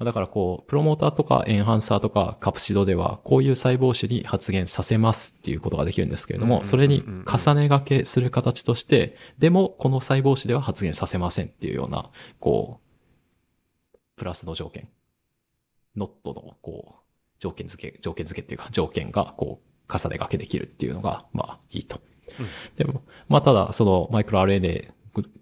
だからこう、プロモーターとかエンハンサーとかカプシドでは、こういう細胞種に発現させますっていうことができるんですけれども、それに重ね掛けする形として、でもこの細胞種では発現させませんっていうような、こう、プラスの条件、ノットの、こう、条件付けっていうか、条件がこう、重ね掛けできるっていうのが、いいと。でも、ただ、そのマイクロ RNA、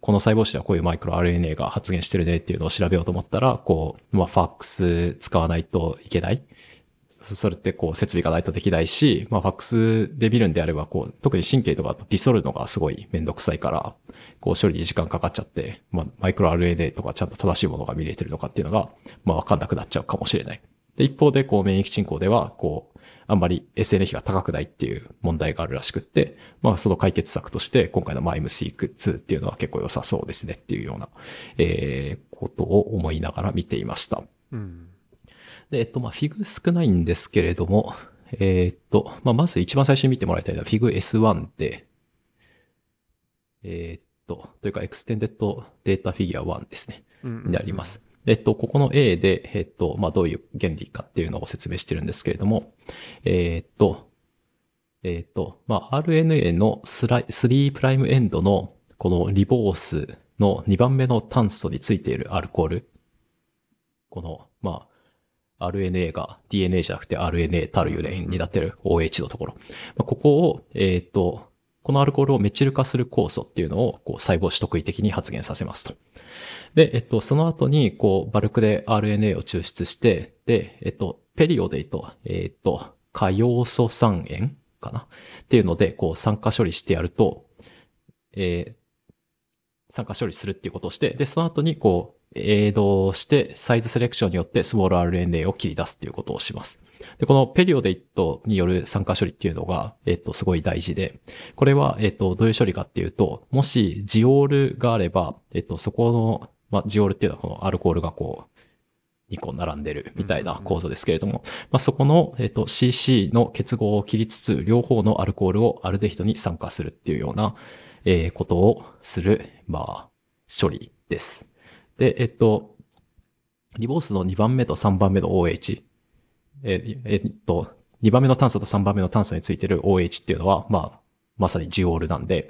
この細胞種ではこういうマイクロ RNA が発現してるねっていうのを調べようと思ったら、こう、ファックス使わないといけない。それってこう、設備がないとできないし、ファックスで見るんであれば、こう、特に神経とかディソルのがすごいめんどくさいから、こう、処理に時間かかっちゃって、マイクロ RNA とかちゃんと正しいものが見れてるのかっていうのが、わかんなくなっちゃうかもしれない。で、一方で、こう、免疫進行では、こう、あんまり SN 比が高くないっていう問題があるらしくって、その解決策として、今回のMIMESeq 2っていうのは結構良さそうですねっていうような、ことを思いながら見ていました。うん、で、Fig 少ないんですけれども、まず一番最初に見てもらいたいのは Fig S1 で、というか Extended Data Figure 1ですね。になります。ここの A で、どういう原理かっていうのを説明してるんですけれども、RNA の3プライムエンドのこのリボースの2番目の炭素についているアルコール。この、RNA が DNA じゃなくて RNA たるゆれんになっている OH のところ。ここを、このアルコールをメチル化する酵素っていうのをこう細胞種特異的に発現させますと。で、その後に、こう、バルクで RNA を抽出して、で、ペリオデイと、可溶素酸塩かなっていうので、こう、酸化処理してやると、酸化処理するっていうことをして、で、その後に、こう、映動して、サイズセレクションによってスモール RNA を切り出すっていうことをします。で、このペリオデイトによる酸化処理っていうのが、すごい大事で、これは、どういう処理かっていうと、もし、ジオールがあれば、そこの、ジオールっていうのはこのアルコールがこう、2個並んでるみたいな構造ですけれども、そこの、CC の結合を切りつつ、両方のアルコールをアルデヒドに酸化するっていうような、ことをする、処理です。で、リボースの2番目と3番目の OH、2番目の炭素と3番目の炭素についている OH っていうのは、まさにジオールなんで、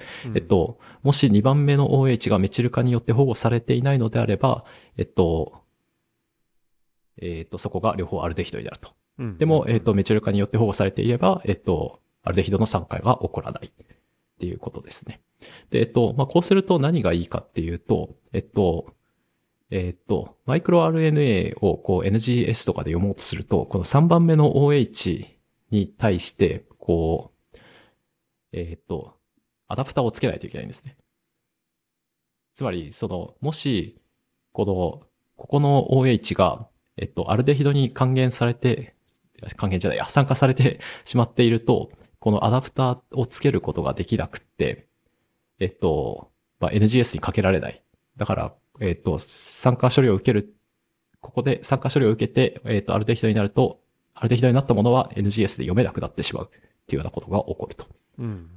もし2番目の OH がメチル化によって保護されていないのであれば、そこが両方アルデヒドになると。でも、メチル化によって保護されていれば、アルデヒドの酸化が起こらないっていうことですね。で、こうすると何がいいかっていうと、マイクロ RNA をこう NGS とかで読もうとすると、この3番目の OH に対して、こう、アダプターをつけないといけないんですね。つまり、もし、ここの OH が、アルデヒドに酸化されてしまっていると、このアダプターをつけることができなくって、NGS にかけられない。だから、ここで酸化処理を受けて、アルデヒドになると、アルデヒドになったものは NGS で読めなくなってしまうっていうようなことが起こると。うん。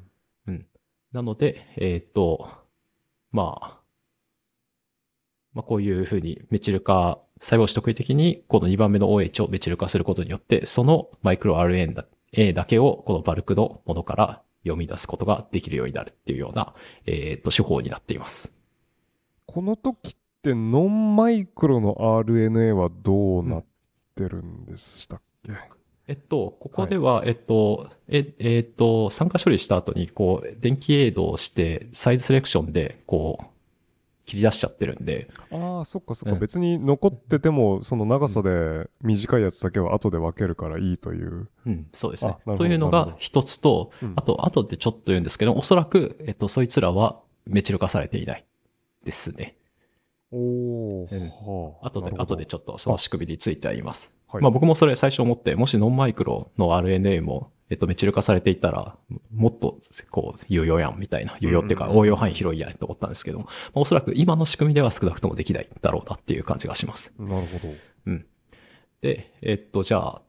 うん。なので、こういうふうにメチル化、細胞子特異的にこの2番目の OH をメチル化することによって、そのマイクロ RNA だけをこのバルクのものから読み出すことができるようになるっていうような、手法になっています。この時ってノンマイクロの RNA はどうなってるんでしたっけ？ここでは、酸化処理した後に、電気エイドをして、サイズセレクションで、切り出しちゃってるんで。ああ、そっかそっか、うん。別に残ってても、その長さで短いやつだけは後で分けるからいいという。うん、そうですね。というのが一つと、あとでちょっと言うんですけど、おそらく、そいつらはメチル化されていないですね。おー、はあ。後でちょっとその仕組みについては言います。はい、僕もそれ最初思って、もしノンマイクロの RNA も、メチル化されていたら、もっと、有用やん、みたいな、有用っていうか、応用範囲広いやんと思ったんですけど、おそらく今の仕組みでは少なくともできないだろうなっていう感じがします。なるほど。うん。で、じゃあ、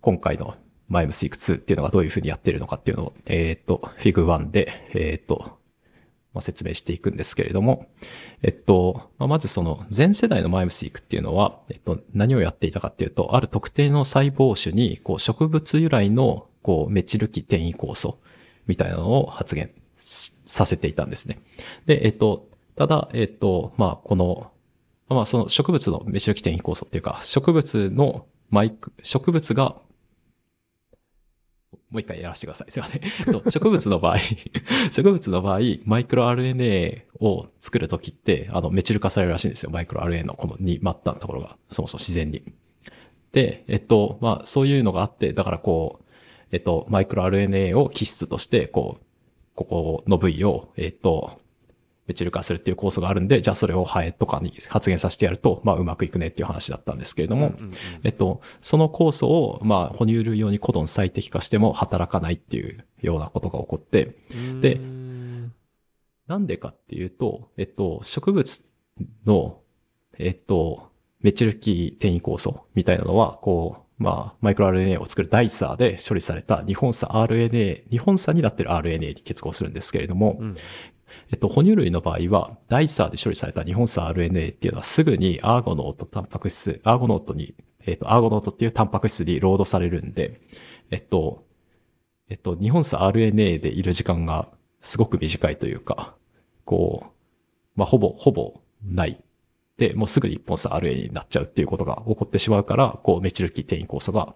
今回の MIMESeq 2っていうのがどういうふうにやっているのかっていうのを、Fig 1で、説明していくんですけれども、まずその前世代のMIMESeqっていうのは、何をやっていたかっていうと、ある特定の細胞種に、植物由来の、メチル基転移酵素みたいなのを発現させていたんですね。で、ただ、その植物のメチル基転移酵素っていうか、もう一回やらせてください。すいません。植物の場合、マイクロ RNA を作るときって、メチル化されるらしいんですよ。マイクロ RNA のこの2マッタのところが、そもそも自然に。で、そういうのがあって、だからマイクロ RNA を基質として、ここの部位を、メチル化するっていう酵素があるんで、じゃあそれをハエとかに発現させてやると、うまくいくねっていう話だったんですけれども、その酵素を、哺乳類用にコドン最適化しても働かないっていうようなことが起こって、で、なんでかっていうと、植物の、メチル基転移酵素みたいなのは、マイクロ RNA を作るダイサーで処理された日本鎖になってる RNA に結合するんですけれども、哺乳類の場合は、ダイサーで処理された日本鎖 RNA っていうのはすぐにアーゴノートっていうタンパク質にロードされるんで、日本鎖 RNA でいる時間がすごく短いというか、ほぼない。で、もうすぐに一本鎖 RNA になっちゃうっていうことが起こってしまうから、メチル基転移酵素が、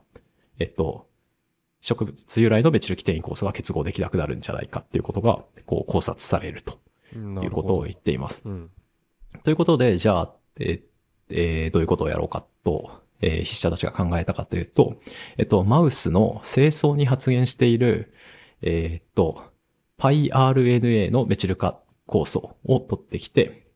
植物由来のメチル基転移酵素が結合できなくなるんじゃないかっていうことが、考察されるということを言っています。ということで、じゃあ、どういうことをやろうかと、筆者たちが考えたかというと、マウスの精巣に発現している、piRNA のメチル化酵素を取ってきて、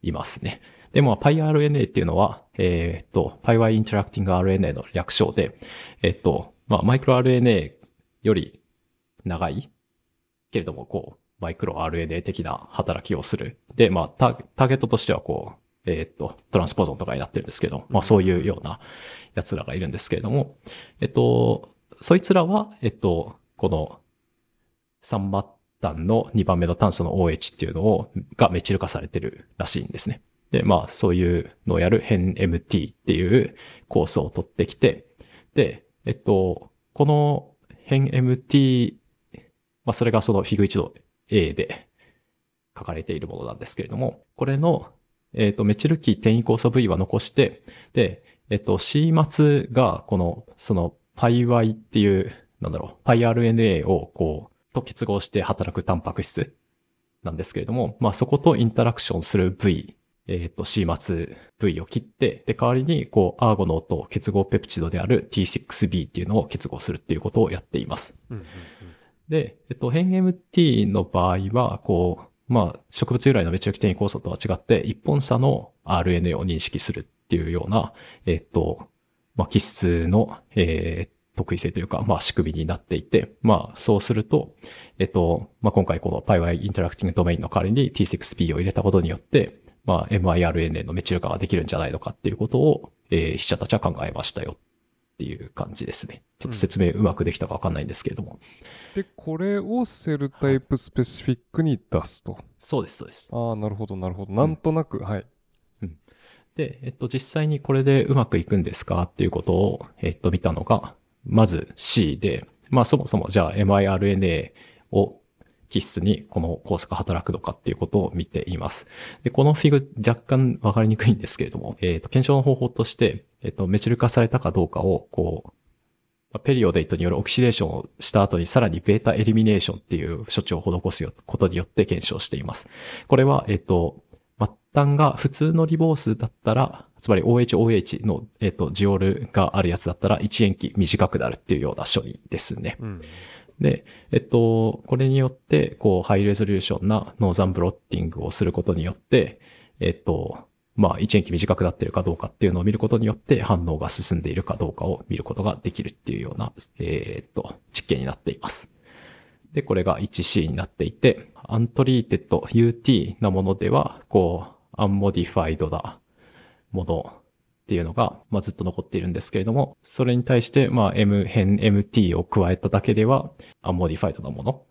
いますね。で、piRNA っていうのは、PyY Interacting RNA の略称で、マイクロ RNA より長いけれども、マイクロ RNA 的な働きをする。で、ターゲットとしては、トランスポゾンとかになってるんですけど、そういうような奴らがいるんですけれども、そいつらは、この3マッタンの2番目の炭素の OH っていうのがメチル化されてるらしいんですね。で、そういうのをやる変 MT っていう酵素を取ってきて、で、この変 MT、それがその Fig 1の A で書かれているものなんですけれども、これの、メチル基転移酵素部位は残して、で、C 末がその PyY っていう、PyRNA をと結合して働くタンパク質なんですけれども、そことインタラクションする部位、C 末 V を切って、で、代わりに、アーゴノーと結合ペプチドである T6B っていうのを結合するっていうことをやっています。で、変 MT の場合は、まあ、植物由来の別直転移酵素とは違って、一本差の RNA を認識するっていうような、まあ、基質の、特異性というか、まあ、仕組みになっていて、まあ、そうすると、まあ、今回この PYY インタラクティングドメインの代わりに T6P を入れたことによって、まあ、miRNA のメチル化ができるんじゃないのかっていうことを、筆者たちは考えましたよっていう感じですね。ちょっと説明うまくできたかわかんないんですけれども。うん、で、これをセルタイプスペシフィックに出すと。そうです、そうです。ああ、なるほど、なるほど。なんとなく、うん、はい。うん。で、実際にこれでうまくいくんですかっていうことを、見たのが、まず C で、まあそもそもじゃあ miRNA を基質にこの酵素が働くのかっていうことを見ています。で、このフィグ若干わかりにくいんですけれども、検証の方法として、メチル化されたかどうかを、こう、ペリオデイトによるオキシデーションをした後にさらにベータエリミネーションっていう処置を施すことによって検証しています。これは、末端が普通のリボースだったら、つまり OHOH の、ジオールがあるやつだったら1塩基短くなるっていうような処理ですね。うん、で、これによって、こう、ハイレゾリューションなノーザンブロッティングをすることによって、まあ、1塩基短くなっているかどうかっていうのを見ることによって反応が進んでいるかどうかを見ることができるっていうような、実験になっています。で、これが 1C になっていて、アントリーテッド UT なものでは、こう、アンモディファイドだ。ものっていうのが、まあ、ずっと残っているんですけれども、それに対して、まあ、M 変 MT を加えただけでは、アンモディファイドなもの、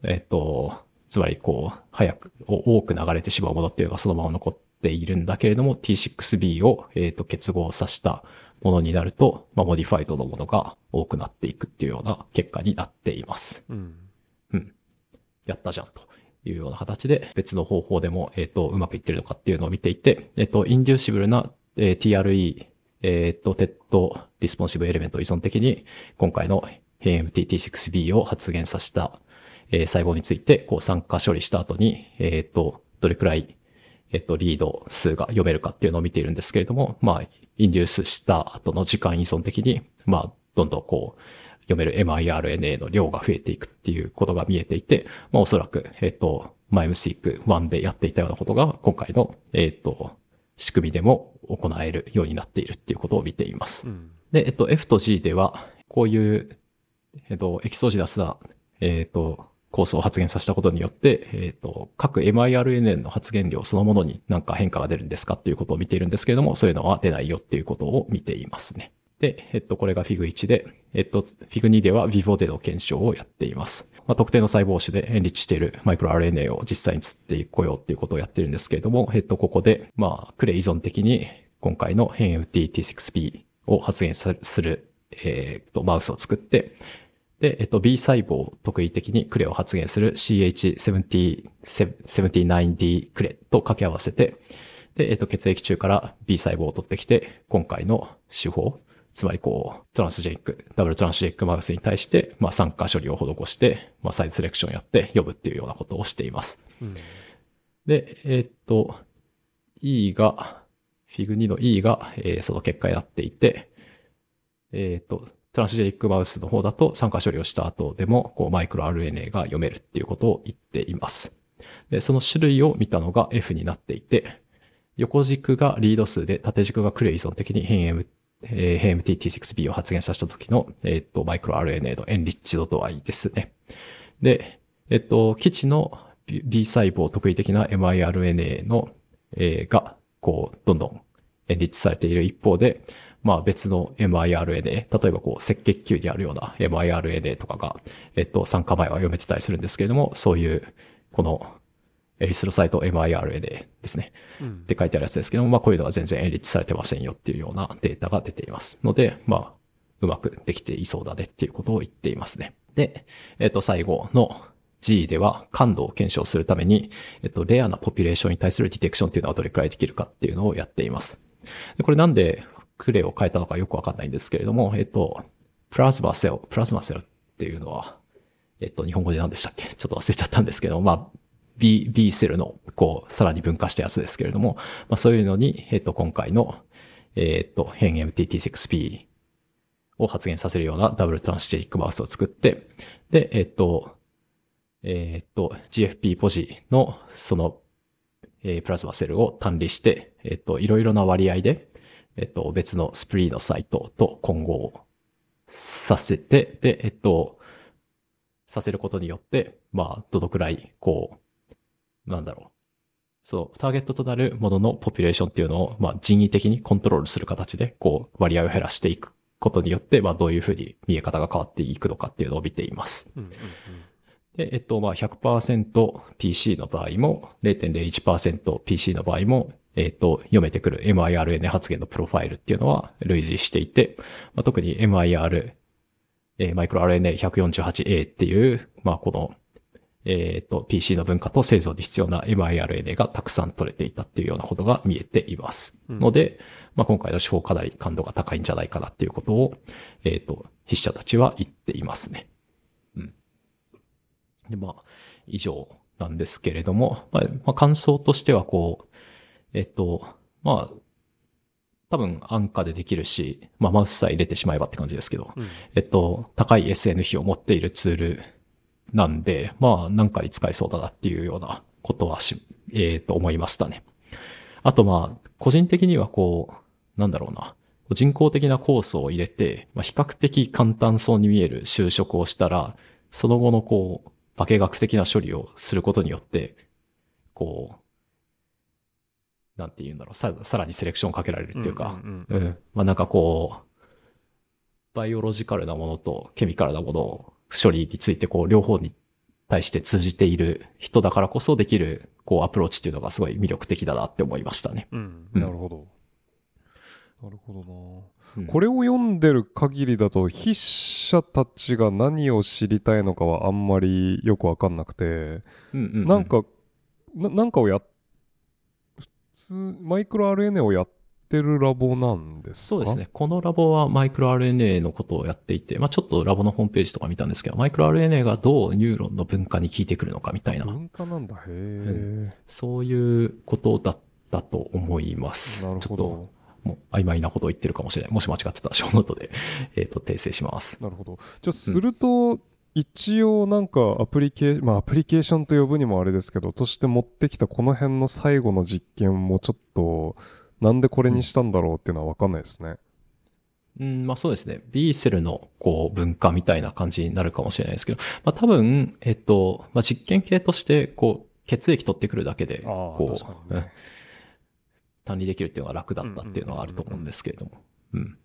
つまりこう、早く、多く流れてしまうものっていうのがそのまま残っているんだけれども、T6B を、結合させたものになると、まあ、モディファイドのものが多くなっていくっていうような結果になっています。うん。うん。やったじゃんと。いうような形で、別の方法でも、うまくいってるのかっていうのを見ていて、インデューシブルなTRE、TET リスポンシブエレメント依存的に今回の変 MTT6B を発現させた、細胞についてこう酸化処理した後に、どれくらい、リード数が読めるかっていうのを見ているんですけれども、まあ、インデュースした後の時間依存的に、まあ、どんどんこう、読める miRNA の量が増えていくっていうことが見えていて、まあ、おそらく、MIMESeq 1でやっていたようなことが今回の、仕組みでも行えるようになっているっていうことを見ています。うん、で、F と G では、こういう、エキソジナスな、酵素を発現させたことによって、各 miRNA の発現量そのものに何か変化が出るんですかっていうことを見ているんですけれども、そういうのは出ないよっていうことを見ていますね。で、これが Fig 1で、Fig 2では Vivo での検証をやっています。まあ、特定の細胞種でエンリッチしているマイクロ RNA を実際に釣ってこようっていうことをやってるんですけれども、ここで、まあ、クレ依存的に今回の変 MTT6B を発現する、マウスを作って、で、B 細胞を特異的にクレを発現する CH79D クレと掛け合わせて、で、血液中から B 細胞を取ってきて、今回の手法、つまりこう、ダブルトランスジェニックマウスに対して、まあ酸化処理を施して、まあサイズセレクションやって呼ぶっていうようなことをしています。うん、で、E が、Fig2 の E が、その結果になっていて、トランスジェニックマウスの方だと酸化処理をした後でも、こうマイクロ RNA が読めるっていうことを言っています。で、その種類を見たのが F になっていて、横軸がリード数で縦軸がクレ依存的に変 MT MTT6B を発現させた時の、マイクロ RNA のエンリッチ度度合いですね。で、基地の B 細胞特異的な miRNA の、が、こう、どんどんエンリッチされている一方で、まあ別の miRNA、例えばこう、赤血球にあるような miRNA とかが、酸化前は読めてたりするんですけれども、そういう、この、エリスロサイト miRNA ですね。うん、って書いてあるやつですけども、まあこういうのは全然エンリッチされてませんよっていうようなデータが出ていますので、まあうまくできていそうだねっていうことを言っていますね。で、最後の G では感度を検証するために、レアなポピュレーションに対するディテクションっていうのはどれくらいできるかっていうのをやっています。でこれなんでクレを変えたのかよくわかんないんですけれども、プラズマセルっていうのは、日本語で何でしたっけ？ちょっと忘れちゃったんですけど、まあB セルの、こう、さらに分化したやつですけれども、まあそういうのに、今回の、変 MTT6B を発現させるようなダブルトランスジェニックマウスを作って、で、GFP ポジの、その、プラズマセルを単離して、いろいろな割合で、別のスプリーのサイトと混合させて、で、させることによって、まあ、どのくらい、こう、なんだろう。そう、ターゲットとなるもののポピュレーションっていうのを、まあ、人為的にコントロールする形で、こう、割合を減らしていくことによって、まあ、どういうふうに見え方が変わっていくのかっていうのを見ています。うんうんうん、で、まあ、100%PC の場合も、0.01%PC の場合も、読めてくる miRNA 発現のプロファイルっていうのは類似していて、まあ、特に マイクロ RNA148A っていう、まあ、この、PC の分化と製造に必要な miRNA がたくさん取れていたっていうようなことが見えています。うん、ので、まあ、今回の手法かなり感度が高いんじゃないかなっていうことを、筆者たちは言っていますね。で、まあ、以上なんですけれども、まあ、感想としては、こう、まあ、多分安価でできるし、まあ、マウスさえ入れてしまえばって感じですけど、うん、高い SN 費を持っているツールなんで、まあ、なんかに使えそうだなっていうようなことは思いましたね。あと、まあ、個人的にはこう、なんだろうな、人工的な酵素を入れて、まあ、比較的簡単そうに見える就職をしたら、その後のこう、化学的な処理をすることによって、こう、なんて言うんだろう、さらにセレクションをかけられるっていうか、まあなんかこう、バイオロジカルなものとケミカルなものを処理についてこう、両方に対して通じている人だからこそできる、こう、アプローチっていうのがすごい魅力的だなって思いましたね。うん、なるほど。なるほどな、うん、これを読んでる限りだと筆者たちが何を知りたいのかはあんまりよく分かんなくて、なんかを普通マイクロ RNA をやってるラボなんですか？そうですね、このラボはマイクロ RNA のことをやっていて、まあ、ちょっとラボのホームページとか見たんですけど、マイクロ RNA がどうニューロンの分化に効いてくるのかみたいな分化なんだ、へえ、うん、そういうことだったと思います。なるほど、曖昧なことを言ってるかもしれない。もし間違ってたらショーノートで訂正します。なるほど。じゃあすると、うん、一応なんかアプリケーションと呼ぶにもあれですけど、として持ってきたこの辺の最後の実験もちょっとなんでこれにしたんだろうっていうのは分かんないですね。まあそうですね。B セルのこう分化みたいな感じになるかもしれないですけど、まあ多分まあ、実験系としてこう血液取ってくるだけでこう。確かにね、単離できるっていうのが楽だったっていうのはあると思うんですけれども。うん。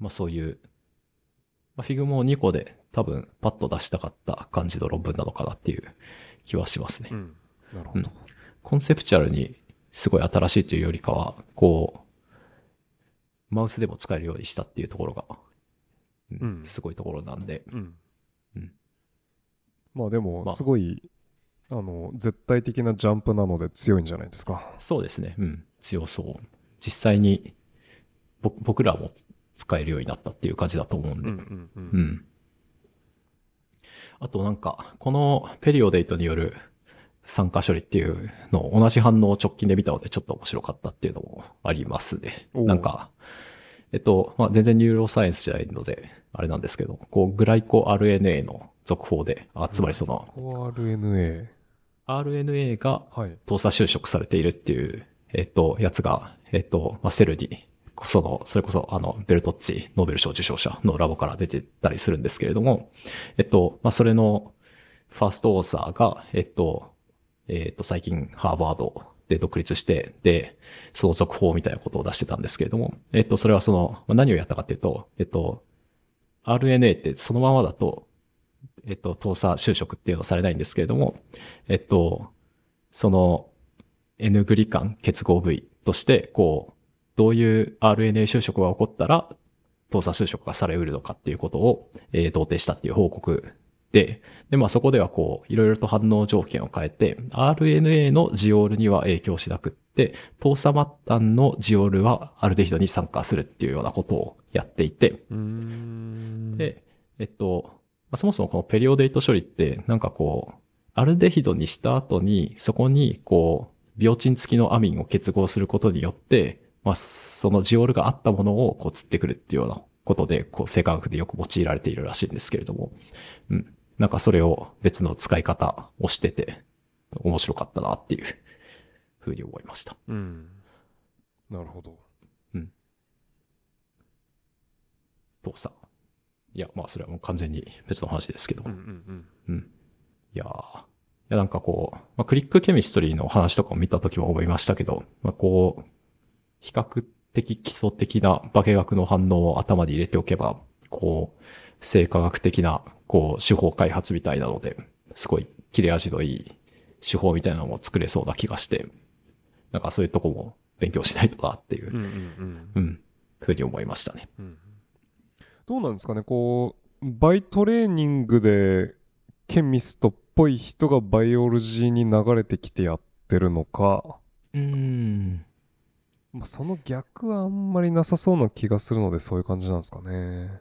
まあそういう、まあ、フィグも2個で多分パッと出したかった感じの論文なのかなっていう気はしますね。うん。なるほど。うん、コンセプチュアルにすごい新しいというよりかは、こう、マウスでも使えるようにしたっていうところが、うんうん、すごいところなんで。うん。うん、まあでも、すごい、まあ絶対的なジャンプなので強いんじゃないですか。そうですね。うん。強そう。実際に、僕らも使えるようになったっていう感じだと思うんで。うんうんうん。うん、あとなんか、このペリオデイトによる酸化処理っていうのを同じ反応を直近で見たのでちょっと面白かったっていうのもありますね。なんか、まあ、全然ニューロサイエンスじゃないので、あれなんですけど、こう、グライコ RNA の続報で、つまりその、RNA が動作修飾されているっていう、やつが、まあ、セルに、それこそ、ベルトッツィ、ノーベル賞受賞者のラボから出てたりするんですけれども、まあ、それの、ファーストオーサーが、最近、ハーバードで独立して、で、その続報みたいなことを出してたんですけれども、それはその、何をやったかっていうと、RNA ってそのままだと、動作修飾っていうのはされないんですけれども、その N グリカン結合部位として、こう、どういう RNA 修飾が起こったら、動作修飾がされうるのかっていうことを、同定したっていう報告で、まあそこではこう、いろいろと反応条件を変えて、RNA のジオールには影響しなくって、動作末端のジオールはアルデヒドに酸化するっていうようなことをやっていて、で、そもそもこのペリオデイト処理って、なんかこう、アルデヒドにした後に、そこにこう、ビオチン付きのアミンを結合することによって、まあ、そのジオールがあったものをこう、釣ってくるっていうようなことで、こう、生化学でよく用いられているらしいんですけれども、うん。なんかそれを別の使い方をしてて、面白かったなっていうふうに思いました。うん、なるほど。うん。とさ、いやまあそれはもう完全に別の話ですけど。うんうんうん。うん、いやなんかこう、まあ、クリックケミストリーの話とかを見たときも思いましたけど、まあこう比較的基礎的な化学の反応を頭に入れておけば、こう生化学的なこう手法開発みたいなので、すごい切れ味のいい手法みたいなのも作れそうな気がして、なんかそういうとこも勉強しないとなっていう、うんうんうんうん、ふうに思いましたね、うん。どうなんですかね、こうバイトレーニングでケミストっぽい人がバイオロジーに流れてきてやってるのか、まあ、その逆はあんまりなさそうな気がするので、そういう感じなんですかね。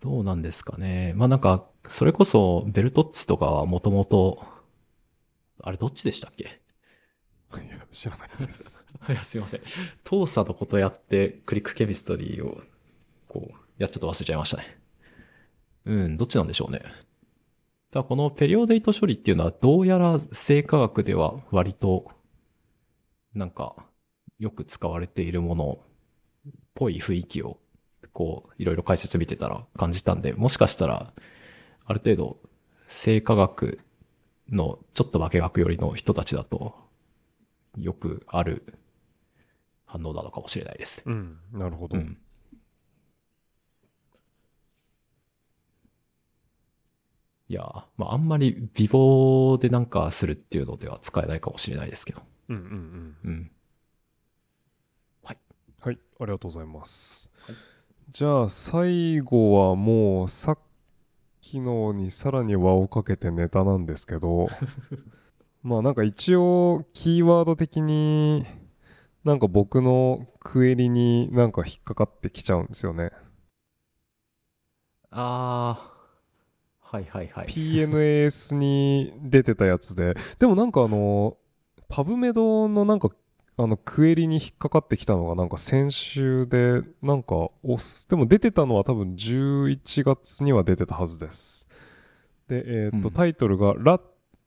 どうなんですかね。まあなんかそれこそベルトッツとかはもともとあれどっちでしたっけ？いや知らないです。いやすいません。トーサのことやってクリックケミストリーをこうやっちゃっと忘れちゃいましたね。うんどっちなんでしょうね。ただこのペリオデイト処理っていうのはどうやら生化学では割となんかよく使われているものっぽい雰囲気をこういろいろ解説見てたら感じたんで、もしかしたらある程度生化学のちょっと化学寄りの人たちだとよくある反応なのかもしれないですね。うん、なるほど、うん、いやー、まああんまり微妙でなんかするっていうのでは使えないかもしれないですけど、うんうんうん、うん、はいはい、ありがとうございます、はい、じゃあ最後はもうさっきのにさらに輪をかけてネタなんですけどまあなんか一応キーワード的になんか僕のクエリになんか引っかかってきちゃうんですよね。ああはいはいはい。PNAS に出てたやつで、でもなんかパブメドのなんかクエリに引っかかってきたのがなんか先週で、なんかでも出てたのは多分11月には出てたはずです。で、タイトルが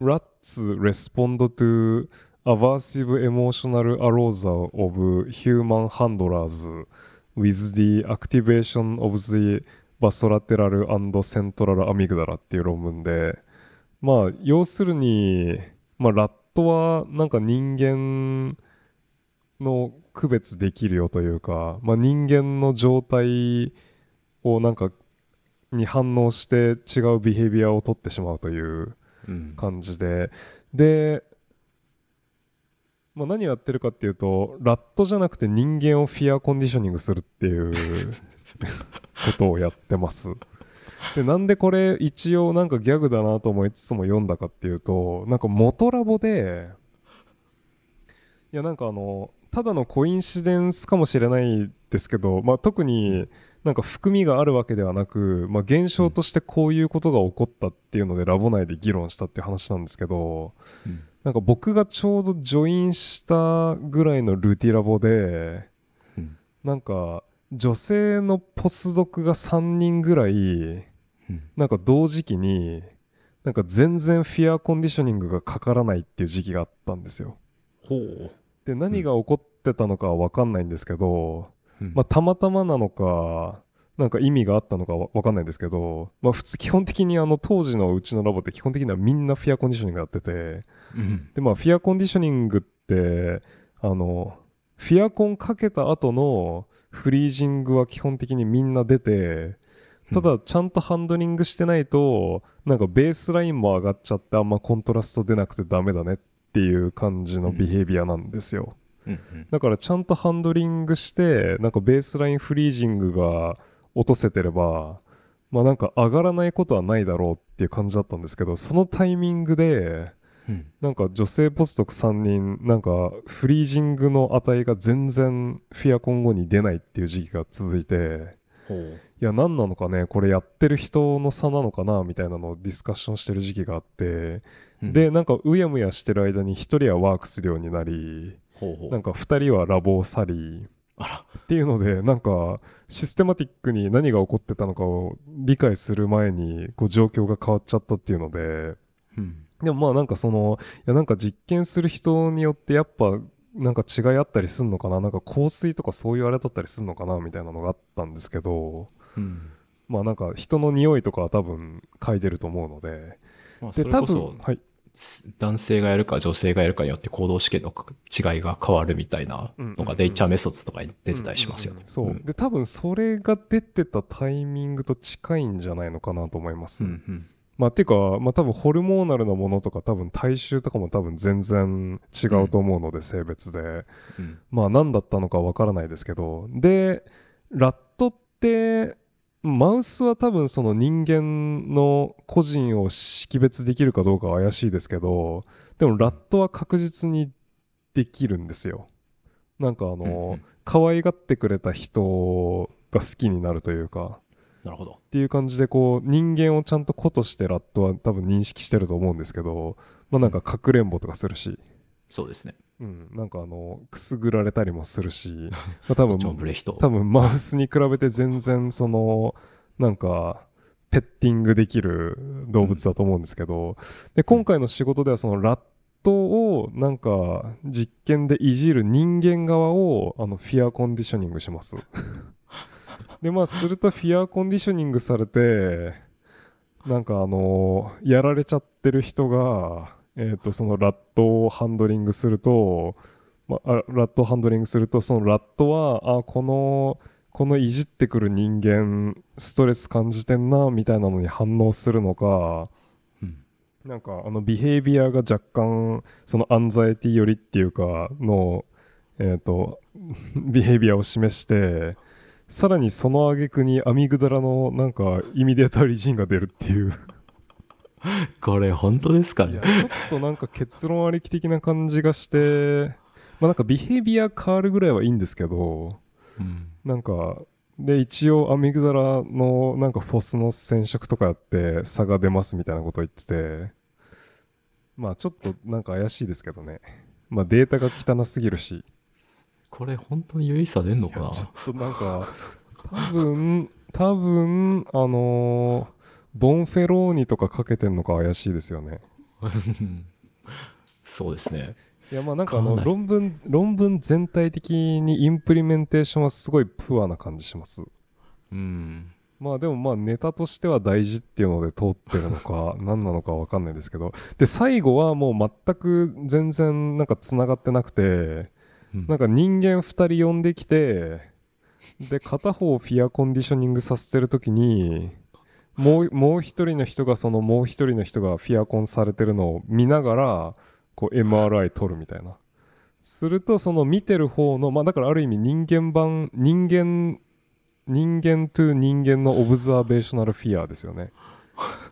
Rats respond to aversive emotional arousal of human handlers with the activation of the basolateral and central amygdala っていう論文で、まあ要するに、まあ、ラットはなんか人間の区別できるよというか、まあ、人間の状態をなんかに反応して違うビヘビアを取ってしまうという感じで、うん、で、まあ、何をやってるかっていうとラットじゃなくて人間をフィアコンディショニングするっていうことをやってます。でなんでこれ一応なんかギャグだなと思いつつも読んだかっていうと、なんか元ラボでいやなんかただのコインシデンスかもしれないですけど、まあ、特になんか含みがあるわけではなく、まあ、現象としてこういうことが起こったっていうのでラボ内で議論したっていう話なんですけど、うん、なんか僕がちょうどジョインしたぐらいのルーティラボで、うん、なんか女性のポスドクが3人ぐらい、うん、なんか同時期になんか全然フィアコンディショニングがかからないっていう時期があったんですよ。ほうで何が起こってたのかは分かんないんですけど、うんまあ、たまたまなのかなんか意味があったのか分かんないんですけど、まあ、普通基本的に当時のうちのラボって基本的にはみんなフィアコンディショニングやってて、うんでまあ、フィアコンディショニングってフィアコンかけた後のフリージングは基本的にみんな出て、ただちゃんとハンドリングしてないとなんかベースラインも上がっちゃってあんまコントラスト出なくてダメだねっていう感じのビヘビアなんですよ、うんうん、だからちゃんとハンドリングしてなんかベースラインフリージングが落とせてればまあなんか上がらないことはないだろうっていう感じだったんですけど、そのタイミングでなんか女性ポスドク3人なんかフリージングの値が全然フィアコン後に出ないっていう時期が続いて、いや何なのかねこれやってる人の差なのかなみたいなのをディスカッションしてる時期があって、でなんかうやむやしてる間に1人はワークするようになり、なんか2人はラボを去りっていうので、なんかシステマティックに何が起こってたのかを理解する前にこう状況が変わっちゃったっていうので、でもまあなんかいやなんか実験する人によってやっぱなんか違いあったりすんのかな、なんか香水とかそういうあれだったりすんのかなみたいなのがあったんですけど、うん、まあなんか人の匂いとかは多分嗅いでると思うので、まあ、でそれこそ多分、はい、男性がやるか女性がやるかによって行動試験の違いが変わるみたいなのがデイチャーメソッドとかに出てたりしますよね。そうで多分それが出てたタイミングと近いんじゃないのかなと思います、うんうん。まあ、っていうか、まあ、多分ホルモーナルなものとか多分体臭とかも多分全然違うと思うので、うん、性別で、うん、まあ何だったのかわからないですけど、でラットってマウスは多分その人間の個人を識別できるかどうかは怪しいですけど、でもラットは確実にできるんですよ。なんかうん、可愛がってくれた人が好きになるというか、なるほどっていう感じで、こう人間をちゃんと子としてラットは多分認識してると思うんですけど、まあなんかかくれんぼとかするし、そうですね、うん、なんかくすぐられたりもするし、まあ、多分マウスに比べて全然そのなんかペッティングできる動物だと思うんですけど、うん、で今回の仕事ではそのラットをなんか実験でいじる人間側をフィアコンディショニングしますでまあするとフィアーコンディショニングされて、なんかやられちゃってる人がそのラットをハンドリングすると、そのラットはこのいじってくる人間ストレス感じてんなみたいなのに反応するのか、なんかビヘイビアが若干そのアンザイティ寄りっていうかのビヘイビアを示して、さらにその挙句にアミグダラのなんかイミデートアリジンが出るっていうこれ本当ですかね。ちょっとなんか結論ありき的な感じがしてまあなんかビヘビア変わるぐらいはいいんですけど、うん、なんかで一応アミグダラのなんかフォスの染色とかやって差が出ますみたいなこと言ってて、まあちょっとなんか怪しいですけどね。まあデータが汚すぎるし、これ本当に有意差出んのかな。ちょっとなんか多分ボンフェローニとかかけてんのか怪しいですよねそうですね。いやまあなんか論文全体的にインプリメンテーションはすごいプアな感じします。うん。まあでもまあネタとしては大事っていうので通ってるのか何なのか分かんないですけど、で最後はもう全く全然なんかつながってなくて。なんか人間2人呼んできて、で片方をフィアコンディショニングさせてるときにもう一人の人がフィアコンされてるのを見ながらこう MRI 撮るみたいな。するとその見てる方のまあだからある意味人間と人間のオブザーベーショナルフィアですよね。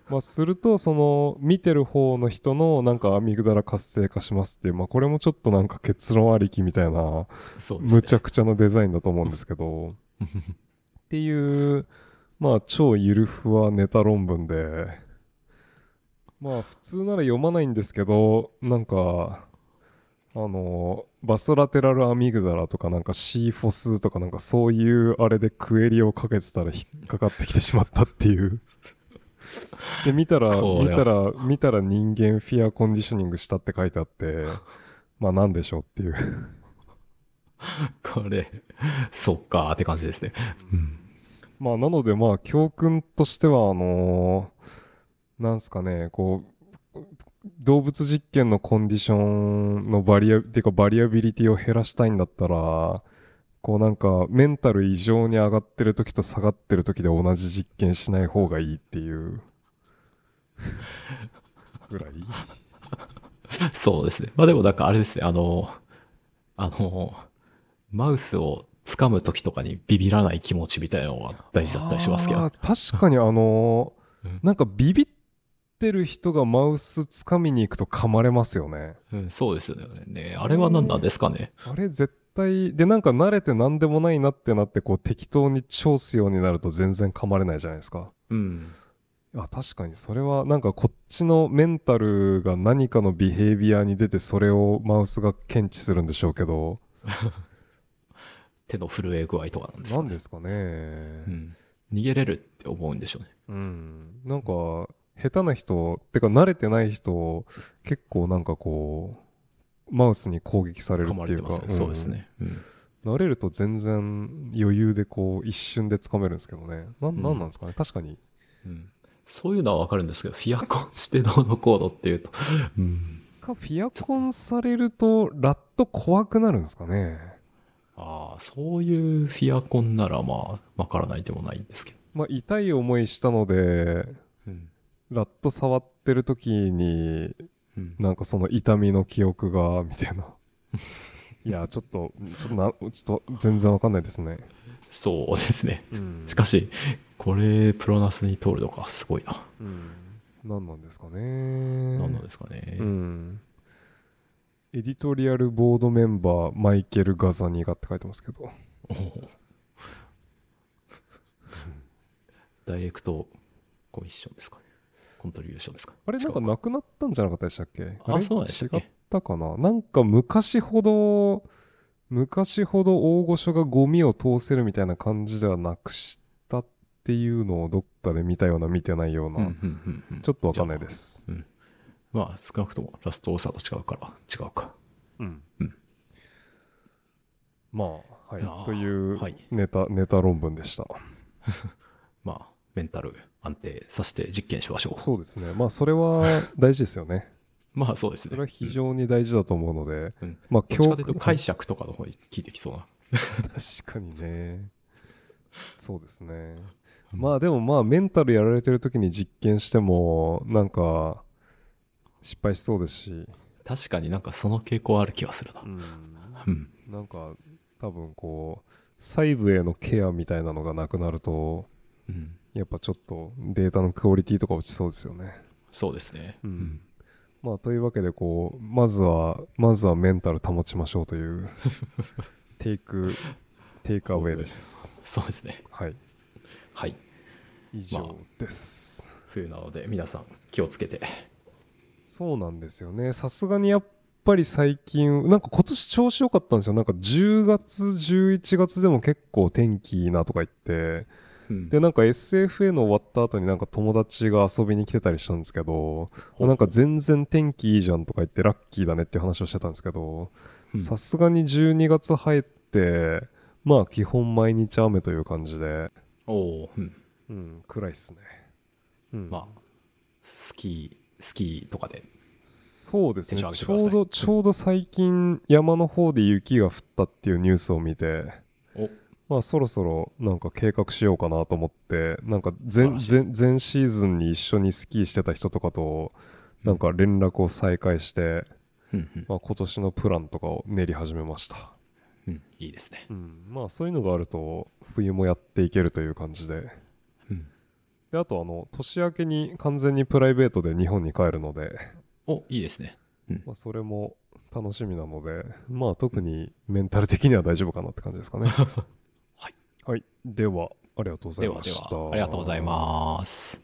まあするとその見てる方の人のなんかアミグダラ活性化しますっていう、まあこれもちょっとなんか結論ありきみたいなむちゃくちゃなデザインだと思うんですけどっていうまあ超ゆるふわネタ論文で、まあ普通なら読まないんですけど、なんかバソラテラルアミグダラとかなんか C フォスとかなんかそういうあれでクエリをかけてたら引っかかってきてしまったっていうで見たら人間フィアコンディショニングしたって書いてあってまあなんでしょうっていうこれそっかーって感じですね、うん、まあなのでまあ教訓としてはなんすかね、こう動物実験のコンディションのバリアビリティを減らしたいんだったら、こうなんかメンタル異常に上がってる時と下がってる時で同じ実験しない方がいいっていうぐらいそうですね。まあでもなんかあれですね、マウスを掴む時とかにビビらない気持ちみたいなのが大事だったりしますけど、確かになんかビビってる人がマウス掴みに行くと噛まれますよね、うん、そうですよね。あれは何なんですかね。あれ絶対でなんか慣れて何でもないなってなってこう適当に調すようになると全然噛まれないじゃないですか、うん、あ確かにそれはなんかこっちのメンタルが何かのビヘイビアに出てそれをマウスが検知するんでしょうけど手の震え具合とかなんですかね。なんですかね、うん、逃げれるって思うんでしょうね、うん、なんか下手な人ってか慣れてない人結構なんかこうマウスに攻撃されるっていうか、そうですね、慣れると全然余裕でこう一瞬でつかめるんですけどね。なんなんですかね、確かに、そういうのはわかるんですけど、フィアコンしてどうのこうのっていうと、フィアコンされるとラッと怖くなるんですかね。ああ、そういうフィアコンならまあわからないでもないんですけど、まあ痛い思いしたので、ラッと触ってる時に、なんかその痛みの記憶がみたいな。いやちょっと全然わかんないですね。そうですね、しかしこれプロナスに通るのか、すごいな、何なんですかね、エディトリアルボードメンバーマイケル・ガザニガって書いてますけど、ダイレクトコミッションですかね、コントリビューションですか。あれなんかなくなったんじゃなかったでしたっけ。あ、そうなんでしたっけ。違ったかな。なんか昔ほど大御所がゴミを通せるみたいな感じではなくしたっていうのをどっかで見たような見てないような、ちょっとわかんないです。まあ少なくともラストオーサーと違うから違うか。まあ、はい、というネタ論文でした。まあメンタル安定させて実験しましょう。そうですね。まあそれは大事ですよね。まあそうですね。それは非常に大事だと思うので、まあ教育解釈とかの方に聞いてきそうな。確かにね。そうですね。まあでもまあメンタルやられてる時に実験してもなんか失敗しそうですし。確かになんかその傾向ある気がするな。なんか多分こう細部へのケアみたいなのがなくなると。やっぱちょっとデータのクオリティとか落ちそうですよね。そうですね、まあというわけでこうまずはメンタル保ちましょうというテイクアウェイです。そうですね、はい、以上です、まあ、冬なので皆さん気をつけて。そうなんですよね。さすがにやっぱり最近なんか今年調子良かったんですよ。なんか10月11月でも結構天気いいなとか言ってで、なんか SFN 終わった後になんか友達が遊びに来てたりしたんですけど、なんか全然天気いいじゃんとか言ってラッキーだねっていう話をしてたんですけど、さすがに12月入ってまあ基本毎日雨という感じで、暗いっすね、まあスキーとかで。そうですね、ちょうど最近山の方で雪が降ったっていうニュースを見て、まあ、そろそろなんか計画しようかなと思って、なんか前シーズンに一緒にスキーしてた人とかとなんか連絡を再開して、まあ、今年のプランとかを練り始めました、いいですね、まあ、そういうのがあると冬もやっていけるという感じで、であと年明けに完全にプライベートで日本に帰るので、いいですね、まあ、それも楽しみなので、まあ、特にメンタル的には大丈夫かなって感じですかね。はい、ではありがとうございました。ではありがとうございます。